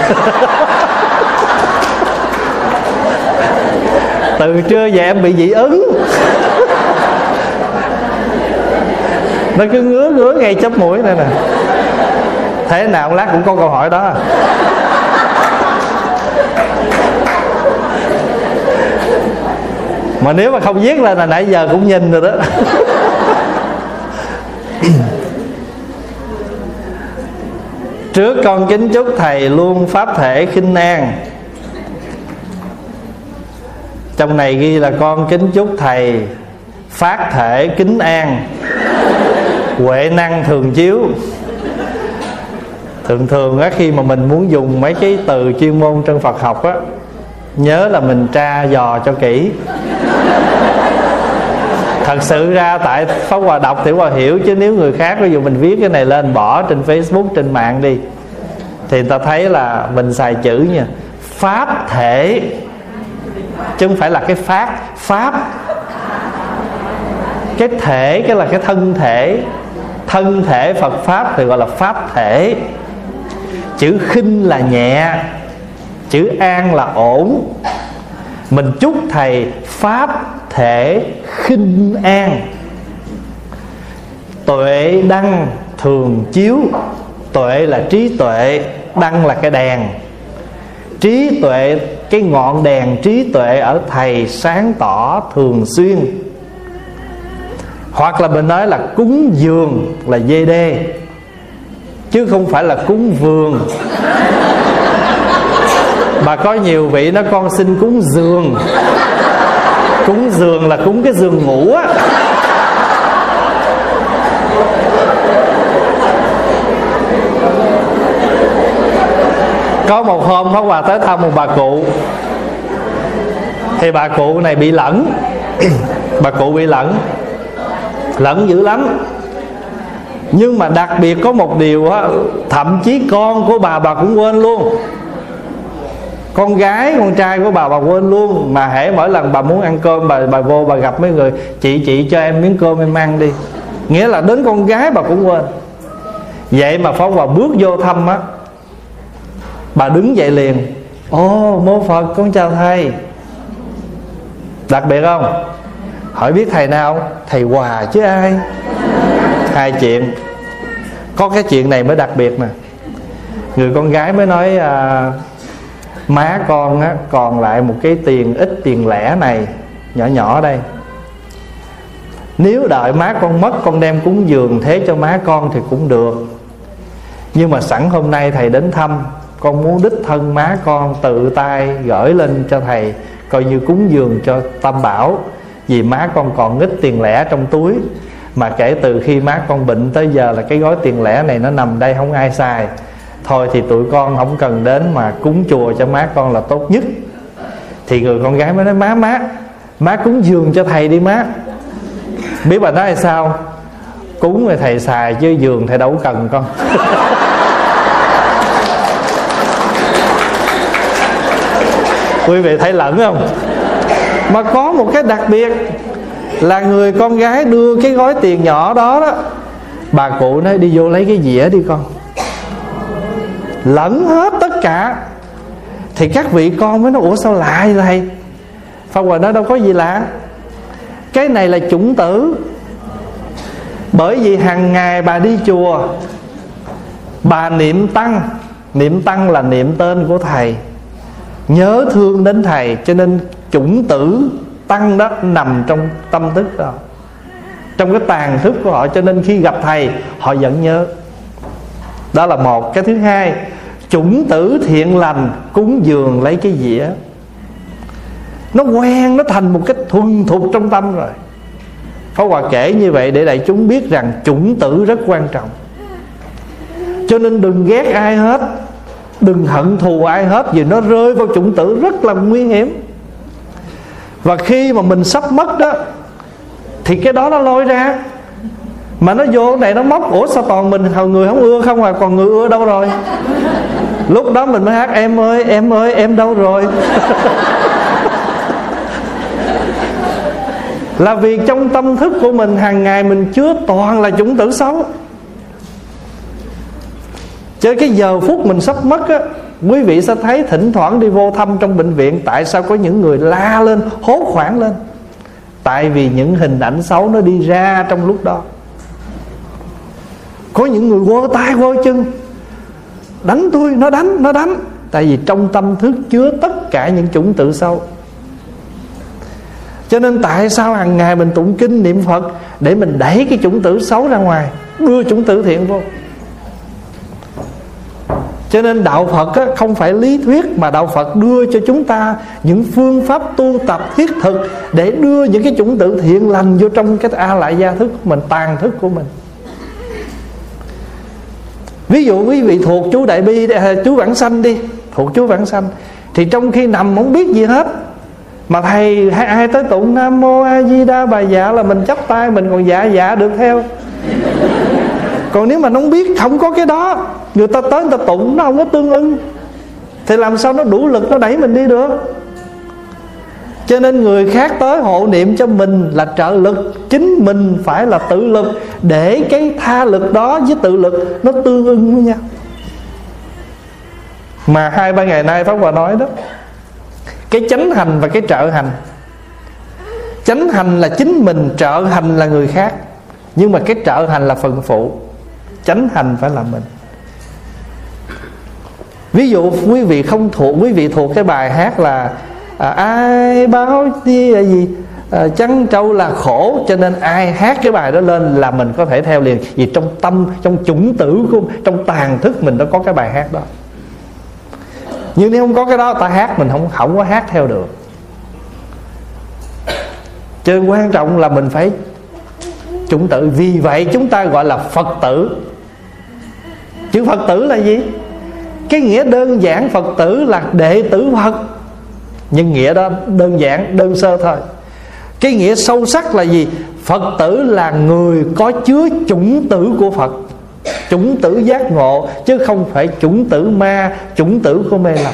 Từ trưa về em bị dị ứng. Nó cứ ngứa ngay chóp mũi này nè. Thế nào lát cũng có câu hỏi đó. Mà nếu mà không viết lên là nãy giờ cũng nhìn rồi đó. Trước con kính chúc thầy luôn pháp thể khinh an. Trong này ghi là con kính chúc thầy phát thể kính an, huệ năng thường chiếu. Thường á, khi mà mình muốn dùng mấy cái từ chuyên môn trong Phật học á, nhớ là mình tra dò cho kỹ. Thật sự ra tại Pháp Hòa đọc thì Hòa hiểu, chứ nếu người khác ví dụ mình viết cái này lên bỏ trên Facebook, trên mạng đi, thì người ta thấy là mình xài chữ nha. Pháp thể, chứ không phải là cái pháp. Pháp, cái thể, cái là cái thân thể. Thân thể Phật Pháp thì gọi là pháp thể. Chữ khinh là nhẹ, chữ an là ổn. Mình chúc thầy pháp thể khinh an, tuệ đăng thường chiếu. Tuệ là trí tuệ, đăng là cái đèn. Trí tuệ, cái ngọn đèn trí tuệ ở thầy sáng tỏ thường xuyên. Hoặc là mình nói là cúng dường là dê đê, chứ không phải là cúng vườn. Mà có nhiều vị nói con xin cúng giường. Cúng giường là cúng cái giường ngủ á. Có một hôm Pháp Hòa tới thăm một bà cụ, thì bà cụ này bị lẫn. Bà cụ bị lẫn dữ lắm. Nhưng mà đặc biệt có một điều á, thậm chí con của bà cũng quên luôn. Con gái, con trai của bà quên luôn. Mà hễ mỗi lần bà muốn ăn cơm, bà vô bà gặp mấy người, chị cho em miếng cơm em ăn đi. Nghĩa là đến con gái bà cũng quên. Vậy mà Pháp Hòa bước vô thăm á, bà đứng dậy liền. Ô mô Phật, con chào thầy. Đặc biệt không? Hỏi biết thầy nào? Thầy Hòa chứ ai. Hai chuyện. Có cái chuyện này mới đặc biệt nè. Người con gái mới nói má con á, còn lại một cái tiền ít tiền lẻ này, nhỏ nhỏ đây. Nếu đợi má con mất, con đem cúng dường thế cho má con thì cũng được. Nhưng mà sẵn hôm nay thầy đến thăm, con muốn đích thân má con tự tay gửi lên cho thầy, coi như cúng dường cho Tam Bảo. Vì má con còn ít tiền lẻ trong túi, mà kể từ khi má con bệnh tới giờ là cái gói tiền lẻ này nó nằm đây không ai xài. Thôi thì tụi con không cần đến mà cúng chùa cho má con là tốt nhất. Thì người con gái mới nói má cúng dường cho thầy đi má. Biết bà nói là sao? Cúng rồi thầy xài chứ dường thầy đâu cần con. Quý vị thấy lẫn không? Mà có một cái đặc biệt là người con gái đưa cái gói tiền nhỏ đó, bà cụ nói đi vô lấy cái dĩa đi con. Lẫn hết tất cả. Thì các vị con mới nói ủa sao lạ vậy thầy? Pháp Hòa nói đâu có gì lạ. Cái này là chủng tử. Bởi vì hàng ngày bà đi chùa, bà niệm tăng. Niệm tăng là niệm tên của thầy, nhớ thương đến thầy, cho nên chủng tử tăng đó nằm trong tâm thức đó, trong cái tàng thức của họ. Cho nên khi gặp thầy họ vẫn nhớ. Đó là một. Cái thứ hai, chủng tử thiện lành cúng dường lấy cái dĩa. Nó quen, nó thành một cái thuần thục trong tâm rồi. Pháp Hòa kể như vậy để đại chúng biết rằng chủng tử rất quan trọng. Cho nên đừng ghét ai hết, đừng hận thù ai hết, vì nó rơi vào chủng tử rất là nguy hiểm. Và khi mà mình sắp mất đó, thì cái đó nó lôi ra. Mà nó vô cái này nó móc. Ủa sao toàn mình người không ưa không à? Còn người ưa đâu rồi? Lúc đó mình mới hát em ơi em đâu rồi? Là vì trong tâm thức của mình hàng ngày mình chứa toàn là chủng tử xấu. Cho cái giờ phút mình sắp mất á, quý vị sẽ thấy thỉnh thoảng đi vô thăm trong bệnh viện, tại sao có những người la lên, hốt hoảng lên? Tại vì những hình ảnh xấu nó đi ra trong lúc đó. Có những người quơ tay quơ chân, đánh tôi, nó đánh. Tại vì trong tâm thức chứa tất cả những chủng tử sâu. Cho nên tại sao hàng ngày mình tụng kinh niệm Phật để mình đẩy cái chủng tử xấu ra ngoài, đưa chủng tử thiện vô. Cho nên đạo Phật không phải lý thuyết, mà đạo Phật đưa cho chúng ta những phương pháp tu tập thiết thực để đưa những cái chủng tử thiện lành vô trong cái A-lại-gia thức của mình, tàn thức của mình. Ví dụ quý vị thuộc chú Đại Bi, chú Vãng Sanh đi, thuộc chú Vãng Sanh, thì trong khi nằm không biết gì hết, mà thầy hay ai tới tụng Nam Mô A Di Đa Bà Dạ là mình chắp tay, mình còn dạ dạ được theo. Còn nếu mà nó không biết, không có cái đó, người ta tới người ta tụng nó không có tương ưng, thì làm sao nó đủ lực nó đẩy mình đi được? Cho nên người khác tới hộ niệm cho mình là trợ lực, chính mình phải là tự lực, để cái tha lực đó với tự lực nó tương ưng với nhau. Mà 2-3 ngày nay Pháp Hòa nói đó, cái chánh hành và cái trợ hành. Chánh hành là chính mình, trợ hành là người khác, nhưng mà cái trợ hành là phần phụ, chánh hành phải là mình. Ví dụ quý vị không thuộc, quý vị thuộc cái bài hát là ai báo gì là gì, trắng trâu là khổ, cho nên ai hát cái bài đó lên là mình có thể theo liền, vì trong tâm, trong chủng tử của, trong tàn thức mình nó có cái bài hát đó. Nhưng nếu không có cái đó, ta hát mình không có hát theo được. Cho nên quan trọng là mình phải chủng tử. Vì vậy chúng ta gọi là Phật tử. Chữ Phật tử là gì? Cái nghĩa đơn giản Phật tử là đệ tử Phật, nhưng nghĩa đó đơn giản, đơn sơ thôi. Cái nghĩa sâu sắc là gì? Phật tử là người có chứa chủng tử của Phật, chủng tử giác ngộ, chứ không phải chủng tử ma, chủng tử của mê lầm.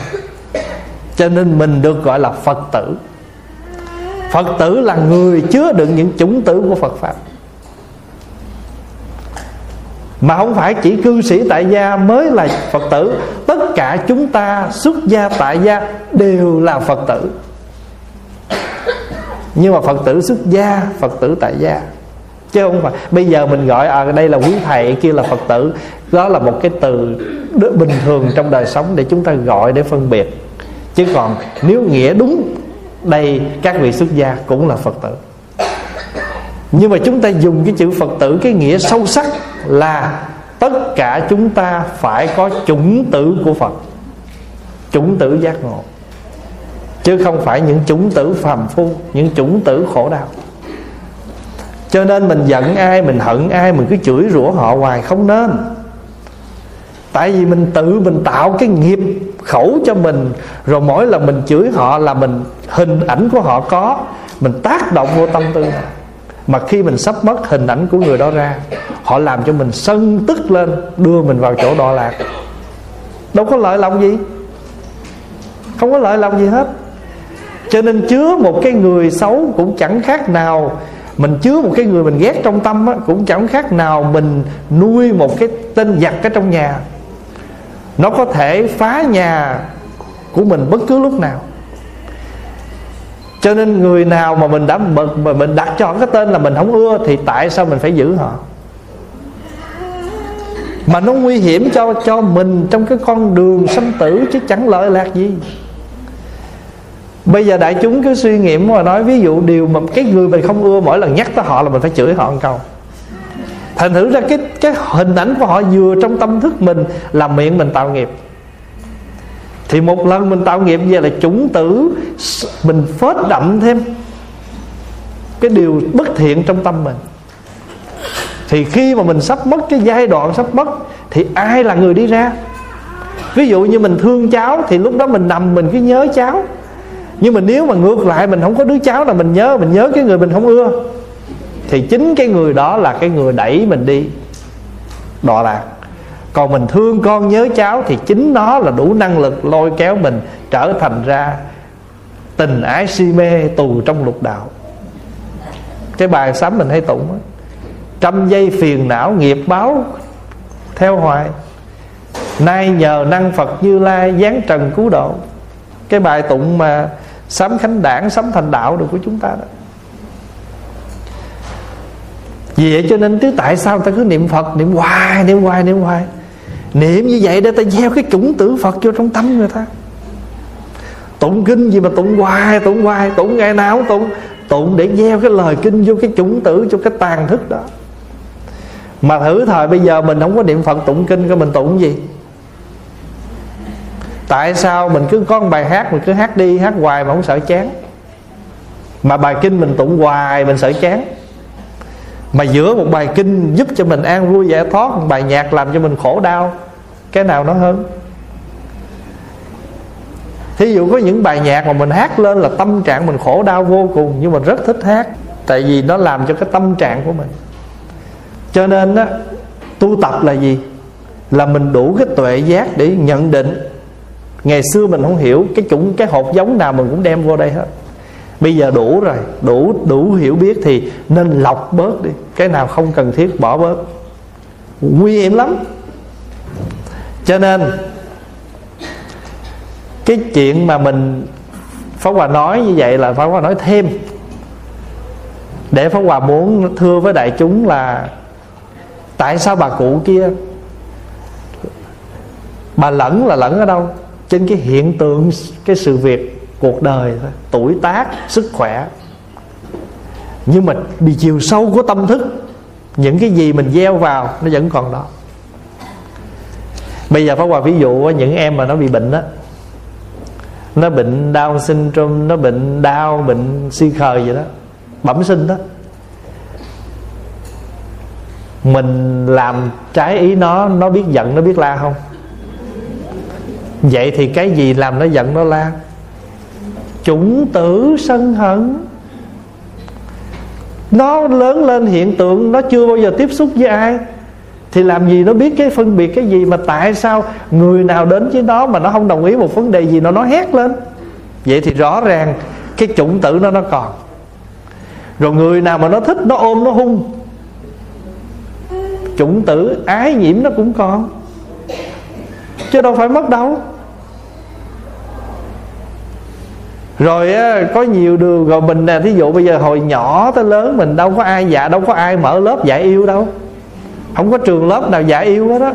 Cho nên mình được gọi là Phật tử. Phật tử là người chứa đựng những chủng tử của Phật Pháp, mà không phải chỉ cư sĩ tại gia mới là Phật tử. Tất cả chúng ta xuất gia tại gia đều là Phật tử. Nhưng mà Phật tử xuất gia, Phật tử tại gia, chứ không phải bây giờ mình gọi đây là quý thầy, kia là Phật tử. Đó là một cái từ bình thường trong đời sống để chúng ta gọi để phân biệt. Chứ còn nếu nghĩa đúng, đây các vị xuất gia cũng là Phật tử. Nhưng mà chúng ta dùng cái chữ Phật tử, cái nghĩa sâu sắc là tất cả chúng ta phải có chủng tử của Phật, chủng tử giác ngộ, chứ không phải những chủng tử phàm phu, những chủng tử khổ đau. Cho nên mình giận ai, mình hận ai, mình cứ chửi rủa họ hoài không nên. Tại vì mình tự mình tạo cái nghiệp khẩu cho mình, rồi mỗi lần mình chửi họ là mình, hình ảnh của họ có, mình tác động vô tâm tư. Mà khi mình sắp mất hình ảnh của người đó ra, họ làm cho mình sân tức lên, đưa mình vào chỗ đọa lạc. Đâu có lợi lòng gì, không có lợi lòng gì hết. Cho nên chứa một cái người xấu cũng chẳng khác nào, mình chứa một cái người mình ghét trong tâm á, cũng chẳng khác nào mình nuôi một cái tên giặc ở trong nhà. Nó có thể phá nhà của mình bất cứ lúc nào. Cho nên người nào mà mình đặt cho cái tên là mình không ưa, thì tại sao mình phải giữ họ? Mà nó nguy hiểm cho mình trong cái con đường sanh tử, chứ chẳng lợi lạc gì. Bây giờ đại chúng cứ suy nghiệm mà nói, ví dụ điều mà cái người mình không ưa, mỗi lần nhắc tới họ là mình phải chửi họ một câu. Thành thử ra cái hình ảnh của họ vừa trong tâm thức mình, là miệng mình tạo nghiệp. Thì một lần mình tạo nghiệp về là chủng tử mình phết đậm thêm cái điều bất thiện trong tâm mình. Thì khi mà mình sắp mất, cái giai đoạn sắp mất, thì ai là người đi ra? Ví dụ như mình thương cháu, thì lúc đó mình nằm mình cứ nhớ cháu. Nhưng mà nếu mà ngược lại mình không có đứa cháu là mình nhớ cái người mình không ưa, thì chính cái người đó là cái người đẩy mình đi đọa lạc. Còn mình thương con nhớ cháu, thì chính nó là đủ năng lực lôi kéo mình trở thành ra tình ái si mê tù trong lục đạo. Cái bài sám mình hay tụng đó, 100 giây phiền não nghiệp báo theo hoài. Nay nhờ năng Phật Như Lai giáng trần cứu độ. Cái bài tụng mà sám khánh đảng sám thành đạo được của chúng ta đó. Vì vậy cho nên tại sao ta cứ niệm Phật, niệm hoài. Niệm như vậy để ta gieo cái chủng tử Phật vô trong tâm người ta. Tụng kinh gì mà tụng hoài, tụng ngày nào cũng tụng để gieo cái lời kinh vô cái chủng tử, cho cái tàn thức đó. Mà thử thời bây giờ mình không có niệm Phật tụng kinh, cái mình tụng gì? Tại sao mình cứ có một bài hát, mình cứ hát đi hát hoài mà không sợ chán? Mà bài kinh mình tụng hoài mình sợ chán. Mà giữa một bài kinh giúp cho mình an vui giải thoát, một bài nhạc làm cho mình khổ đau, cái nào nó hơn? Thí dụ có những bài nhạc mà mình hát lên là tâm trạng mình khổ đau vô cùng, nhưng mình rất thích hát, tại vì nó làm cho cái tâm trạng của mình. Cho nên đó, tu tập là gì? Là mình đủ cái tuệ giác để nhận định. Ngày xưa mình không hiểu cái hột giống nào mình cũng đem vô đây hết. Bây giờ đủ rồi, đủ hiểu biết thì nên lọc bớt đi, cái nào không cần thiết bỏ bớt, nguy hiểm lắm. Cho nên cái chuyện mà mình Pháp Hòa nói như vậy là Pháp Hòa nói thêm để Pháp Hòa muốn thưa với đại chúng là tại sao bà cụ kia bà lẫn là lẫn ở đâu? Trên cái hiện tượng, cái sự việc cuộc đời, tuổi tác, sức khỏe. Nhưng mà bị chiều sâu của tâm thức, những cái gì mình gieo vào nó vẫn còn đó. Bây giờ Pháp Hòa ví dụ những em mà nó bị bệnh á, nó bệnh Down syndrome, nó bệnh đau, bệnh suy khờ vậy đó, bẩm sinh đó, mình làm trái ý nó biết giận, nó biết la không? Vậy thì cái gì làm nó giận nó la? Chủng tử sân hận. Nó lớn lên hiện tượng, nó chưa bao giờ tiếp xúc với ai thì làm gì nó biết cái phân biệt cái gì? Mà tại sao người nào đến với nó mà nó không đồng ý một vấn đề gì, nó hét lên? Vậy thì rõ ràng cái chủng tử nó còn. Rồi người nào mà nó thích, nó ôm, nó hung, chủng tử ái nhiễm nó cũng còn, chứ đâu phải mất đâu. Rồi có nhiều đường. Rồi mình thí dụ bây giờ hồi nhỏ tới lớn mình đâu có ai mở lớp dạy yêu đâu, không có trường lớp nào dạy yêu hết đó.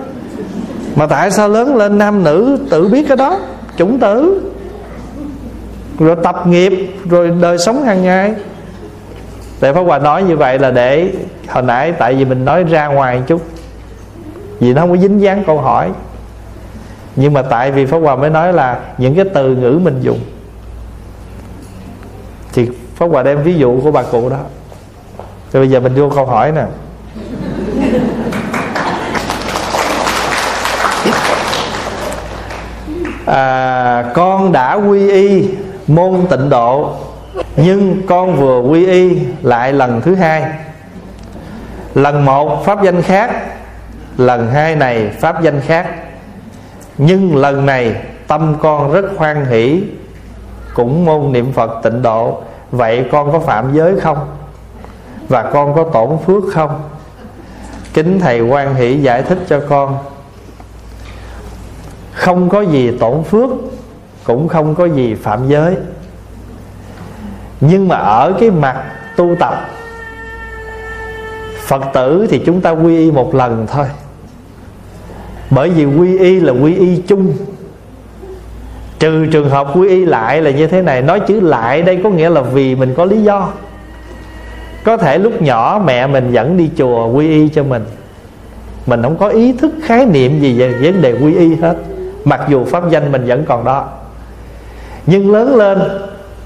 Mà tại sao lớn lên nam nữ tự biết cái đó? Chủng tử. Rồi tập nghiệp, rồi đời sống hàng ngày. Để Pháp Hòa nói như vậy là để hồi nãy, tại vì mình nói ra ngoài chút, vì nó không có dính dáng câu hỏi. Nhưng mà tại vì Pháp Hòa mới nói là những cái từ ngữ mình dùng, thì Pháp Hòa đem ví dụ của bà cụ đó. Rồi bây giờ mình vô câu hỏi nè. Con đã quy y môn Tịnh Độ, nhưng con vừa quy y lại lần thứ hai. Lần một pháp danh khác, lần hai này pháp danh khác. Nhưng lần này tâm con rất hoan hỷ cũng môn niệm Phật Tịnh Độ. Vậy con có phạm giới không? Và con có tổn phước không? Kính Thầy hoan hỷ giải thích cho con. Không có gì tổn phước, cũng không có gì phạm giới. Nhưng mà ở cái mặt tu tập, Phật tử thì chúng ta quy y một lần thôi. Bởi vì quy y là quy y chung, trừ trường hợp quy y lại là như thế này. Nói chữ lại đây có nghĩa là vì mình có lý do. Có thể lúc nhỏ mẹ mình dẫn đi chùa quy y cho mình, mình không có ý thức khái niệm gì về vấn đề quy y hết, mặc dù pháp danh mình vẫn còn đó. Nhưng lớn lên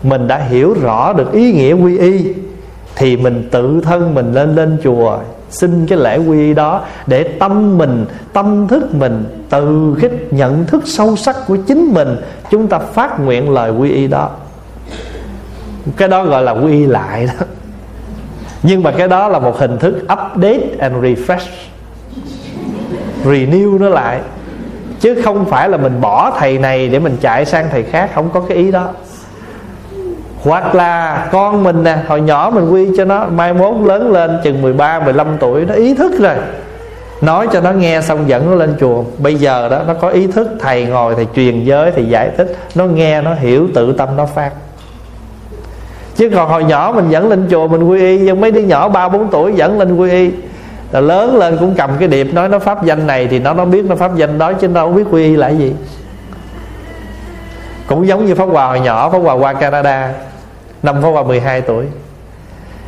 mình đã hiểu rõ được ý nghĩa quy y, thì mình tự thân mình lên chùa xin cái lễ quy y đó, để tâm thức mình từ cái nhận thức sâu sắc của chính mình, chúng ta phát nguyện lời quy y đó. Cái đó gọi là quy y lại đó. Nhưng mà cái đó là một hình thức update and refresh, renew nó lại, chứ không phải là mình bỏ thầy này để mình chạy sang thầy khác, không có cái ý đó. Hoặc là con mình nè, hồi nhỏ mình quy cho nó, mai mốt lớn lên chừng 13, 15 tuổi nó ý thức rồi, nói cho nó nghe xong dẫn nó lên chùa. Bây giờ đó nó có ý thức, thầy ngồi thầy truyền giới, thầy giải thích, nó nghe nó hiểu, tự tâm nó phát. Chứ còn hồi nhỏ mình dẫn lên chùa mình quy y, nhưng mấy đứa nhỏ 3-4 tuổi dẫn lên quy y, là lớn lên cũng cầm cái điệp nói nó pháp danh này thì nó biết nó pháp danh đó, chứ nó không biết quy y là cái gì. Cũng giống như Pháp Hòa hồi nhỏ, Pháp Hòa qua Canada năm Pháp Hòa 12 tuổi.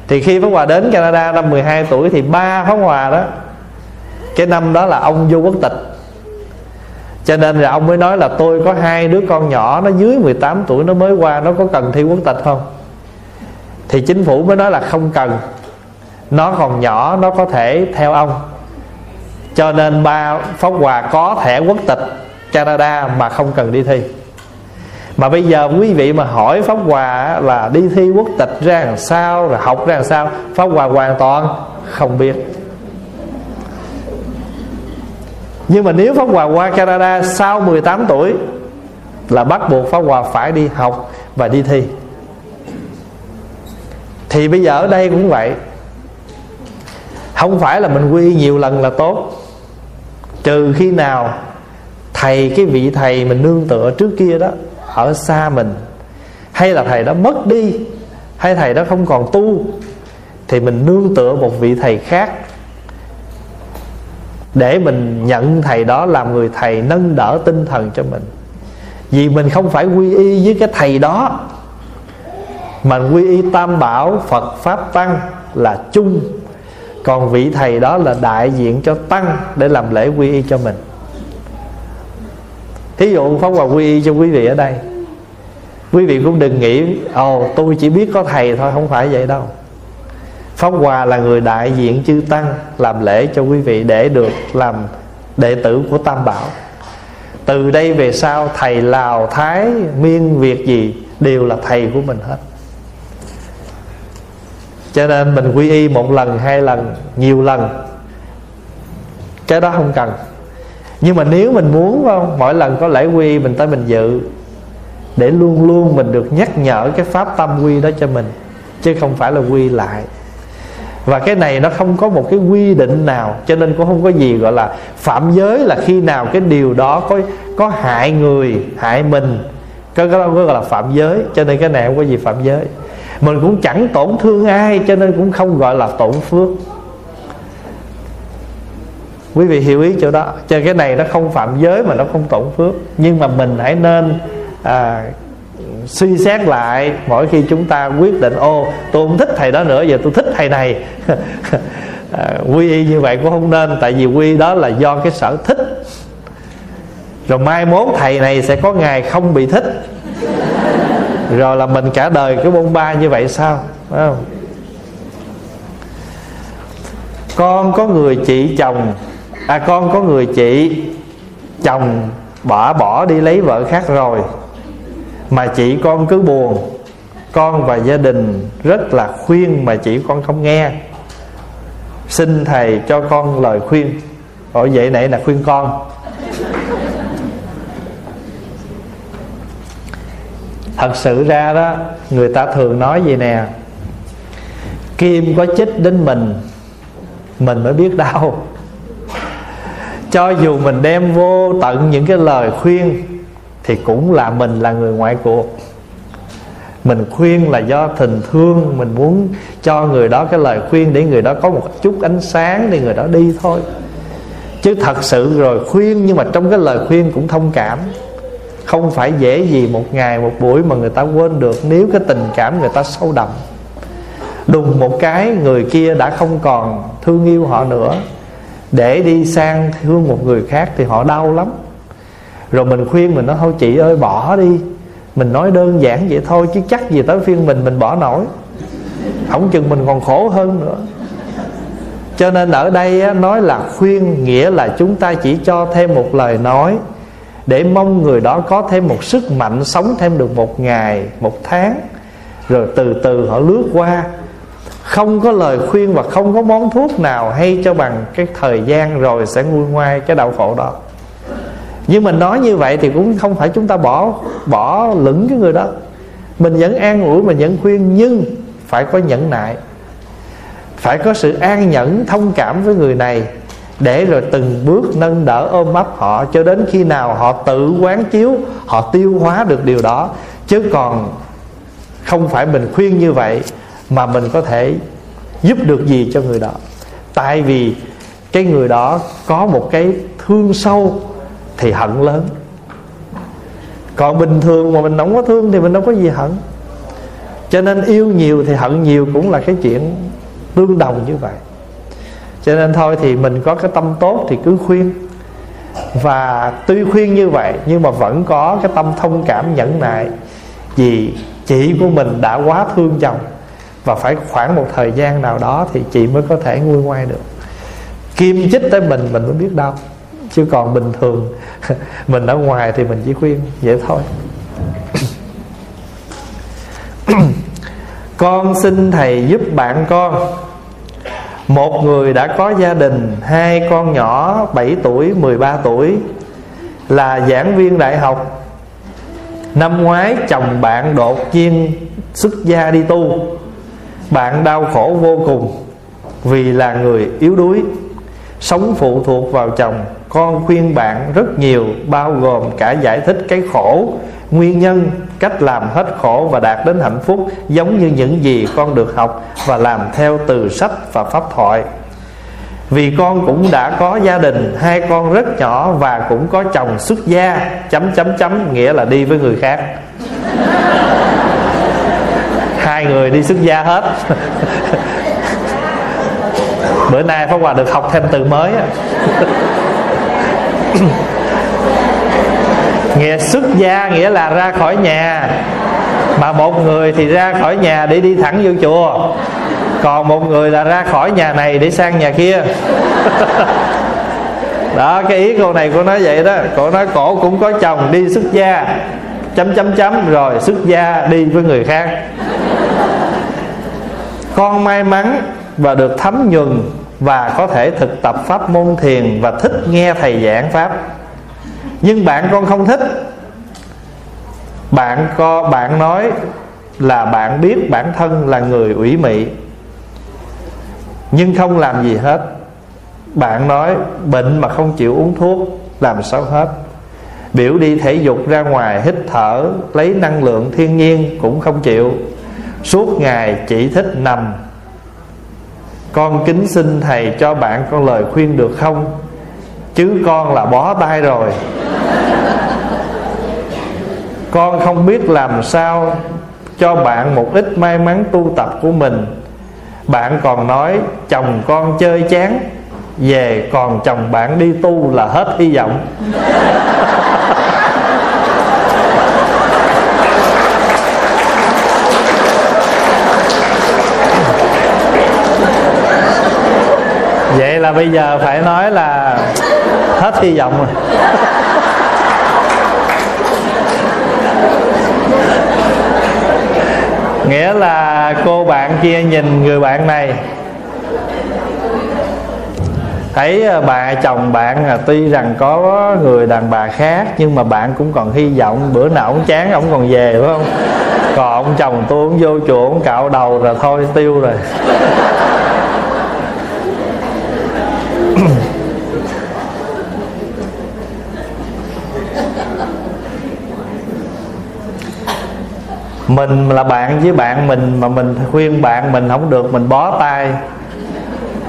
Thì khi Pháp Hòa đến Canada năm 12 tuổi thì ba Pháp Hòa đó, cái năm đó là ông vô quốc tịch, cho nên là ông mới nói là tôi có hai đứa con nhỏ, nó dưới 18 tuổi nó mới qua, nó có cần thi quốc tịch không? Thì chính phủ mới nói là không cần, nó còn nhỏ, nó có thể theo ông. Cho nên ba Pháp Hòa có thẻ quốc tịch Canada mà không cần đi thi. Mà bây giờ quý vị mà hỏi Pháp Hòa là đi thi quốc tịch ra làm sao, rồi học ra làm sao, Pháp Hòa hoàn toàn không biết. Nhưng mà nếu Pháp Hòa qua Canada sau 18 tuổi là bắt buộc Pháp Hòa phải đi học và đi thi. Thì bây giờ ở đây cũng vậy, không phải là mình quy nhiều lần là tốt, trừ khi nào thầy, cái vị thầy mình nương tựa trước kia đó ở xa mình, hay là thầy đã mất đi, hay thầy đã không còn tu, thì mình nương tựa một vị thầy khác để mình nhận thầy đó làm người thầy nâng đỡ tinh thần cho mình. Vì mình không phải quy y với cái thầy đó, mà quy y Tam Bảo Phật Pháp Tăng là chung, còn vị thầy đó là đại diện cho Tăng để làm lễ quy y cho mình. Thí dụ Pháp Hòa quy y cho quý vị ở đây, quý vị cũng đừng nghĩ tôi chỉ biết có thầy thôi, không phải vậy đâu. Pháp Hòa là người đại diện chư Tăng làm lễ cho quý vị để được làm đệ tử của Tam Bảo. Từ đây về sau thầy Lào, Thái, Miên, Việt gì đều là thầy của mình hết. Cho nên mình quy y một lần, hai lần, nhiều lần, cái đó không cần. Nhưng mà nếu mình muốn không, mỗi lần có lễ quy mình tới mình dự, để luôn luôn mình được nhắc nhở cái pháp tâm quy đó cho mình, chứ không phải là quy lại. Và cái này nó không có một cái quy định nào, cho nên cũng không có gì gọi là phạm giới, là khi nào cái điều đó có hại người, hại mình, cái đó gọi là phạm giới. Cho nên cái này không có gì phạm giới. Mình cũng chẳng tổn thương ai, cho nên cũng không gọi là tổn phước. Quý vị hiểu ý chỗ đó. Cho cái này nó không phạm giới mà nó không tổn phước. Nhưng mà mình hãy nên suy xét lại mỗi khi chúng ta quyết định tôi không thích thầy đó nữa, giờ tôi thích thầy này. Quy y như vậy cũng không nên, tại vì quy đó là do cái sở thích. Rồi mai mốt thầy này sẽ có ngày không bị thích, rồi là mình cả đời cứ bôn ba như vậy sao? Đúng không? Con có người chị chồng bỏ đi lấy vợ khác rồi, mà chị con cứ buồn. Con và gia đình rất là khuyên mà chị con không nghe. Xin thầy cho con lời khuyên. Vậy này là khuyên con. Thật sự ra đó, người ta thường nói vậy nè: kim có chích đến mình mới biết đau. Cho dù mình đem vô tận những cái lời khuyên thì cũng là mình là người ngoại cuộc. Mình khuyên là do tình thương, mình muốn cho người đó cái lời khuyên để người đó có một chút ánh sáng, để người đó đi thôi. Chứ thật sự rồi khuyên, nhưng mà trong cái lời khuyên cũng thông cảm. Không phải dễ gì một ngày một buổi mà người ta quên được, nếu cái tình cảm người ta sâu đậm. Đùng một cái người kia đã không còn thương yêu họ nữa, để đi sang thương một người khác thì họ đau lắm. Rồi mình khuyên, mình nói thôi chị ơi bỏ đi. Mình nói đơn giản vậy thôi, chứ chắc gì tới phiên mình bỏ nổi. Không chừng mình còn khổ hơn nữa. Cho nên ở đây nói là khuyên, nghĩa là chúng ta chỉ cho thêm một lời nói để mong người đó có thêm một sức mạnh, sống thêm được một ngày, một tháng, rồi từ từ họ lướt qua. Không có lời khuyên và không có món thuốc nào hay cho bằng cái thời gian rồi sẽ nguôi ngoai cái đau khổ đó. Nhưng mình nói như vậy thì cũng không phải chúng ta bỏ lửng cái người đó. Mình vẫn an ủi, mình vẫn khuyên, nhưng phải có nhẫn nại, phải có sự an nhẫn thông cảm với người này, để rồi từng bước nâng đỡ ôm ấp họ cho đến khi nào họ tự quán chiếu, họ tiêu hóa được điều đó. Chứ còn không phải mình khuyên như vậy mà mình có thể giúp được gì cho người đó. Tại vì cái người đó có một cái thương sâu thì hận lớn. Còn bình thường mà mình không có thương thì mình đâu có gì hận. Cho nên yêu nhiều thì hận nhiều cũng là cái chuyện tương đồng như vậy. Cho nên thôi thì mình có cái tâm tốt thì cứ khuyên. Và tuy khuyên như vậy nhưng mà vẫn có cái tâm thông cảm nhẫn nại, vì chị của mình đã quá thương chồng, và phải khoảng một thời gian nào đó thì chị mới có thể nguôi ngoai được. Kim chích tới mình mới biết đâu. Chứ còn bình thường mình ở ngoài thì mình chỉ khuyên vậy thôi. Con xin thầy giúp bạn con. Một người đã có gia đình, hai con nhỏ 7 tuổi, 13 tuổi, là giảng viên đại học. Năm ngoái chồng bạn đột nhiên xuất gia đi tu. Bạn đau khổ vô cùng vì là người yếu đuối, sống phụ thuộc vào chồng. Con khuyên bạn rất nhiều, bao gồm cả giải thích cái khổ, nguyên nhân, cách làm hết khổ và đạt đến hạnh phúc, giống như những gì con được học và làm theo từ sách và pháp thoại. Vì con cũng đã có gia đình, hai con rất nhỏ và cũng có chồng xuất gia ... nghĩa là đi với người khác. Hai người đi xuất gia hết. Bữa nay Pháp Hòa được học thêm từ mới. Nghĩa xuất gia nghĩa là ra khỏi nhà. Mà một người thì ra khỏi nhà để đi thẳng vô chùa, còn một người là ra khỏi nhà này để sang nhà kia. Đó, cái ý cô này cô nói vậy đó. Cô nói cổ cũng có chồng đi xuất gia ... rồi xuất gia đi với người khác. Con may mắn và được thấm nhuần và có thể thực tập pháp môn thiền và thích nghe thầy giảng pháp. Nhưng bạn con không thích. Bạn nói là bạn biết bản thân là người ủy mị nhưng không làm gì hết. Bạn nói bệnh mà không chịu uống thuốc làm sao hết. Biểu đi thể dục ra ngoài hít thở lấy năng lượng thiên nhiên cũng không chịu. Suốt ngày chỉ thích nằm. Con kính xin thầy cho bạn con lời khuyên được không? Chứ con là bó tay rồi. Con không biết làm sao cho bạn một ít may mắn tu tập của mình. Bạn còn nói chồng con chơi chán, về còn chồng bạn đi tu là hết hy vọng. Vậy là bây giờ phải nói là hết hy vọng rồi. Nghĩa là cô bạn kia nhìn người bạn này, thấy bà chồng bạn tuy rằng có người đàn bà khác nhưng mà bạn cũng còn hy vọng. Bữa nào ông chán ông còn về phải không? Còn ông chồng tôi ông vô chùa ông cạo đầu rồi thôi tiêu rồi. Mình là bạn với bạn mình mà mình khuyên bạn mình không được, mình bó tay.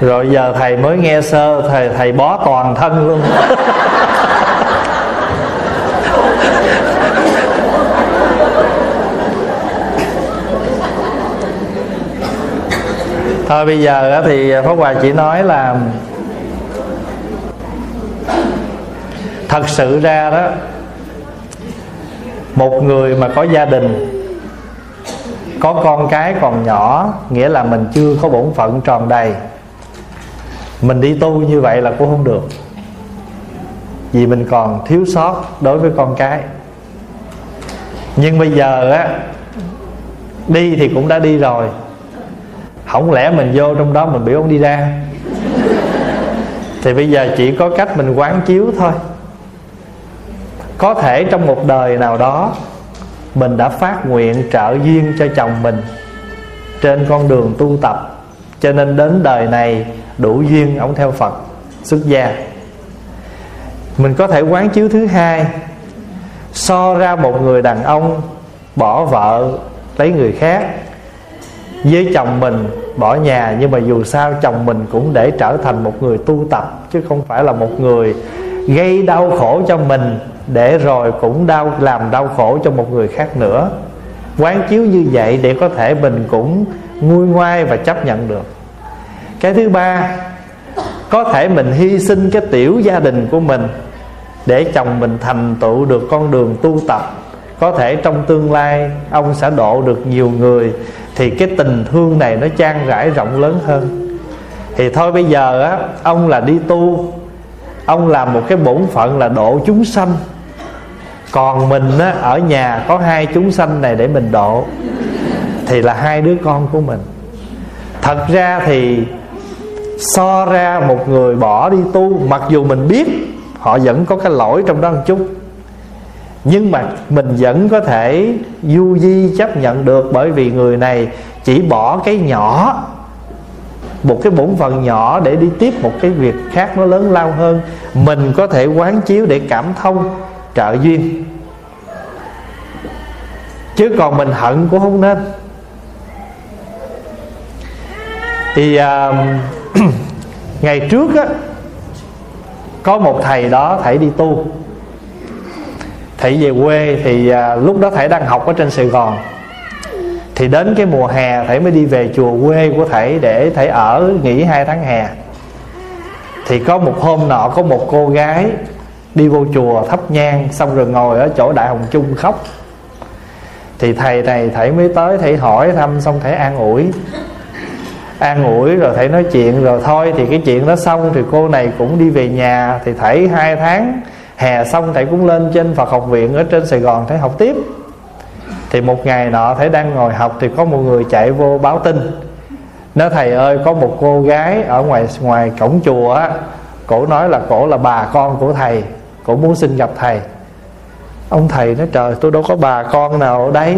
Rồi giờ thầy mới nghe sơ, thầy bó toàn thân luôn. Thôi bây giờ thì Pháp Hòa chỉ nói là thật sự ra đó, một người mà có gia đình, có con cái còn nhỏ, nghĩa là mình chưa có bổn phận tròn đầy. Mình đi tu như vậy là cũng không được, vì mình còn thiếu sót đối với con cái. Nhưng bây giờ á, đi thì cũng đã đi rồi, không lẽ mình vô trong đó mình biểu không đi ra. Thì bây giờ chỉ có cách mình quán chiếu thôi. Có thể trong một đời nào đó mình đã phát nguyện trợ duyên cho chồng mình trên con đường tu tập, cho nên đến đời này đủ duyên ổng theo Phật. xuất gia. Mình có thể quán chiếu thứ hai, so ra một người đàn ông bỏ vợ lấy người khác với chồng mình bỏ nhà, nhưng mà dù sao chồng mình cũng để trở thành một người tu tập, chứ không phải là một người gây đau khổ cho mình để rồi cũng làm đau khổ cho một người khác nữa. Quán chiếu như vậy để có thể mình cũng nguôi ngoai và chấp nhận được. Cái thứ ba, có thể mình hy sinh cái tiểu gia đình của mình để chồng mình thành tựu được con đường tu tập. Có thể trong tương lai ông sẽ độ được nhiều người, thì cái tình thương này nó chan rãi rộng lớn hơn. Thì thôi bây giờ á, ông là đi tu, ông làm một cái bổn phận là độ chúng sanh, còn mình á, ở nhà có hai chúng sanh này để mình độ, thì là hai đứa con của mình. Thật ra thì so ra một người bỏ đi tu, mặc dù mình biết họ vẫn có cái lỗi trong đó một chút, nhưng mà mình vẫn có thể du di chấp nhận được, bởi vì người này chỉ bỏ cái nhỏ, một cái bổn phận nhỏ để đi tiếp một cái việc khác nó lớn lao hơn. Mình có thể quán chiếu để cảm thông, trợ duyên, chứ còn mình hận cũng không nên. Thì ngày trước á, có một thầy đó, thầy đi tu, thầy về quê. Thì lúc đó thầy đang học ở trên Sài Gòn, thì đến cái mùa hè thầy mới đi về chùa quê của thầy để thầy ở nghỉ 2 tháng hè. Thì có một hôm nọ, có một cô gái đi vô chùa thắp nhang, xong rồi ngồi ở chỗ Đại Hồng Chung khóc. Thì thầy này thầy mới tới, thầy hỏi thăm, xong thầy an ủi rồi thầy nói chuyện. Rồi thôi thì cái chuyện đó xong, thì cô này cũng đi về nhà. Thì thầy 2 tháng hè xong thầy cũng lên trên Phật học viện ở trên Sài Gòn, thầy học tiếp. Thì một ngày nọ thầy đang ngồi học, thì có một người chạy vô báo tin, nói thầy ơi, có một cô gái ở ngoài cổng chùa á, cổ nói là cổ là bà con của thầy, cổ muốn xin gặp thầy. Ông thầy nói trời, tôi đâu có bà con nào ở đây,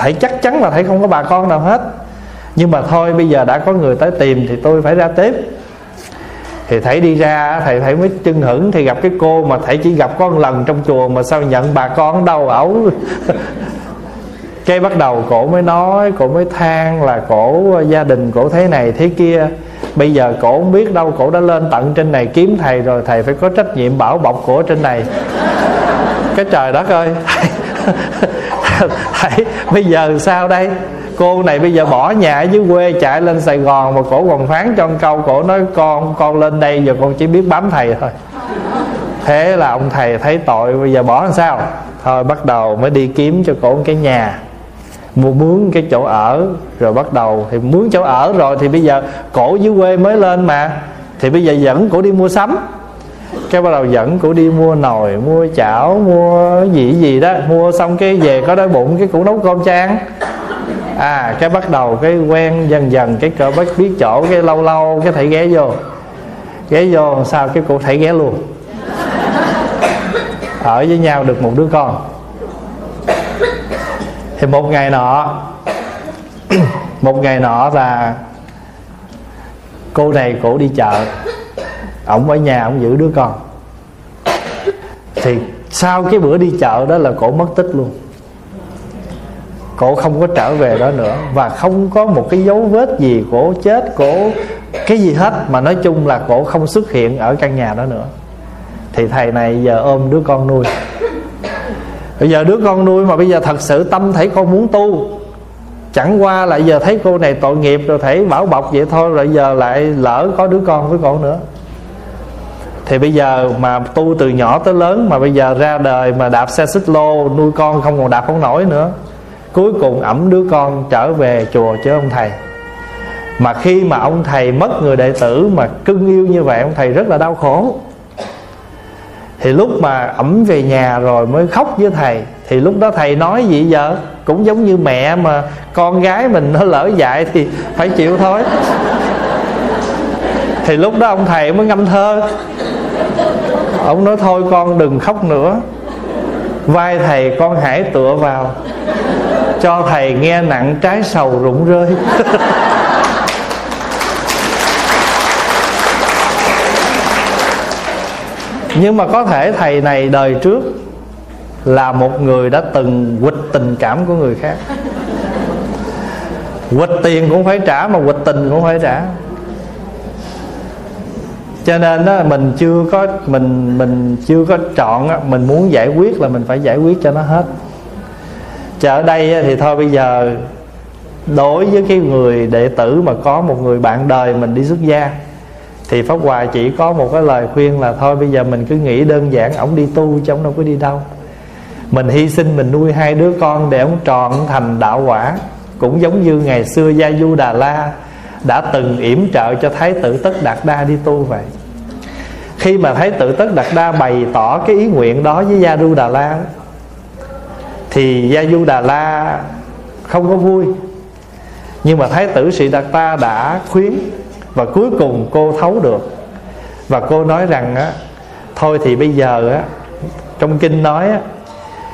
thầy chắc chắn là thầy không có bà con nào hết, nhưng mà thôi bây giờ đã có người tới tìm thì tôi phải ra tiếp. Thì thầy đi ra, thầy mới chưng hửng, thì gặp cái cô mà thầy chỉ gặp có một lần trong chùa, mà sao nhận bà con đâu ẩu. Cái bắt đầu cổ mới nói, cổ mới than là cổ gia đình cổ thế này thế kia, bây giờ cổ không biết đâu, cổ đã lên tận trên này kiếm thầy rồi, thầy phải có trách nhiệm bảo bọc cổ trên này. Cái trời đất ơi, thầy bây giờ sao đây? Cô này bây giờ bỏ nhà ở dưới quê chạy lên Sài Gòn, mà cổ còn phán cho con câu, cổ nói con lên đây giờ con chỉ biết bám thầy thôi. Thế là ông thầy thấy tội, bây giờ bỏ làm sao? Thôi bắt đầu mới đi kiếm cho cổ cái nhà, mướn cái chỗ ở. Rồi bắt đầu thì mướn chỗ ở rồi, thì bây giờ cổ dưới quê mới lên mà, thì bây giờ dẫn cổ đi mua sắm. Cái bắt đầu dẫn cổ đi mua nồi, mua chảo, mua gì đó. Mua xong cái về có đói bụng, cái cổ nấu cơm cho ăn. Cái bắt đầu cái quen dần cái cỡ bắt biết chỗ, cái lâu cái thầy ghé vô sao cái cụ thầy ghé luôn. Ở với nhau được một đứa con. Thì một ngày nọ là cô này cổ đi chợ, ổng ở nhà ổng giữ đứa con. Thì sau cái bữa đi chợ đó là cổ mất tích luôn, cổ không có trở về đó nữa, và không có một cái dấu vết gì cổ chết, cổ cái gì hết, mà nói chung là cổ không xuất hiện ở căn nhà đó nữa. Thì thầy này giờ ôm đứa con nuôi. Bây giờ đứa con nuôi mà bây giờ thật sự tâm thấy con muốn tu, chẳng qua lại giờ thấy cô này tội nghiệp rồi thấy bảo bọc vậy thôi, rồi giờ lại lỡ có đứa con với cổ nữa. Thì bây giờ mà tu từ nhỏ tới lớn, mà bây giờ ra đời mà đạp xe xích lô nuôi con không còn đạp không nổi nữa. Cuối cùng ẵm đứa con trở về chùa chứ ông thầy. Mà khi mà ông thầy mất người đệ tử mà cưng yêu như vậy, ông thầy rất là đau khổ. Thì lúc mà ẵm về nhà rồi mới khóc với thầy. Thì lúc đó thầy nói gì giờ? Cũng giống như mẹ mà con gái mình nó lỡ dại thì phải chịu thôi. Thì lúc đó ông thầy mới ngâm thơ. Ông nói thôi con đừng khóc nữa, vai thầy con hãy tựa vào, cho thầy nghe nặng trái sầu rụng rơi. Nhưng mà có thể thầy này đời trước là một người đã từng quỵt tình cảm của người khác. Quỵt tiền cũng phải trả mà quỵt tình cũng phải trả. Cho nên đó, mình chưa có chọn đó. Mình muốn giải quyết là mình phải giải quyết cho nó hết. Chứ ở đây thì thôi, bây giờ đối với cái người đệ tử mà có một người bạn đời mình đi xuất gia thì Pháp Hòa chỉ có một cái lời khuyên là thôi bây giờ mình cứ nghĩ đơn giản, ổng đi tu chứ ổng đâu có đi đâu. Mình hy sinh mình nuôi hai đứa con để ổng trọn thành đạo quả, cũng giống như ngày xưa Gia Du Đà La đã từng yểm trợ cho Thái tử Tất Đạt Đa đi tu vậy. Khi mà Thái tử Tất Đạt Đa bày tỏ cái ý nguyện đó với Gia Du Đà La thì Gia Du Đà La không có vui, nhưng mà Thái tử Sĩ Đạt Ta đã khuyến, và cuối cùng cô thấu được. Và cô nói rằng á, thôi thì bây giờ á, trong kinh nói á,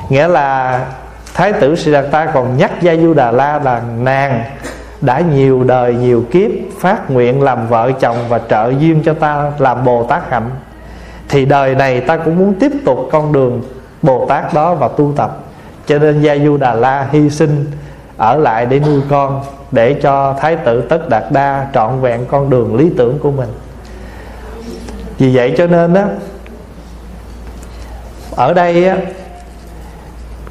nghĩa là Thái tử Sĩ Đạt Ta còn nhắc Gia Du Đà La là nàng đã nhiều đời nhiều kiếp phát nguyện làm vợ chồng và trợ duyên cho ta làm Bồ Tát hạnh, thì đời này ta cũng muốn tiếp tục con đường Bồ Tát đó và tu tập. Cho nên Gia Du Đà La hy sinh ở lại để nuôi con, để cho Thái tử Tất Đạt Đa trọn vẹn con đường lý tưởng của mình. Vì vậy cho nên đó, ở đây á,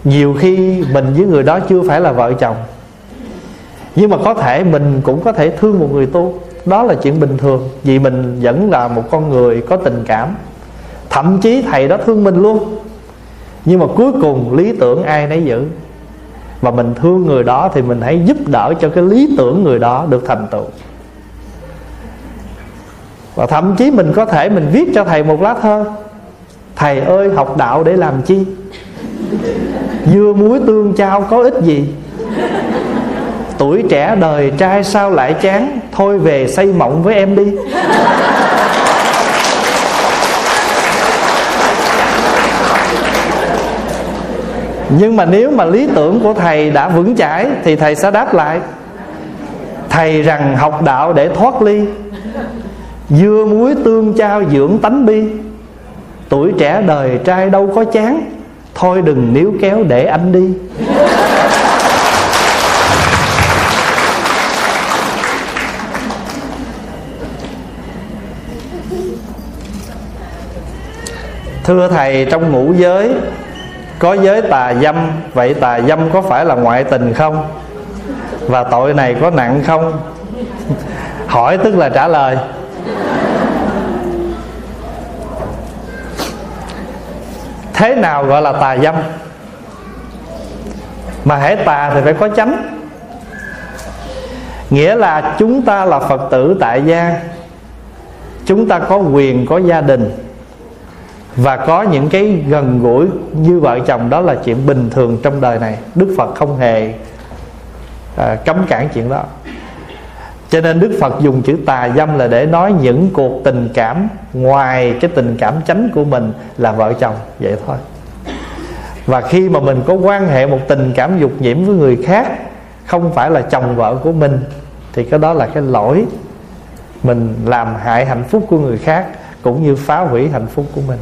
nhiều khi mình với người đó chưa phải là vợ chồng, nhưng mà có thể mình cũng có thể thương một người tu. Đó là chuyện bình thường, vì mình vẫn là một con người có tình cảm. Thậm chí thầy đó thương mình luôn, nhưng mà cuối cùng lý tưởng ai nấy giữ. Và mình thương người đó thì mình hãy giúp đỡ cho cái lý tưởng người đó được thành tựu. Và thậm chí mình có thể mình viết cho thầy một lá thơ: thầy ơi, học đạo để làm chi, dưa muối tương chao có ích gì, tuổi trẻ đời trai sao lại chán, thôi về xây mộng với em đi. Nhưng mà nếu mà lý tưởng của thầy đã vững chãi thì thầy sẽ đáp lại thầy rằng: học đạo để thoát ly, dưa muối tương chao dưỡng tánh bi, tuổi trẻ đời trai đâu có chán, thôi đừng níu kéo để anh đi. Thưa thầy, trong ngũ giới có giới tà dâm, vậy tà dâm có phải là ngoại tình không? Và tội này có nặng không? Hỏi tức là trả lời. Thế nào gọi là tà dâm? Mà hễ tà thì phải có chánh. Nghĩa là chúng ta là Phật tử tại gia, chúng ta có quyền có gia đình và có những cái gần gũi như vợ chồng, đó là chuyện bình thường trong đời này. Đức Phật không hề cấm cản chuyện đó. Cho nên Đức Phật dùng chữ tà dâm là để nói những cuộc tình cảm ngoài cái tình cảm chánh của mình là vợ chồng vậy thôi. Và khi mà mình có quan hệ một tình cảm dục nhiễm với người khác không phải là chồng vợ của mình thì cái đó là cái lỗi, mình làm hại hạnh phúc của người khác cũng như phá hủy hạnh phúc của mình.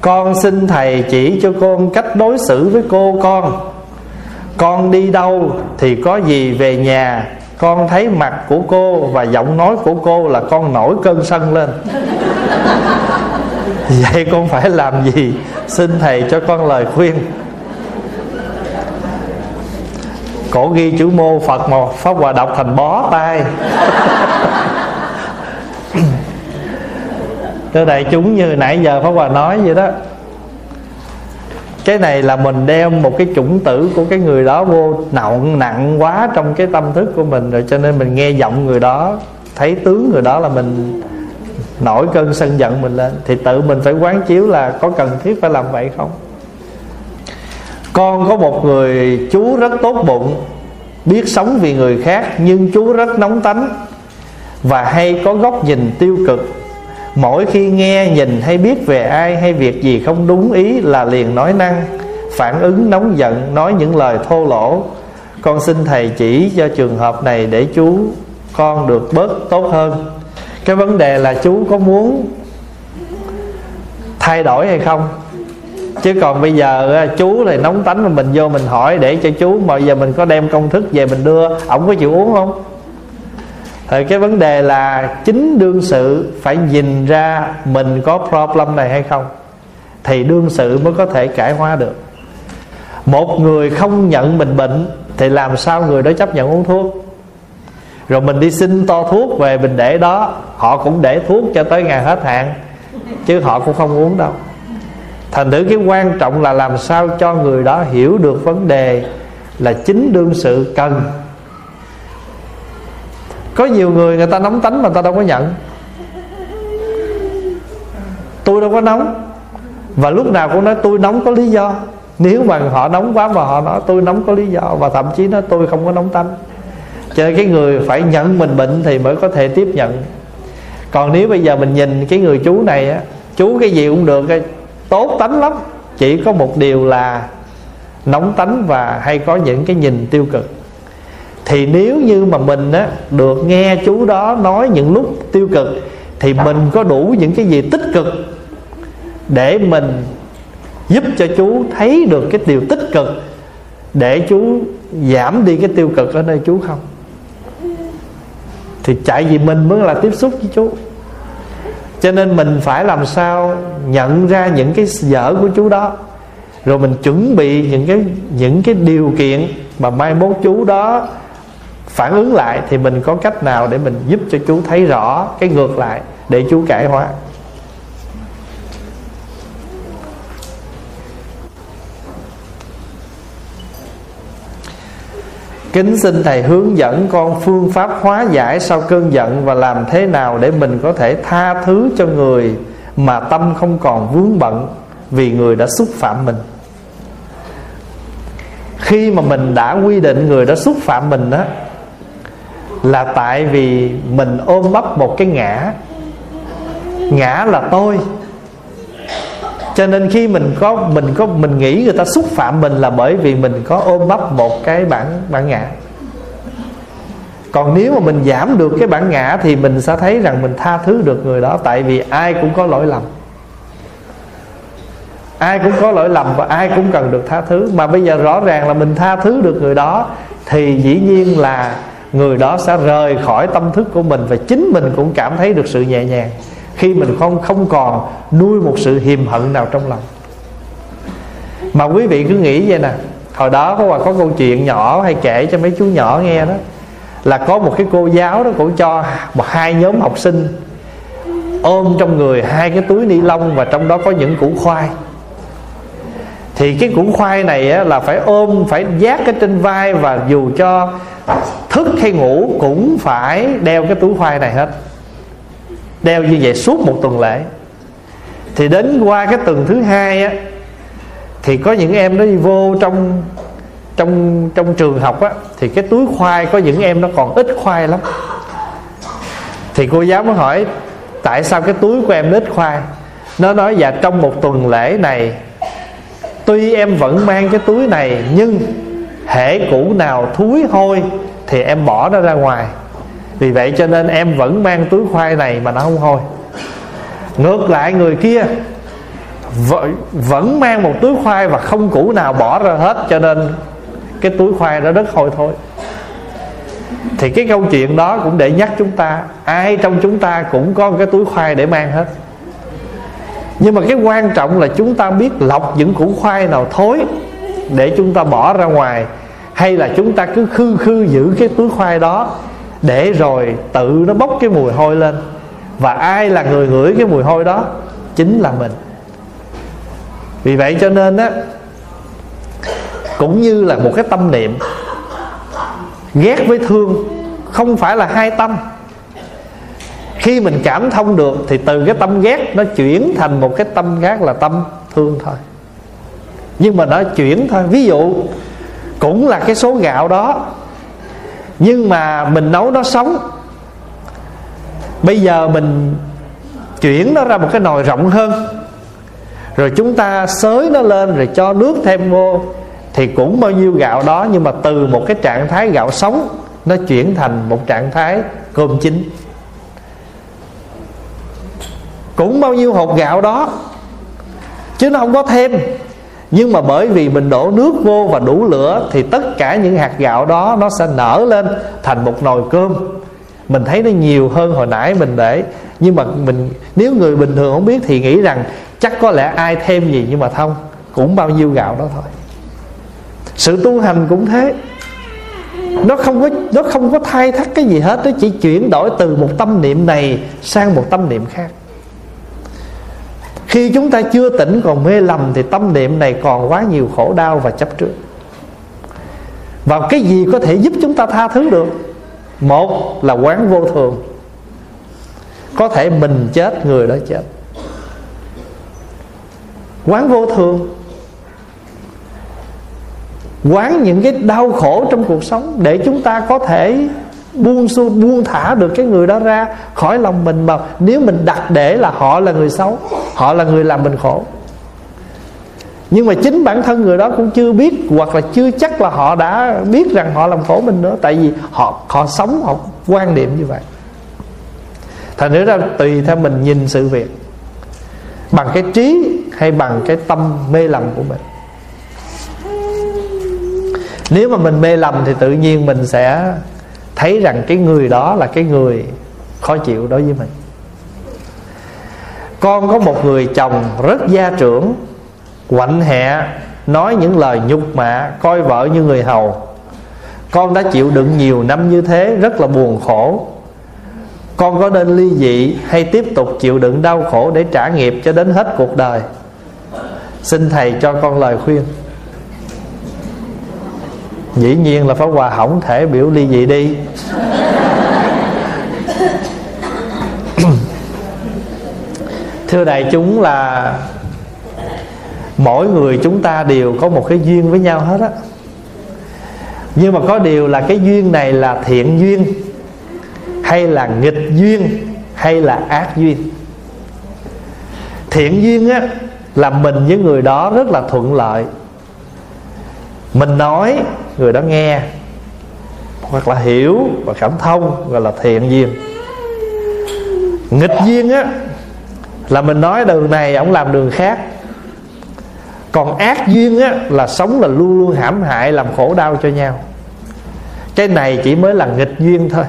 Con xin thầy chỉ cho con cách đối xử với cô con. Con đi đâu thì có gì về nhà, con thấy mặt của cô và giọng nói của cô là con nổi cơn sân lên. Vậy con phải làm gì? Xin thầy cho con lời khuyên. Cổ ghi chữ mô Phật mà Pháp Hòa đọc thành bó tay. Thưa đại chúng, như nãy giờ Pháp Hòa nói vậy đó, cái này là mình đem một cái chủng tử của cái người đó vô nặng quá trong cái tâm thức của mình rồi, cho nên mình nghe giọng người đó, thấy tướng người đó là mình nổi cơn sân giận mình lên. Thì tự mình phải quán chiếu là có cần thiết phải làm vậy không. Con có một người chú rất tốt bụng, biết sống vì người khác, nhưng chú rất nóng tánh và hay có góc nhìn tiêu cực. Mỗi khi nghe, nhìn hay biết về ai hay việc gì không đúng ý là liền nói năng, phản ứng nóng giận, nói những lời thô lỗ. Con xin thầy chỉ cho trường hợp này để chú con được bớt tốt hơn. Cái vấn đề là chú có muốn thay đổi hay không. Chứ còn bây giờ chú thì nóng tánh mà mình vô mình hỏi để cho chú, mà giờ mình có đem công thức về mình đưa, ổng có chịu uống không? Thì cái vấn đề là chính đương sự phải nhìn ra mình có problem này hay không, thì đương sự mới có thể cải hóa được. Một người không nhận mình bệnh thì làm sao người đó chấp nhận uống thuốc? Rồi mình đi xin to thuốc về mình để đó, họ cũng để thuốc cho tới ngày hết hạn, chứ họ cũng không uống đâu. Thành thử cái quan trọng là làm sao cho người đó hiểu được vấn đề là chính đương sự cần. Có nhiều người người ta nóng tánh mà người ta đâu có nhận. Tôi đâu có nóng. Và lúc nào cũng nói tôi nóng có lý do. Nếu mà họ nóng quá mà họ nói tôi nóng có lý do, và thậm chí nói tôi không có nóng tánh. Cho nên cái người phải nhận mình bệnh thì mới có thể tiếp nhận. Còn nếu bây giờ mình nhìn cái người chú này á, chú cái gì cũng được, cái tốt tánh lắm, chỉ có một điều là nóng tánh và hay có những cái nhìn tiêu cực. Thì nếu như mà mình á, được nghe chú đó nói những lúc tiêu cực, thì mình có đủ những cái gì tích cực để mình giúp cho chú thấy được cái điều tích cực, để chú giảm đi cái tiêu cực ở nơi chú không? Thì chạy vì mình mới là tiếp xúc với chú. Cho nên mình phải làm sao nhận ra những cái dở của chú đó, rồi mình chuẩn bị những cái điều kiện mà mai mốt chú đó phản ứng lại, thì mình có cách nào để mình giúp cho chú thấy rõ cái ngược lại để chú cải hóa. Kính xin Thầy hướng dẫn con phương pháp hóa giải sau cơn giận, và làm thế nào để mình có thể tha thứ cho người mà tâm không còn vướng bận vì người đã xúc phạm mình. Khi mà mình đã quy định người đã xúc phạm mình đó, là tại vì mình ôm bắp một cái ngã. Ngã là tôi. Cho nên khi mình nghĩ người ta xúc phạm mình là bởi vì mình có ôm bắp một cái bản ngã. Còn nếu mà mình giảm được cái bản ngã thì mình sẽ thấy rằng mình tha thứ được người đó, tại vì ai cũng có lỗi lầm. Ai cũng có lỗi lầm và ai cũng cần được tha thứ. Mà bây giờ rõ ràng là mình tha thứ được người đó, thì dĩ nhiên là người đó sẽ rời khỏi tâm thức của mình, và chính mình cũng cảm thấy được sự nhẹ nhàng khi mình không còn nuôi một sự hiềm hận nào trong lòng. Mà quý vị cứ nghĩ vậy nè. Hồi đó có câu chuyện nhỏ hay kể cho mấy chú nhỏ nghe đó, là có một cái cô giáo đó, cũng cho hai nhóm học sinh ôm trong người hai cái túi ni lông, và trong đó có những củ khoai. Thì cái củ khoai này á, là phải ôm, phải vác ở trên vai, và dù cho thức hay ngủ cũng phải đeo cái túi khoai này hết. Đeo như vậy suốt một tuần lễ. Thì đến qua cái tuần thứ hai á, thì có những em nó đi vô trong trường học á, thì cái túi khoai có những em nó còn ít khoai lắm. Thì cô giáo mới hỏi tại sao cái túi của em nó ít khoai. Nó nói dạ trong một tuần lễ này, tuy em vẫn mang cái túi này, nhưng hễ củ nào thúi hôi thì em bỏ nó ra ngoài. Vì vậy cho nên em vẫn mang túi khoai này mà nó không hôi. Ngược lại người kia vẫn mang một túi khoai và không củ nào bỏ ra hết, cho nên cái túi khoai đó rất hôi thôi. Thì cái câu chuyện đó cũng để nhắc chúng ta, ai trong chúng ta cũng có một cái túi khoai để mang hết. Nhưng mà cái quan trọng là chúng ta biết lọc những củ khoai nào thối để chúng ta bỏ ra ngoài, hay là chúng ta cứ khư giữ cái túi khoai đó để rồi tự nó bốc cái mùi hôi lên. Và ai là người ngửi cái mùi hôi đó? Chính là mình. Vì vậy cho nên á, cũng như là một cái tâm niệm, ghét với thương không phải là hai tâm. Khi mình cảm thông được thì từ cái tâm ghét nó chuyển thành một cái tâm khác là tâm thương thôi. Nhưng mà nó chuyển thôi. Ví dụ cũng là cái số gạo đó, nhưng mà mình nấu nó sống. Bây giờ mình chuyển nó ra một cái nồi rộng hơn, rồi chúng ta xới nó lên, rồi cho nước thêm vô, thì cũng bao nhiêu gạo đó, nhưng mà từ một cái trạng thái gạo sống nó chuyển thành một trạng thái cơm chín. cũng bao nhiêu hột gạo đó, chứ nó không có thêm. Nhưng mà bởi vì mình đổ nước vô và đủ lửa thì tất cả những hạt gạo đó nó sẽ nở lên thành một nồi cơm. Mình thấy nó nhiều hơn hồi nãy mình để. Nhưng mà mình, nếu người bình thường không biết thì nghĩ rằng chắc có lẽ ai thêm gì, nhưng mà không, cũng bao nhiêu gạo đó thôi. Sự tu hành cũng thế, nó không có thay thắt cái gì hết. Nó chỉ chuyển đổi từ một tâm niệm này sang một tâm niệm khác. Khi chúng ta chưa tỉnh còn mê lầm thì tâm niệm này còn quá nhiều khổ đau và chấp trước. Và cái gì có thể giúp chúng ta tha thứ được? Một là quán vô thường. Có thể mình chết, người đó chết. Quán vô thường, quán những cái đau khổ trong cuộc sống để chúng ta có thể buông thả được cái người đó ra khỏi lòng mình. Mà nếu mình đặt để là họ là người xấu, họ là người làm mình khổ, nhưng mà chính bản thân người đó cũng chưa biết, hoặc là chưa chắc là họ đã biết rằng họ làm khổ mình nữa. Tại vì họ sống, họ quan niệm như vậy. Thành thử ra tùy theo mình nhìn sự việc, bằng cái trí hay bằng cái tâm mê lầm của mình. Nếu mà mình mê lầm thì tự nhiên mình sẽ thấy rằng cái người đó là cái người khó chịu đối với mình. Con có một người chồng rất gia trưởng, quạnh hẹ, nói những lời nhục mạ, coi vợ như người hầu. Con đã chịu đựng nhiều năm như thế, rất là buồn khổ. Con có nên ly dị hay tiếp tục chịu đựng đau khổ để trả nghiệp cho đến hết cuộc đời? Xin thầy cho con lời khuyên. Dĩ nhiên là Pháp Hòa không thể biểu ly dị đi. Thưa đại chúng, là mỗi người chúng ta đều có một cái duyên với nhau hết á. Nhưng mà có điều là cái duyên này là thiện duyên hay là nghịch duyên hay là ác duyên. Thiện duyên á là mình với người đó rất là thuận lợi, mình nói người đó nghe hoặc là hiểu và cảm thông, gọi là thiện duyên. Nghịch duyên á là mình nói đường này, ổng làm đường khác. Còn ác duyên á là sống là luôn luôn hãm hại, làm khổ đau cho nhau. Cái này chỉ mới là nghịch duyên thôi,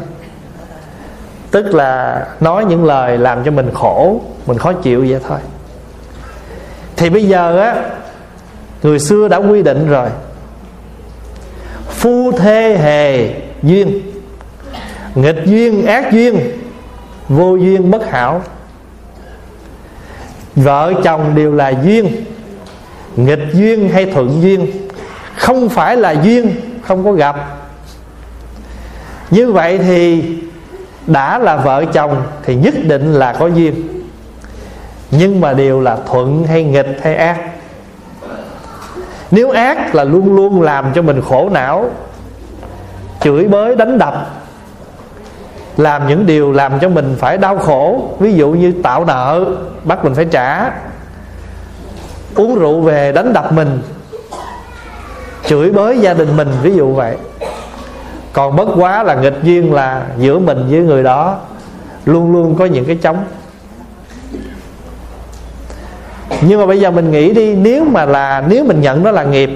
tức là nói những lời làm cho mình khổ, mình khó chịu vậy thôi. Thì bây giờ á, người xưa đã quy định rồi, phu thê hề duyên, nghịch duyên, ác duyên, vô duyên bất hảo. Vợ chồng đều là duyên, nghịch duyên hay thuận duyên, không phải là duyên không có gặp. Như vậy thì đã là vợ chồng thì nhất định là có duyên, nhưng mà đều là thuận hay nghịch hay ác. Nếu ác là luôn luôn làm cho mình khổ não, chửi bới, đánh đập, làm những điều làm cho mình phải đau khổ. Ví dụ như tạo nợ bắt mình phải trả, uống rượu về đánh đập mình, chửi bới gia đình mình, ví dụ vậy. Còn bất quá là nghịch duyên là giữa mình với người đó luôn luôn có những cái trống. Nhưng mà bây giờ mình nghĩ đi, nếu mình nhận đó là nghiệp,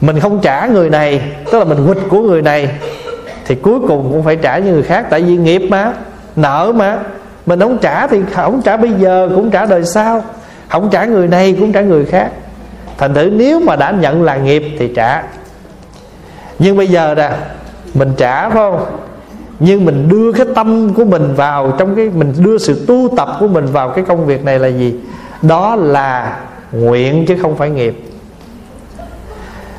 mình không trả người này, tức là mình nghịch của người này, thì cuối cùng cũng phải trả như người khác. Tại vì nghiệp mà, nợ mà, mình không trả thì không trả bây giờ cũng trả đời sau, không trả người này cũng trả người khác. Thành thử nếu mà đã nhận là nghiệp thì trả. Nhưng bây giờ nè, mình trả phải không? Nhưng mình đưa cái tâm của mình vào trong cái, mình đưa sự tu tập của mình vào cái công việc này là gì? Đó là nguyện chứ không phải nghiệp.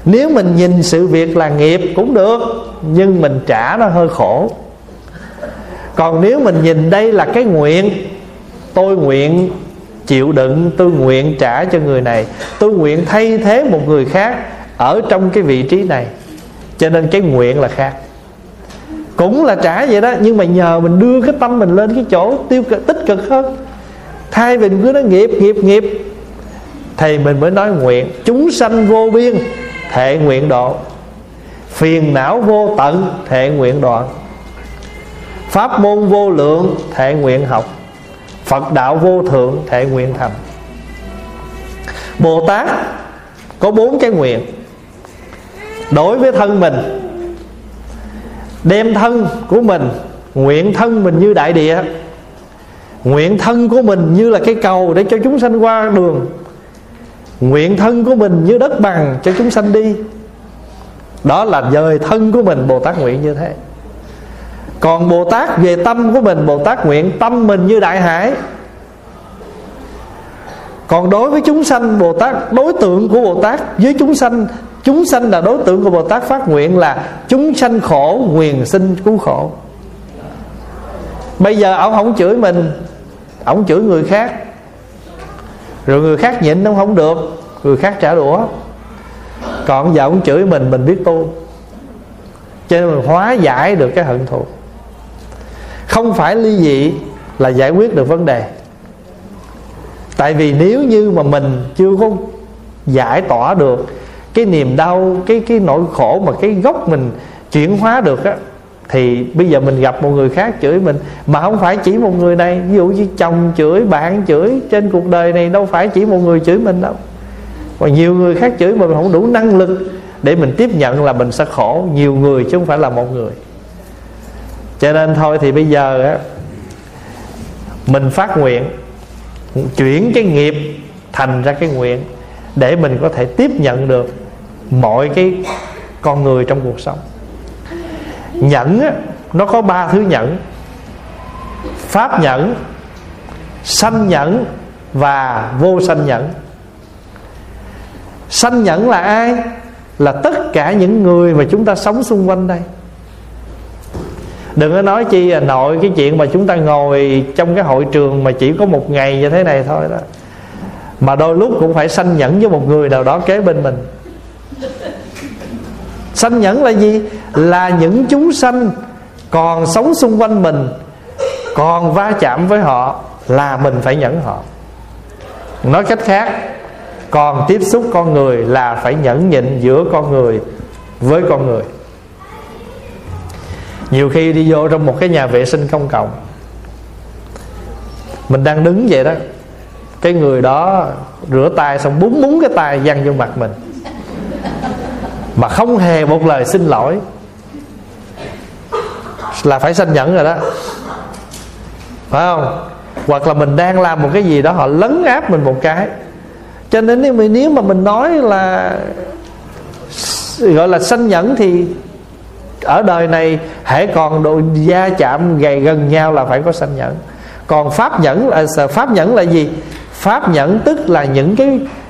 Nếu mình nhìn sự việc là nghiệp cũng được, nhưng mình trả nó hơi khổ. Còn nếu mình nhìn đây là cái nguyện, tôi nguyện chịu đựng, tôi nguyện trả cho người này, tôi nguyện thay thế một người khác ở trong cái vị trí này, cho nên cái nguyện là khác. Cũng là trả vậy đó, nhưng mà nhờ mình đưa cái tâm mình lên cái chỗ tích cực hơn. Thay mình cứ nói nghiệp thì mình mới nói nguyện. Chúng sanh vô biên, thệ nguyện độ. Phiền não vô tận, thệ nguyện đoạn. Pháp môn vô lượng, thệ nguyện học. Phật đạo vô thượng thể nguyện thành. Bồ Tát có 4 cái nguyện. Đối với thân mình, đem thân của mình, nguyện thân mình như đại địa, nguyện thân của mình như là cái cầu để cho chúng sanh qua đường, nguyện thân của mình như đất bằng cho chúng sanh đi. Đó là dời thân của mình, Bồ Tát nguyện như thế. Còn Bồ Tát về tâm của mình, Bồ Tát nguyện tâm mình như đại hải. Còn đối với chúng sanh, Bồ Tát, đối tượng của Bồ Tát với chúng sanh là đối tượng của Bồ Tát, phát nguyện là chúng sanh khổ, nguyện sinh cứu khổ. Bây giờ ông không chửi mình, ông chửi người khác, rồi người khác nhịn ông không được, người khác trả đũa. Còn giờ ông chửi mình biết tu, cho nên mình hóa giải được cái hận thù. Không phải ly dị là giải quyết được vấn đề. Tại vì nếu như mà mình chưa có giải tỏa được cái niềm đau, cái nỗi khổ mà cái gốc mình chuyển hóa được á, thì bây giờ mình gặp một người khác chửi mình, mà không phải chỉ một người này. Ví dụ như chồng chửi, bạn chửi, trên cuộc đời này đâu phải chỉ một người chửi mình đâu, còn nhiều người khác chửi mà mình không đủ năng lực để mình tiếp nhận là mình sẽ khổ. Nhiều người chứ không phải là một người. Cho nên thôi thì bây giờ á, mình phát nguyện, chuyển cái nghiệp thành ra cái nguyện, để mình có thể tiếp nhận được mọi cái con người trong cuộc sống. Nhẫn á, nó có 3 thứ nhẫn: pháp nhẫn, sanh nhẫn và vô sanh nhẫn. Sanh nhẫn là ai? Là tất cả những người mà chúng ta sống xung quanh đây. Đừng có nói chi nội cái chuyện mà chúng ta ngồi trong cái hội trường mà chỉ có một ngày như thế này thôi đó, mà đôi lúc cũng phải sanh nhẫn với một người nào đó kế bên mình. Sanh nhẫn là gì? Là những chúng sanh còn sống xung quanh mình, còn va chạm với họ là mình phải nhẫn họ. Nói cách khác, còn tiếp xúc con người là phải nhẫn nhịn giữa con người với con người. Nhiều khi đi vô trong một cái nhà vệ sinh công cộng, mình đang đứng vậy đó, cái người đó rửa tay xong búng cái tay văng vô mặt mình, mà không hề một lời xin lỗi, là phải sanh nhẫn rồi đó, phải không? Hoặc là mình đang làm một cái gì đó, họ lấn áp mình một cái, cho nên nếu mà mình nói là gọi là sanh nhẫn thì ở đời này hễ còn độ gia chạm gần nhau là phải có sanh nhẫn. Còn pháp nhẫn là gì? Pháp nhẫn tức là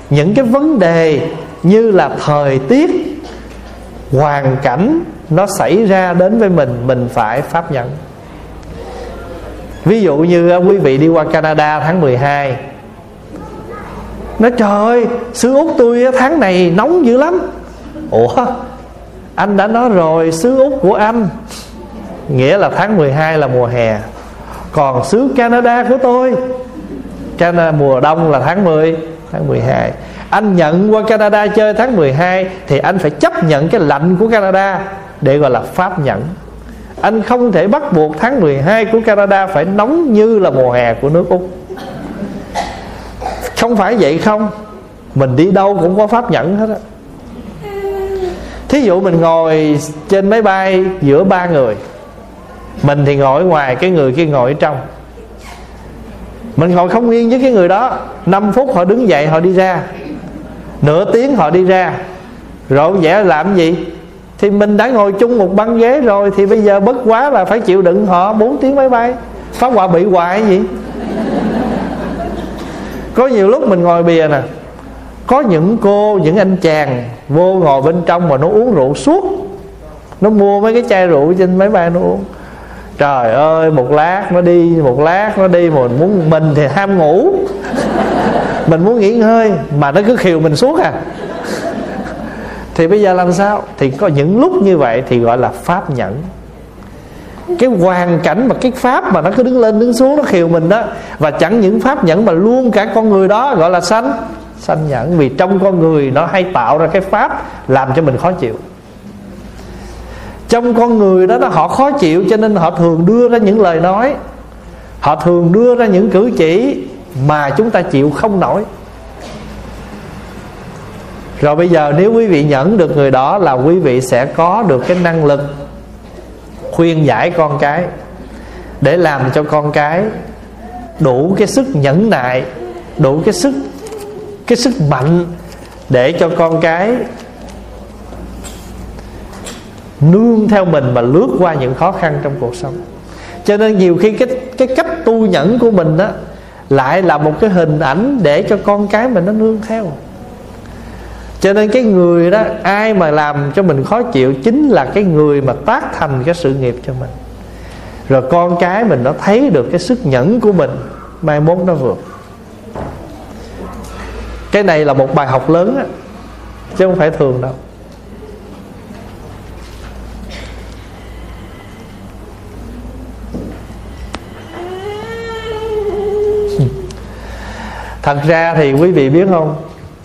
những cái vấn đề như là thời tiết, hoàn cảnh nó xảy ra đến với mình phải pháp nhẫn. Ví dụ như quý vị đi qua Canada tháng 12, nói trời ơi, xứ Úc tôi tháng này nóng dữ lắm. Ủa, anh đã nói rồi, xứ Úc của anh nghĩa là tháng 12 là mùa hè, còn xứ Canada của tôi, Canada mùa đông là tháng 10, tháng 12. Anh nhận qua Canada chơi tháng 12 thì anh phải chấp nhận cái lạnh của Canada, để gọi là pháp nhẫn. Anh không thể bắt buộc tháng 12 của Canada phải nóng như là mùa hè của nước Úc. Không phải vậy không, mình đi đâu cũng có pháp nhẫn hết á. Thí dụ mình ngồi trên máy bay giữa 3 người, mình thì ngồi ngoài, cái người kia ngồi ở trong. Mình ngồi không yên với cái người đó, 5 phút họ đứng dậy họ đi ra, nửa tiếng họ đi ra, rồi vẽ làm gì? Thì mình đã ngồi chung một băng ghế rồi, thì bây giờ bất quá là phải chịu đựng họ 4 tiếng máy bay. Pháp Hòa bị hoài gì? Có nhiều lúc mình ngồi bìa nè, có những cô, những anh chàng vô ngồi bên trong mà nó uống rượu suốt. Nó mua mấy cái chai rượu trên máy bay nó uống. Trời ơi, một lát nó đi mình thì ham ngủ, mình muốn nghỉ ngơi, mà nó cứ khiều mình suốt à. Thì bây giờ làm sao? Thì có những lúc như vậy thì gọi là pháp nhẫn. Cái hoàn cảnh mà cái pháp mà nó cứ đứng lên đứng xuống, nó khiều mình đó. Và chẳng những pháp nhẫn mà luôn cả con người đó gọi là sanh nhẫn. Vì trong con người nó hay tạo ra cái pháp làm cho mình khó chịu. Trong con người đó họ khó chịu, cho nên họ thường đưa ra những lời nói Họ thường đưa ra những cử chỉ mà chúng ta chịu không nổi. Rồi bây giờ nếu quý vị nhẫn được người đó là quý vị sẽ có được cái năng lực khuyên giải con cái, để làm cho con cái đủ cái sức nhẫn nại, đủ cái sức mạnh để cho con cái nương theo mình mà lướt qua những khó khăn trong cuộc sống. Cho nên nhiều khi cái cách tu nhẫn của mình đó lại là một cái hình ảnh để cho con cái mình nó nương theo. Cho nên cái người đó, ai mà làm cho mình khó chịu chính là cái người mà tác thành cái sự nghiệp cho mình. Rồi con cái mình nó thấy được cái sức nhẫn của mình, mai mốt nó vượt. Cái này là một bài học lớn đó, chứ không phải thường đâu. Thật ra thì quý vị biết không,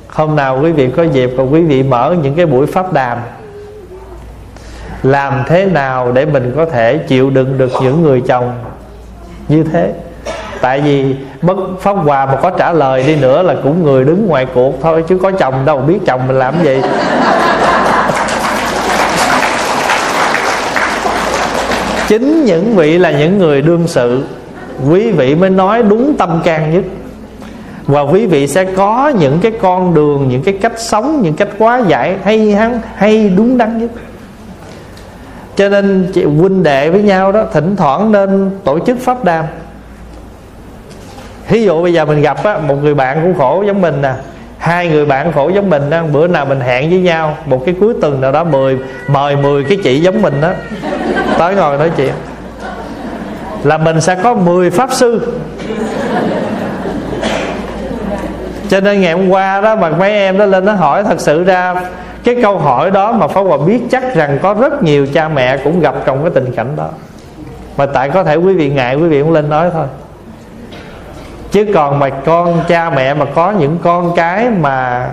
hôm nào quý vị có dịp và quý vị mở những cái buổi pháp đàm, làm thế nào để mình có thể chịu đựng được những người chồng như thế. Tại vì bất Pháp Hòa mà có trả lời đi nữa là cũng người đứng ngoài cuộc thôi, chứ có chồng đâu biết chồng mình làm gì. Chính những vị là những người đương sự, quý vị mới nói đúng tâm can nhất. Và quý vị sẽ có những cái con đường, những cái cách sống, những cách hóa giải hay đúng đắn nhất. Cho nên chị huynh đệ với nhau đó, thỉnh thoảng nên tổ chức pháp đàm. Ví dụ bây giờ mình gặp á, một người bạn cũng khổ giống mình nè, hai người bạn khổ giống mình á, bữa nào mình hẹn với nhau một cái cuối tuần nào đó mời 10 cái chị giống mình đó tới ngồi nói chuyện, là mình sẽ có 10 pháp sư. Cho nên ngày hôm qua đó mà mấy em đó lên nó hỏi, thật sự ra cái câu hỏi đó mà Pháp Hòa biết chắc rằng có rất nhiều cha mẹ cũng gặp trong cái tình cảnh đó, mà tại có thể quý vị ngại quý vị cũng lên nói thôi. Chứ còn mà con cha mẹ mà có những con cái mà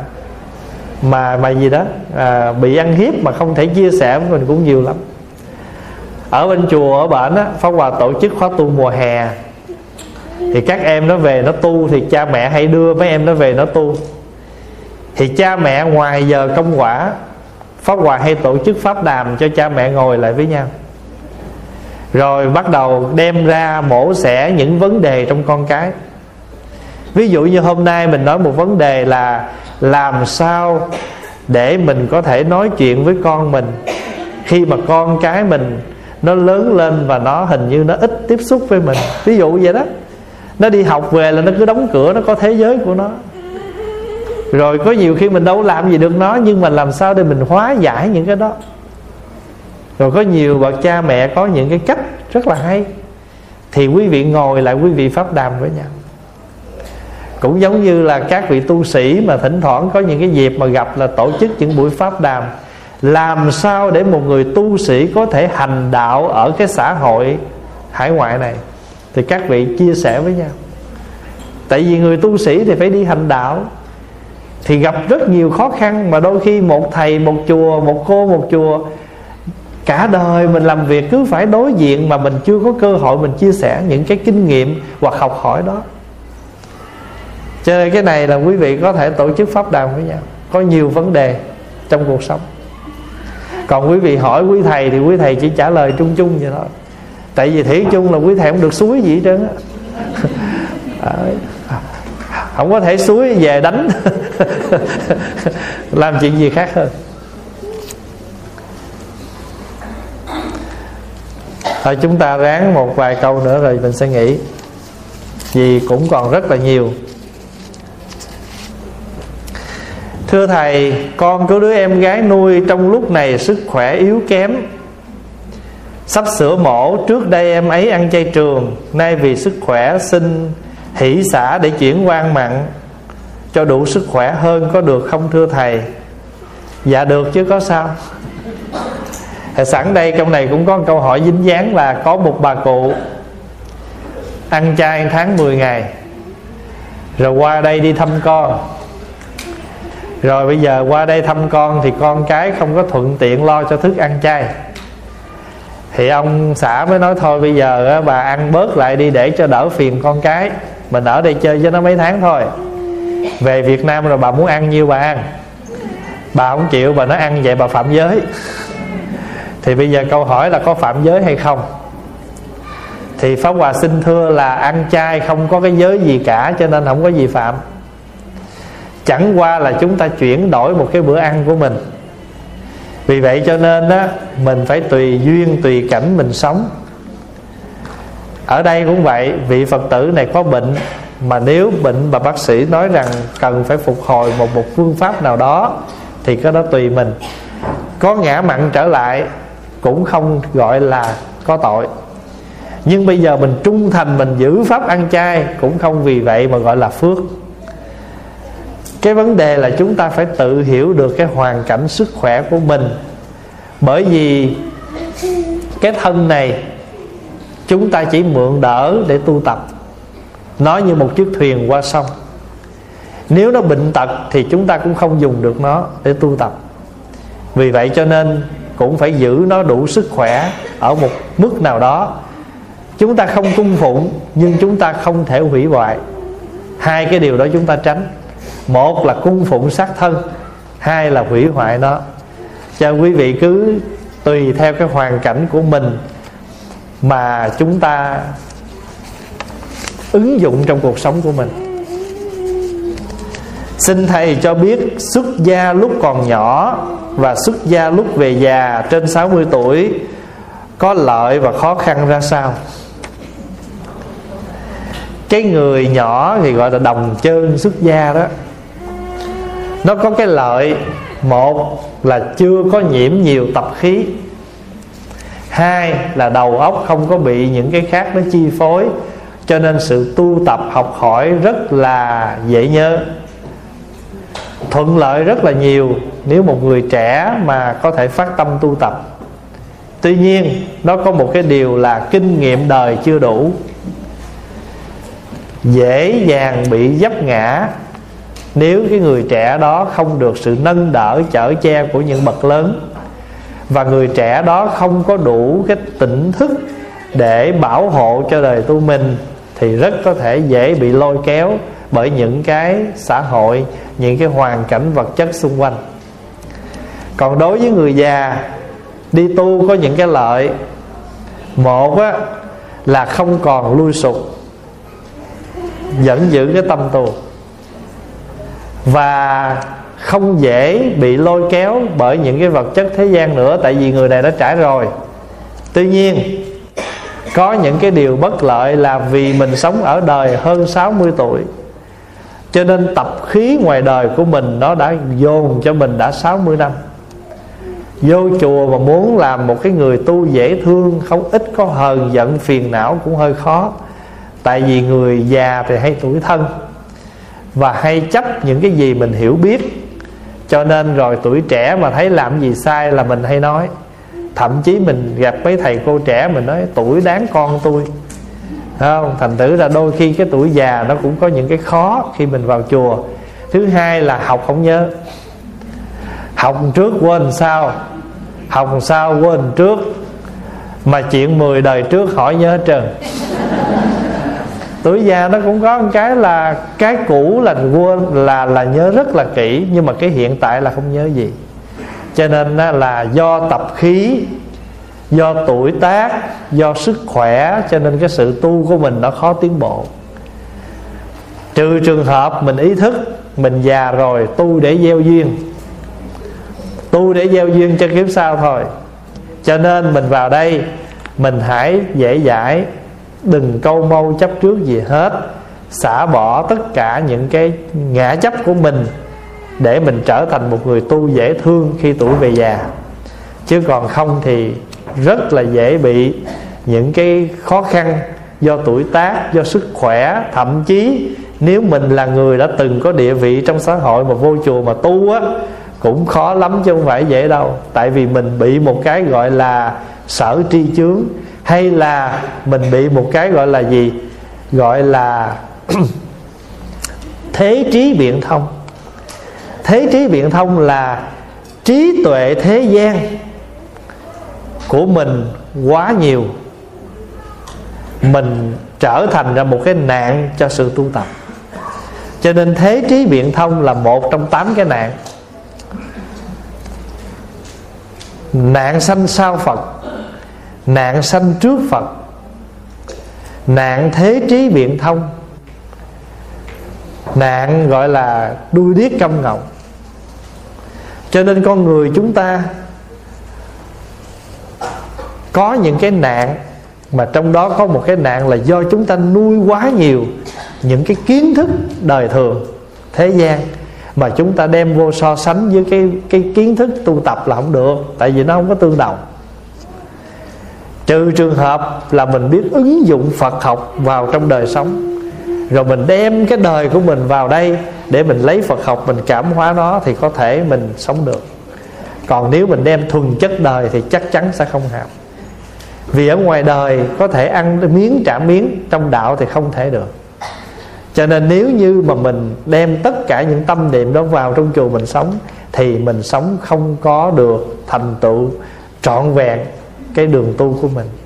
bị ăn hiếp mà không thể chia sẻ với mình cũng nhiều lắm. Ở bên chùa ở bển á, Pháp Hòa tổ chức khóa tu mùa hè, thì các em nó về nó tu, thì cha mẹ hay đưa mấy em nó về nó tu. Thì cha mẹ ngoài giờ công quả, Pháp Hòa hay tổ chức pháp đàm cho cha mẹ ngồi lại với nhau, rồi bắt đầu đem ra mổ xẻ những vấn đề trong con cái. Ví dụ như hôm nay mình nói một vấn đề là làm sao để mình có thể nói chuyện với con mình khi mà con cái mình nó lớn lên và nó hình như nó ít tiếp xúc với mình. Ví dụ vậy đó, nó đi học về là nó cứ đóng cửa, nó có thế giới của nó. Rồi có nhiều khi mình đâu làm gì được nó, nhưng mà làm sao để mình hóa giải những cái đó. Rồi có nhiều bậc cha mẹ có những cái cách rất là hay, thì quý vị ngồi lại quý vị pháp đàm với nhau. Cũng giống như là các vị tu sĩ mà thỉnh thoảng có những cái dịp mà gặp là tổ chức những buổi pháp đàm, làm sao để một người tu sĩ có thể hành đạo ở cái xã hội hải ngoại này, thì các vị chia sẻ với nhau. Tại vì người tu sĩ thì phải đi hành đạo, thì gặp rất nhiều khó khăn. Mà đôi khi một thầy một chùa, một cô một chùa, cả đời mình làm việc cứ phải đối diện, mà mình chưa có cơ hội mình chia sẻ những cái kinh nghiệm hoặc học hỏi đó. Cho nên cái này là quý vị có thể tổ chức pháp đàm với nhau. Có nhiều vấn đề trong cuộc sống, còn quý vị hỏi quý thầy thì quý thầy chỉ trả lời chung chung vậy thôi. Tại vì thủy chung là quý thầy không được xúi gì hết trơn á, không có thể xúi về đánh làm chuyện gì khác hơn. Thôi chúng ta ráng một vài câu nữa rồi mình sẽ nghỉ, vì cũng còn rất là nhiều. Thưa thầy, con có đứa em gái nuôi trong lúc này sức khỏe yếu kém, sắp sửa mổ. Trước đây em ấy ăn chay trường, nay vì sức khỏe xin hỷ xả để chuyển qua ăn mặn cho đủ sức khỏe hơn, có được không thưa thầy? Dạ được chứ có sao. Sẵn đây trong này cũng có một câu hỏi dính dáng là có một bà cụ ăn chay tháng 10 ngày rồi qua đây đi thăm con. Rồi bây giờ qua đây thăm con thì con cái không có thuận tiện lo cho thức ăn chay, Thì ông xã mới nói thôi bây giờ bà ăn bớt lại đi để cho đỡ phiền con cái, mình ở đây chơi với nó mấy tháng thôi, về Việt Nam rồi bà muốn ăn nhiêu bà ăn. Bà không chịu, bà nói ăn vậy bà phạm giới. Thì bây giờ câu hỏi là có phạm giới hay không? Thì Pháp Hòa xin thưa là ăn chay không có cái giới gì cả, cho nên không có gì phạm. Chẳng qua là chúng ta chuyển đổi một cái bữa ăn của mình. Vì vậy cho nên đó, mình phải tùy duyên tùy cảnh mình sống. Ở đây cũng vậy, vị Phật tử này có bệnh, mà nếu bệnh mà bác sĩ nói rằng cần phải phục hồi một phương pháp nào đó thì cái đó tùy mình. Có ngã mặn trở lại cũng không gọi là có tội. Nhưng bây giờ mình trung thành, mình giữ pháp ăn chay cũng không vì vậy mà gọi là phước. Cái vấn đề là chúng ta phải tự hiểu được cái hoàn cảnh sức khỏe của mình. Bởi vì cái thân này chúng ta chỉ mượn đỡ để tu tập, nó như một chiếc thuyền qua sông. Nếu nó bệnh tật thì chúng ta cũng không dùng được nó để tu tập. Vì vậy cho nên cũng phải giữ nó đủ sức khỏe ở một mức nào đó. Chúng ta không cung phụng nhưng chúng ta không thể hủy hoại. Hai cái điều đó chúng ta tránh. Một là cung phụng sát thân, hai là hủy hoại nó. Cho quý vị cứ tùy theo cái hoàn cảnh của mình mà chúng ta ứng dụng trong cuộc sống của mình. Xin thầy cho biết xuất gia lúc còn nhỏ và xuất gia lúc về già trên 60 tuổi có lợi và khó khăn ra sao? Cái người nhỏ thì gọi là đồng chân xuất gia đó, nó có cái lợi. Một là chưa có nhiễm nhiều tập khí, hai là đầu óc không có bị những cái khác nó chi phối, cho nên sự tu tập học hỏi rất là dễ nhớ. Thuận lợi rất là nhiều nếu một người trẻ mà có thể phát tâm tu tập. Tuy nhiên nó có một cái điều là kinh nghiệm đời chưa đủ, dễ dàng bị vấp ngã nếu cái người trẻ đó không được sự nâng đỡ chở che của những bậc lớn, và người trẻ đó không có đủ cái tỉnh thức để bảo hộ cho đời tu mình thì rất có thể dễ bị lôi kéo bởi những cái xã hội, những cái hoàn cảnh vật chất xung quanh. Còn đối với người già, đi tu có những cái lợi. Một á, là không còn lui sụt, vẫn giữ cái tâm tu, và không dễ bị lôi kéo bởi những cái vật chất thế gian nữa, tại vì người này đã trải rồi. Tuy nhiên có những cái điều bất lợi là vì mình sống ở đời hơn 60 tuổi, cho nên tập khí ngoài đời của mình nó đã dồn cho mình đã 60 năm. Vô chùa mà muốn làm một cái người tu dễ thương, không ít có hờn giận phiền não cũng hơi khó. Tại vì người già thì hay tủi thân và hay chấp những cái gì mình hiểu biết, cho nên rồi tuổi trẻ mà thấy làm gì sai là mình hay nói. Thậm chí mình gặp mấy thầy cô trẻ mình nói tuổi đáng con tôi. Không, thành thử là đôi khi cái tuổi già nó cũng có những cái khó khi mình vào chùa. Thứ hai là học không nhớ, học trước quên sau, học sau quên trước, mà chuyện 10 đời trước hỏi nhớ trơn. Tuổi già nó cũng có một cái là cái cũ là quên, là nhớ rất là kỹ, nhưng mà cái hiện tại là không nhớ gì. Cho nên là do tập khí, do tuổi tác, do sức khỏe, cho nên cái sự tu của mình nó khó tiến bộ. Trừ trường hợp mình ý thức mình già rồi, tu để gieo duyên, tu để gieo duyên cho kiếp sau thôi. Cho nên mình vào đây mình hãy dễ dãi, đừng câu mâu chấp trước gì hết, xả bỏ tất cả những cái ngã chấp của mình để mình trở thành một người tu dễ thương khi tuổi về già. Chứ còn không thì rất là dễ bị những cái khó khăn do tuổi tác, do sức khỏe. Thậm chí nếu mình là người đã từng có địa vị trong xã hội mà vô chùa mà tu á, cũng khó lắm chứ không phải dễ đâu. Tại vì mình bị một cái gọi là sở tri chướng, hay là mình bị một cái gọi là gì, gọi là thế trí biện thông. Thế trí biện thông là trí tuệ thế gian của mình quá nhiều, mình trở thành ra một cái nạn cho sự tu tập. Cho nên thế trí biện thông là một trong 8 cái nạn. Nạn sanh sau Phật, nạn sanh trước Phật, nạn thế trí biện thông, nạn gọi là đuôi điếc câm ngọng. Cho nên con người chúng ta có những cái nạn, mà trong đó có một cái nạn là do chúng ta nuôi quá nhiều những cái kiến thức đời thường, thế gian, mà chúng ta đem vô so sánh với cái kiến thức tu tập là không được. Tại vì nó không có tương đồng. Trừ trường hợp là mình biết ứng dụng Phật học vào trong đời sống, rồi mình đem cái đời của mình vào đây để mình lấy Phật học mình cảm hóa nó, thì có thể mình sống được. Còn nếu mình đem thuần chất đời thì chắc chắn sẽ không hợp. Vì ở ngoài đời có thể ăn miếng trả miếng, trong đạo thì không thể được. Cho nên nếu như mà mình đem tất cả những tâm niệm đó vào trong chùa mình sống, thì mình sống không có được thành tựu trọn vẹn cái đường tu của mình.